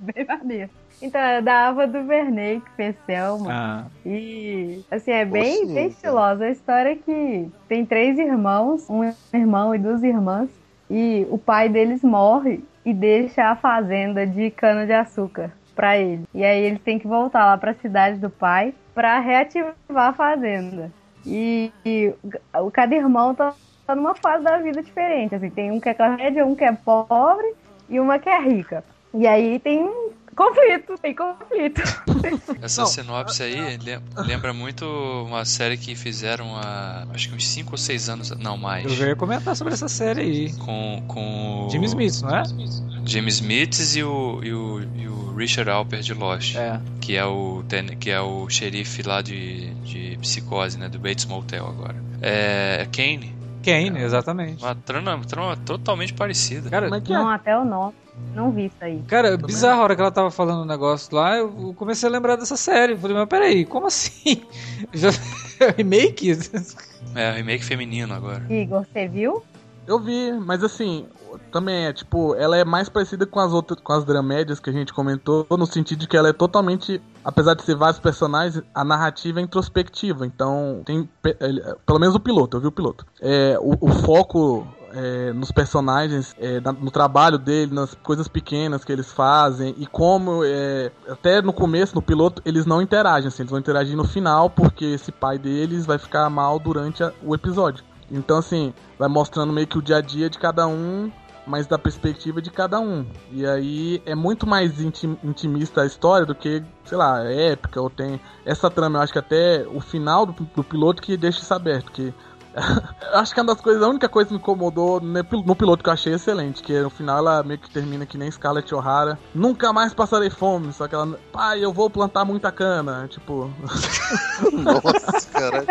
Bem maneira. Então, é da Ava DuVernay, que fez Selma. E, assim, é bem estilosa. A história é que tem 3 irmãos, um irmão e 2 irmãs, e o pai deles morre e deixa a fazenda de cana-de-açúcar pra ele. E aí ele tem que voltar lá pra cidade do pai pra reativar a fazenda. E cada irmão tá numa fase da vida diferente. Assim, tem um que é classe média, um que é pobre e uma que é rica. E aí tem conflito. Essa sinopse aí lembra muito uma série que fizeram há, acho que uns 5 ou 6 anos, não mais. Eu já ia comentar sobre essa série aí. Com Jimmy Smith, não é? Jimmy Smith e o Richard Alpert de Lost, que é o xerife lá de psicose, né, do Bates Motel agora. É Kane, exatamente. Uma trama totalmente parecida. Cara, não, até o nome. Não vi isso aí. Cara, bizarro, a hora que ela tava falando um negócio lá, eu comecei a lembrar dessa série. Eu falei, mas peraí, como assim? Remake? Remake feminino agora. Igor, você viu? Eu vi, mas assim, também é, tipo, ela é mais parecida com as outras, com as dramédias que a gente comentou, no sentido de que ela é totalmente, apesar de ser vários personagens, a narrativa é introspectiva. Então, tem, pelo menos o piloto, eu vi o piloto. O foco nos personagens, no trabalho dele, nas coisas pequenas que eles fazem, e como até no começo, no piloto, eles não interagem, assim, eles vão interagir no final, porque esse pai deles vai ficar mal durante o episódio. Então, assim, vai mostrando meio que o dia a dia de cada um, mas da perspectiva de cada um. E aí é muito mais intimista a história do que, sei lá, épica, ou tem essa trama, eu acho que até o final do piloto que deixa isso aberto, que Acho que a única coisa que me incomodou no piloto, que eu achei excelente, que no final ela meio que termina que nem Scarlett O'Hara. Nunca mais passarei fome, só que ela... Pai, eu vou plantar muita cana, tipo... Nossa, cara.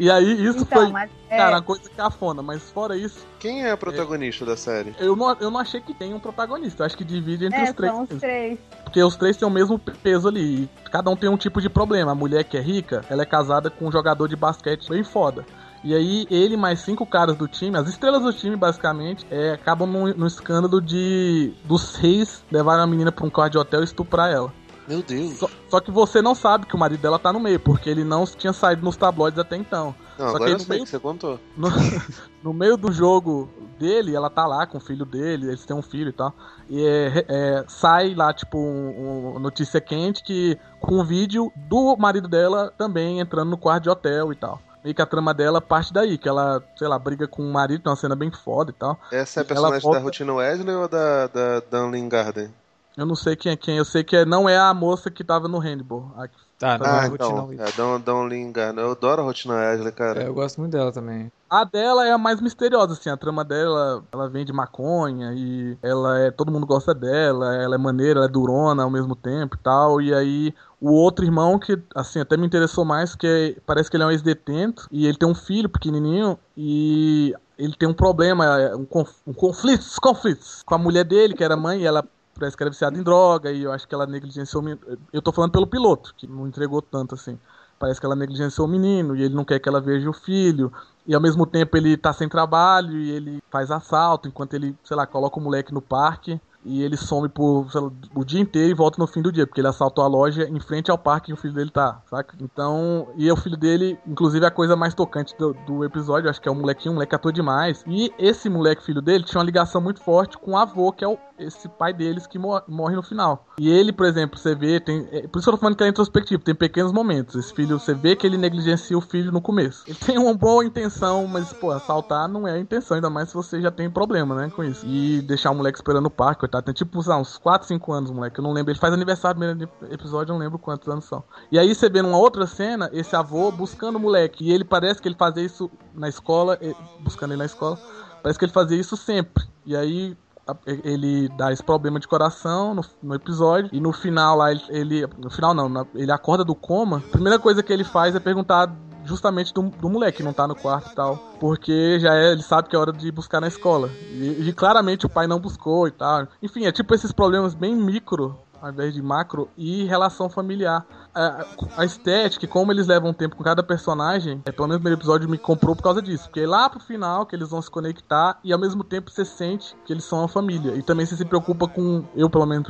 E aí, isso então, foi, cara, uma coisa cafona, mas fora isso... Quem é o protagonista da série? Eu não achei que tem um protagonista, eu acho que divide entre os três. São os três. Porque os três têm o mesmo peso ali, e cada um tem um tipo de problema. A mulher que é rica, ela é casada com um jogador de basquete bem foda. E aí, ele mais 5 caras do time, as estrelas do time, basicamente, acabam num escândalo dos reis levarem a menina pra um quarto de hotel e estuprar ela. Meu Deus. Só que você não sabe que o marido dela tá no meio, porque ele não tinha saído nos tabloides até então. Não, só agora que eu sei que você contou. No meio do jogo dele, ela tá lá com o filho dele, eles têm um filho e tal. E sai lá, tipo, uma notícia quente que com um vídeo do marido dela também entrando no quarto de hotel e tal. Meio que a trama dela parte daí, que ela, sei lá, briga com o marido, tem uma cena bem foda e tal. Essa é a personagem da Rutina Wesley ou da Dan Lingarden? Eu não sei quem é quem, eu sei que não é a moça que tava no Handball. Então, Don Lingarden. Eu adoro a Rutina Wesley, cara. É, eu gosto muito dela também. A dela é a mais misteriosa, assim, a trama dela, ela vende maconha e todo mundo gosta dela, ela é maneira, ela é durona ao mesmo tempo e tal, e aí o outro irmão que, assim, até me interessou mais, que parece que ele é um ex-detento e ele tem um filho pequenininho e ele tem um problema, conflitos com a mulher dele, que era mãe, e ela parece que era viciada em droga, e eu acho que ela negligenciou... Eu tô falando pelo piloto, que não entregou tanto, assim. Parece que ela negligenciou o menino, e ele não quer que ela veja o filho, e ao mesmo tempo ele tá sem trabalho, e ele faz assalto, enquanto ele, sei lá, coloca o moleque no parque, e ele some o dia inteiro e volta no fim do dia, porque ele assaltou a loja em frente ao parque que o filho dele tá, saca? Então, e o filho dele, inclusive, é a coisa mais tocante do episódio, acho que é um moleque ator demais, e esse moleque, filho dele, tinha uma ligação muito forte com o avô, que é esse pai deles que morre no final. E ele, por exemplo, você vê, por isso eu tô falando que é introspectivo, tem pequenos momentos. Esse filho, você vê que ele negligencia o filho no começo. Ele tem uma boa intenção, mas, pô, assaltar não é a intenção, ainda mais se você já tem problema, né, com isso. E deixar o moleque esperando o parque, coitado, tem tipo uns 4, 5 anos, moleque, eu não lembro. Ele faz aniversário no primeiro episódio, eu não lembro quantos anos são. E aí você vê numa outra cena, esse avô buscando o moleque, e ele parece que ele fazia isso na escola, buscando ele na escola, parece que ele fazia isso sempre. E aí... ele dá esse problema de coração no episódio, e no final lá ele acorda do coma. A primeira coisa que ele faz é perguntar justamente do moleque que não tá no quarto e tal, porque ele sabe que é hora de buscar na escola, e claramente o pai não buscou e tal. Enfim, é tipo esses problemas bem micro ao invés de macro, e relação familiar. A estética, como eles levam tempo com cada personagem, pelo menos no primeiro episódio me comprou por causa disso, porque lá pro final que eles vão se conectar, e ao mesmo tempo você sente que eles são uma família, e também você se preocupa com, eu pelo menos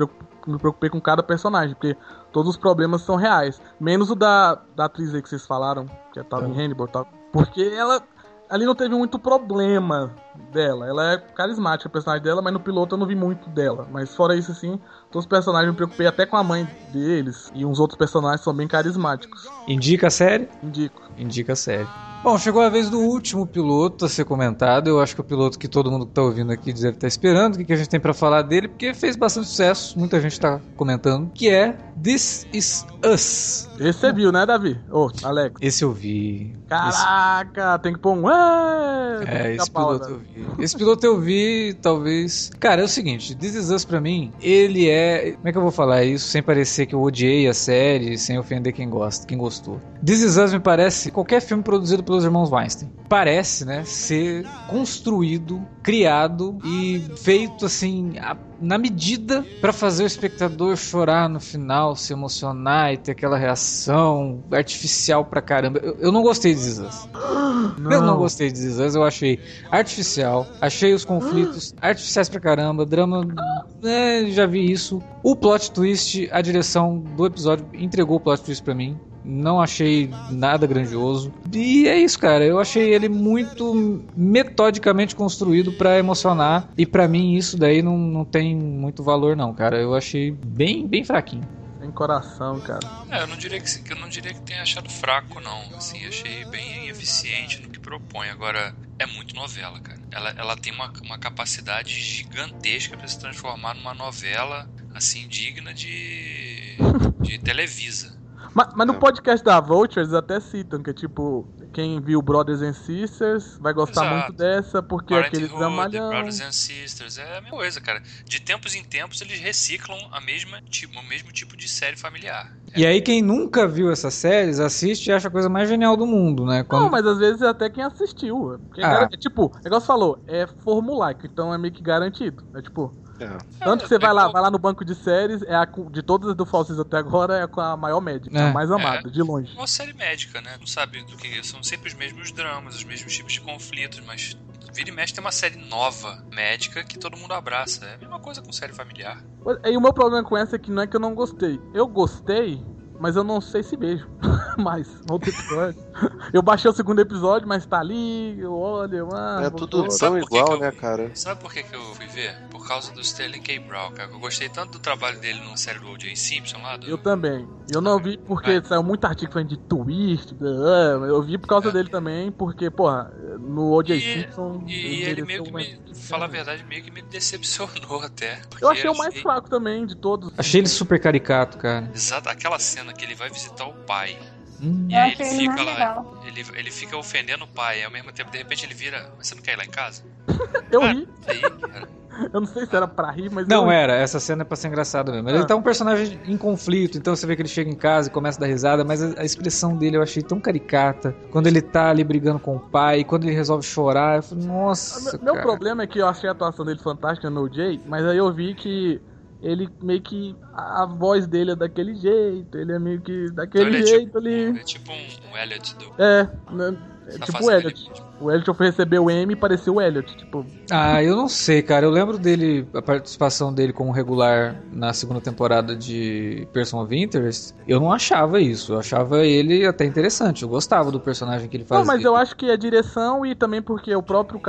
me preocupei com cada personagem, porque todos os problemas são reais, menos o da atriz aí que vocês falaram, que é tal em Hannibal, tal, porque ela... ali não teve muito problema dela. Ela é carismática, a personagem dela, mas no piloto eu não vi muito dela. Mas fora isso, assim, todos os personagens, eu me preocupei até com a mãe deles. E uns outros personagens são bem carismáticos. Indica a série? Indico. Indica a série. Bom, chegou a vez do último piloto a ser comentado. Eu acho que é o piloto que todo mundo que tá ouvindo aqui deve estar esperando. O que a gente tem pra falar dele? Porque fez bastante sucesso. Muita gente tá comentando. Que é This Is Us. Esse você viu, né, Davi? Ô, Alex. Esse eu vi. Caraca, tem que pôr um... esse piloto eu vi. Esse piloto eu vi, talvez... Cara, é o seguinte, This Is Us pra mim, ele é... Como é que eu vou falar isso sem parecer que eu odiei a série, sem ofender quem gostou? This Is Us me parece qualquer filme produzido pelos irmãos Weinstein. Parece, né, ser construído, criado e feito, assim... na medida pra fazer o espectador chorar no final, se emocionar e ter aquela reação artificial pra caramba. Eu não gostei de This Is Us. Eu não gostei de This Is Us, eu achei artificial, achei os conflitos artificiais pra caramba, drama, já vi isso. O plot twist, a direção do episódio entregou o plot twist pra mim. Não achei nada grandioso. E é isso, cara. Eu achei ele muito metodicamente construído pra emocionar. E pra mim isso daí não tem muito valor, não, cara. Eu achei bem, bem fraquinho. Tem coração, cara. Eu não diria que tenha achado fraco, não. Assim, achei bem eficiente no que propõe. Agora, é muito novela, cara. Ela tem uma capacidade gigantesca pra se transformar numa novela, assim, digna de Televisa. Mas no podcast da Vultures até citam que, tipo, Quem viu Brothers and Sisters vai gostar muito dessa, porque aquele dramalhão... Brothers and Sisters, é a mesma coisa, cara. De tempos em tempos, eles reciclam o mesmo tipo de série familiar. E aí quem nunca viu essas séries, assiste e acha a coisa mais genial do mundo, né? Quando... Não, mas às vezes até quem assistiu. Tipo, o negócio falou, é formulaico, então é meio que garantido. É tipo... Tanto que você vai lá no banco de séries, de todas as do Fall Season até agora, é a maior média, a mais amada, de longe. É uma série médica, né? Não sabe do que são sempre os mesmos dramas, os mesmos tipos de conflitos, mas vira e mexe tem uma série nova, médica, que todo mundo abraça. É a mesma coisa com série familiar. E o meu problema com essa é que não é que eu não gostei. Eu gostei, mas eu não sei se vejo mais outro episódio. Eu baixei o segundo episódio, mas tá ali, eu olho, mano... É tudo tão igual, né, cara? Sabe por que eu fui ver? Por causa do Sterling K. Brown, cara. Eu gostei tanto do trabalho dele no série do O.J. Simpson lá. Eu também. Eu não vi porque saiu muito artigo falando de twist, eu vi por causa dele também, porque, porra, no O.J. Simpson... E ele meio que fala a verdade, meio que me decepcionou até. Eu achei o mais fraco também de todos. Achei ele super caricato, cara. Exato, aquela cena que ele vai visitar o pai. E aí ele fica lá, ele fica ofendendo o pai, e ao mesmo tempo, de repente, ele vira... Mas você não quer ir lá em casa? Eu ri. Eu não sei se era pra rir, mas... Não, era. Essa cena é pra ser engraçada mesmo. Ele tá um personagem em conflito, então você vê que ele chega em casa e começa a dar risada, mas a expressão dele eu achei tão caricata. Quando ele tá ali brigando com o pai, quando ele resolve chorar, eu falei, nossa, meu problema é que eu achei a atuação dele fantástica no OJ, mas aí eu vi que ele meio que... A voz dele é daquele jeito, ele é meio que daquele jeito ali. Ele é tipo um Elliot do... tipo o Elliot. O Elliot foi receber o M e parecia o Elliot, tipo... Ah, eu não sei, cara. Eu lembro dele, a participação dele como regular na segunda temporada de Person of Interest. Eu não achava isso. Eu achava ele até interessante. Eu gostava do personagem que ele fazia. Não, mas eu acho que a direção e também porque o próprio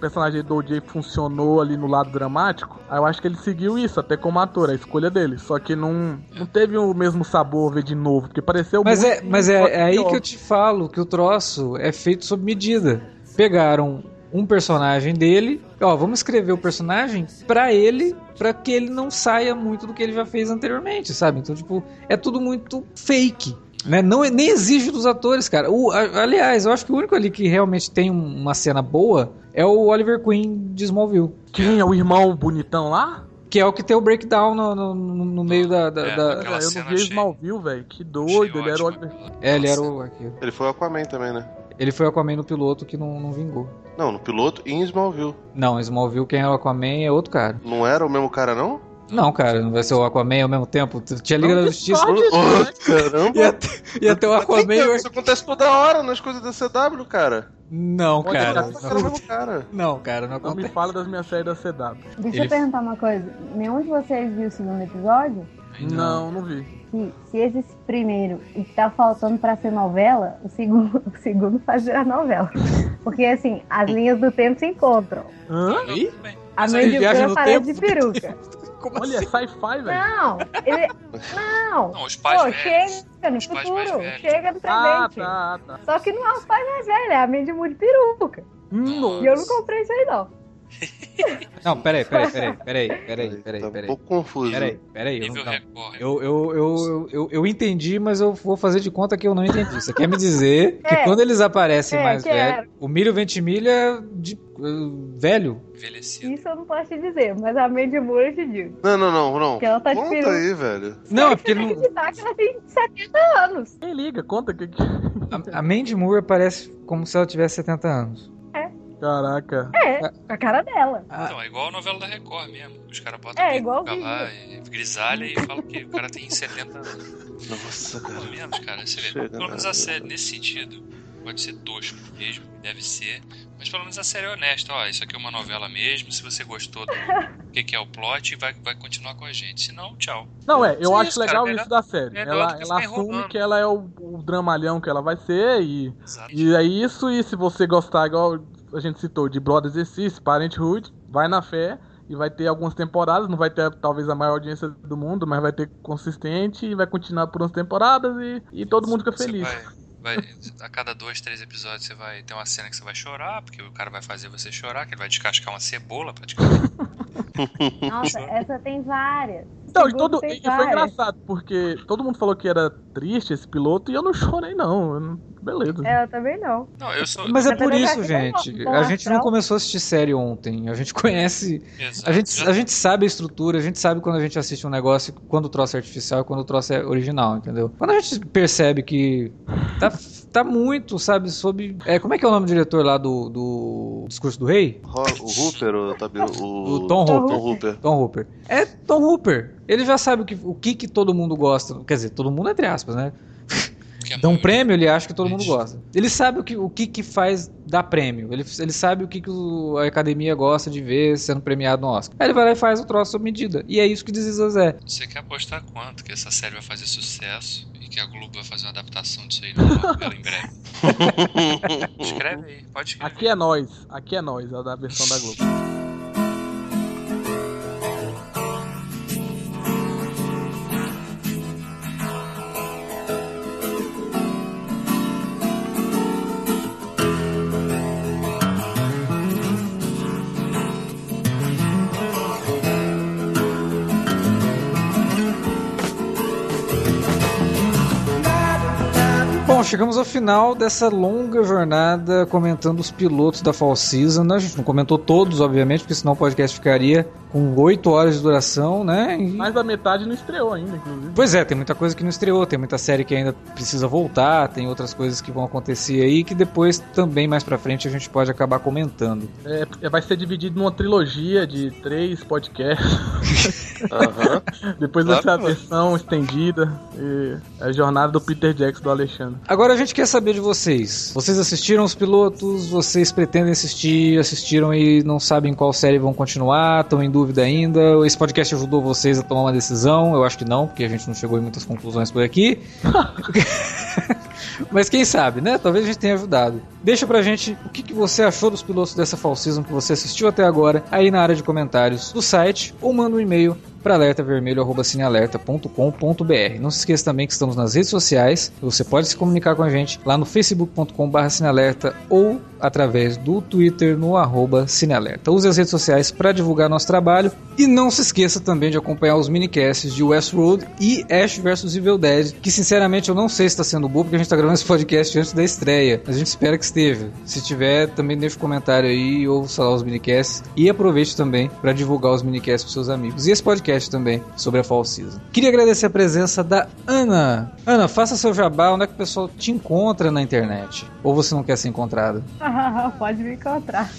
personagem do OJ funcionou ali no lado dramático. Aí eu acho que ele seguiu isso, até como ator, a escolha dele. Só que não teve o mesmo sabor ver de novo, porque pareceu... Mas é aí que eu te falo que o troço é feito sob medida. Pegaram um personagem dele, vamos escrever o personagem pra ele, pra que ele não saia muito do que ele já fez anteriormente, sabe? Então, tipo, é tudo muito fake, né? Não, nem exige dos atores, cara. Aliás, eu acho que o único ali que realmente tem uma cena boa é o Oliver Queen de Smallville. Quem é o irmão bonitão lá? Que é o que tem o breakdown no meio da eu não vi Smallville, velho. Que doido, ele era o Oliver. Ele era o... Ele foi o Aquaman também, né? Ele foi o Aquaman no piloto que não vingou. Não, no piloto e em Smallville. Não, em Smallville quem é o Aquaman é outro cara. Não era o mesmo cara, não? Não, cara, não vai ser o Aquaman ao mesmo tempo. Tinha Liga da Justiça. Caramba. Ia ter o Aquaman... Isso acontece toda hora nas coisas da CW, cara. Não, cara. Não, cara, não acontece. Não me fala das minhas séries da CW. Deixa eu perguntar uma coisa. Nenhum de vocês viu o segundo episódio? Não vi. Se esse primeiro tá faltando pra ser novela, o segundo faz virar novela. Porque, assim, as linhas do tempo se encontram. A Mandy Moore parece de peruca. Olha, assim? Sci-fi, velho. Não, os pais velhos. Chega no futuro, chega no presente. Tá. Só que não é os pais mais velhos, é a Mandy Moore de peruca. Nossa. E eu não comprei isso aí, não. Não, peraí. Tá um pouco confuso. Peraí. Eu entendi, mas eu vou fazer de conta que eu não entendi. Você quer me dizer que quando eles aparecem mais velhos, o Milho Ventimilha de velho? Envelhecido. Isso eu não posso te dizer, mas a Mandy Moore eu te digo. Não. Porque ela tá conta de aí, velho. Não, é porque não... Tá que ela tem 70 anos. Quem liga? Conta que... A Mandy Moore parece como se ela tivesse 70 anos. Caraca. Com a cara dela. Então, é igual a novela da Record mesmo. Os caras botam lá, grisalha e falam que o cara tem 70 anos. Nossa, pelo menos, cara. Você vê. Pelo menos a série, nesse sentido, pode ser tosco mesmo, deve ser. Mas pelo menos a série é honesta. Ó, isso aqui é uma novela mesmo. Se você gostou do que é o plot, vai continuar com a gente. Se não, tchau. Não, eu acho legal isso da série. Ela assume que ela é o dramalhão que ela vai ser. E é isso. E se você gostar, igual... A gente citou de Brothers and Sisters, Parenthood, vai na fé e vai ter algumas temporadas, não vai ter talvez a maior audiência do mundo, mas vai ter consistente e vai continuar por umas temporadas e todo mundo fica feliz. A cada 2, 3 episódios você vai ter uma cena que você vai chorar, porque o cara vai fazer você chorar, que ele vai descascar uma cebola praticamente. Nossa, essa tem várias. Então, e foi engraçado, porque todo mundo falou que era triste esse piloto e eu não chorei, não. beleza. É, eu também não. Não, eu sou... Mas é por isso, gente. A gente não começou a assistir série ontem. A gente conhece... Exato. A gente sabe a estrutura, a gente sabe quando a gente assiste um negócio, quando o troço é artificial e quando o troço é original, entendeu? Quando a gente percebe que tá muito, sabe, sob... como é que é o nome do diretor lá do Discurso do Rei? O Hooper, o Tom Hooper. É Tom Hooper. Ele já sabe o que todo mundo gosta. Quer dizer, todo mundo entre aspas, né? Dá um prêmio, ele acha que todo mundo gosta. Ele sabe o que faz dar prêmio. Ele sabe o que a academia gosta de ver sendo premiado no Oscar. Aí ele vai lá e faz o troço sob medida. E é isso que This Is Us é. Você quer apostar quanto que essa série vai fazer sucesso e que a Globo vai fazer uma adaptação disso aí no Marvel em breve? Escreve aí, pode escrever. Aqui é nós, a da versão da Globo. Chegamos ao final dessa longa jornada comentando os pilotos da Fall Season, né? A gente não comentou todos, obviamente, porque senão o podcast ficaria com 8 horas de duração, né? E... mais da metade não estreou ainda, inclusive. Pois é, tem muita coisa que não estreou, tem muita série que ainda precisa voltar, tem outras coisas que vão acontecer aí que depois também mais pra frente a gente pode acabar comentando. Vai ser dividido numa trilogia de 3 podcasts. Uhum. Depois vai ser a versão estendida e a jornada do Peter Jackson do Alexandre. Agora a gente quer saber de vocês. Vocês assistiram os pilotos? Vocês pretendem assistir? Assistiram e não sabem qual série vão continuar? Estão em dúvida ainda? Esse podcast ajudou vocês a tomar uma decisão? Eu acho que não, porque a gente não chegou em muitas conclusões por aqui. Mas quem sabe, né? Talvez a gente tenha ajudado. Deixa pra gente o que você achou dos pilotos dessa Fall Season que você assistiu até agora aí na área de comentários do site ou manda um e-mail para alertavermelho@cinealerta.com.br. Não se esqueça também que estamos nas redes sociais. Você pode se comunicar com a gente lá no facebook.com/cinealerta ou através do Twitter no @cinealerta. Use as redes sociais para divulgar nosso trabalho e não se esqueça também de acompanhar os minicasts de Westworld e Ash vs Evil Dead, que sinceramente eu não sei se está sendo boa porque a gente está gravando esse podcast antes da estreia. A gente espera que esteja. Se tiver, também deixa um comentário aí ou ouça lá os minicasts e aproveite também para divulgar os minicasts para seus amigos. E esse podcast também sobre a Fall Season. Queria agradecer a presença da Ana. Ana, faça seu jabá, onde é que o pessoal te encontra na internet? Ou você não quer ser encontrada? Pode me encontrar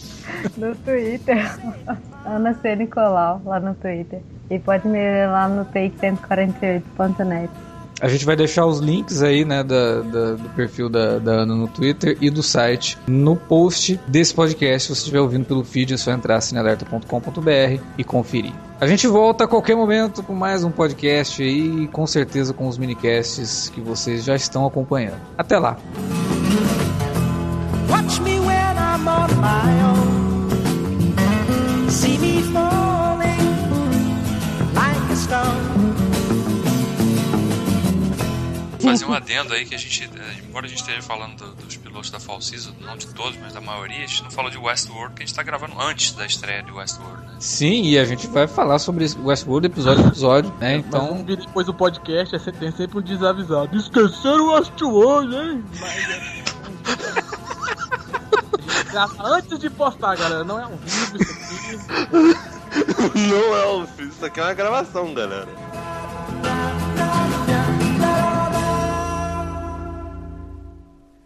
no Twitter. Ana C. Nicolau, lá no Twitter. E pode me ir lá no take148.net. A gente vai deixar os links aí, né, do perfil da Ana no Twitter e do site no post desse podcast. Se você estiver ouvindo pelo feed, é só entrar cinealerta.com.br e conferir. A gente volta a qualquer momento com mais um podcast aí e com certeza com os minicasts que vocês já estão acompanhando. Até lá! Watch me when I'm on my own. See me falling like a stone. Fazer um adendo aí que a gente, embora a gente esteja falando dos pilotos da Fall Season, não de todos, mas da maioria, a gente não falou de Westworld, que a gente tá gravando antes da estreia de Westworld, né? Sim, e a gente vai falar sobre Westworld episódio, né? Então... mas depois do podcast, tem sempre um desavisado. Esqueceram o Westworld, hein? Antes de postar, galera, não é um vídeo isso aqui. Não é um vídeo, isso aqui é uma gravação, galera.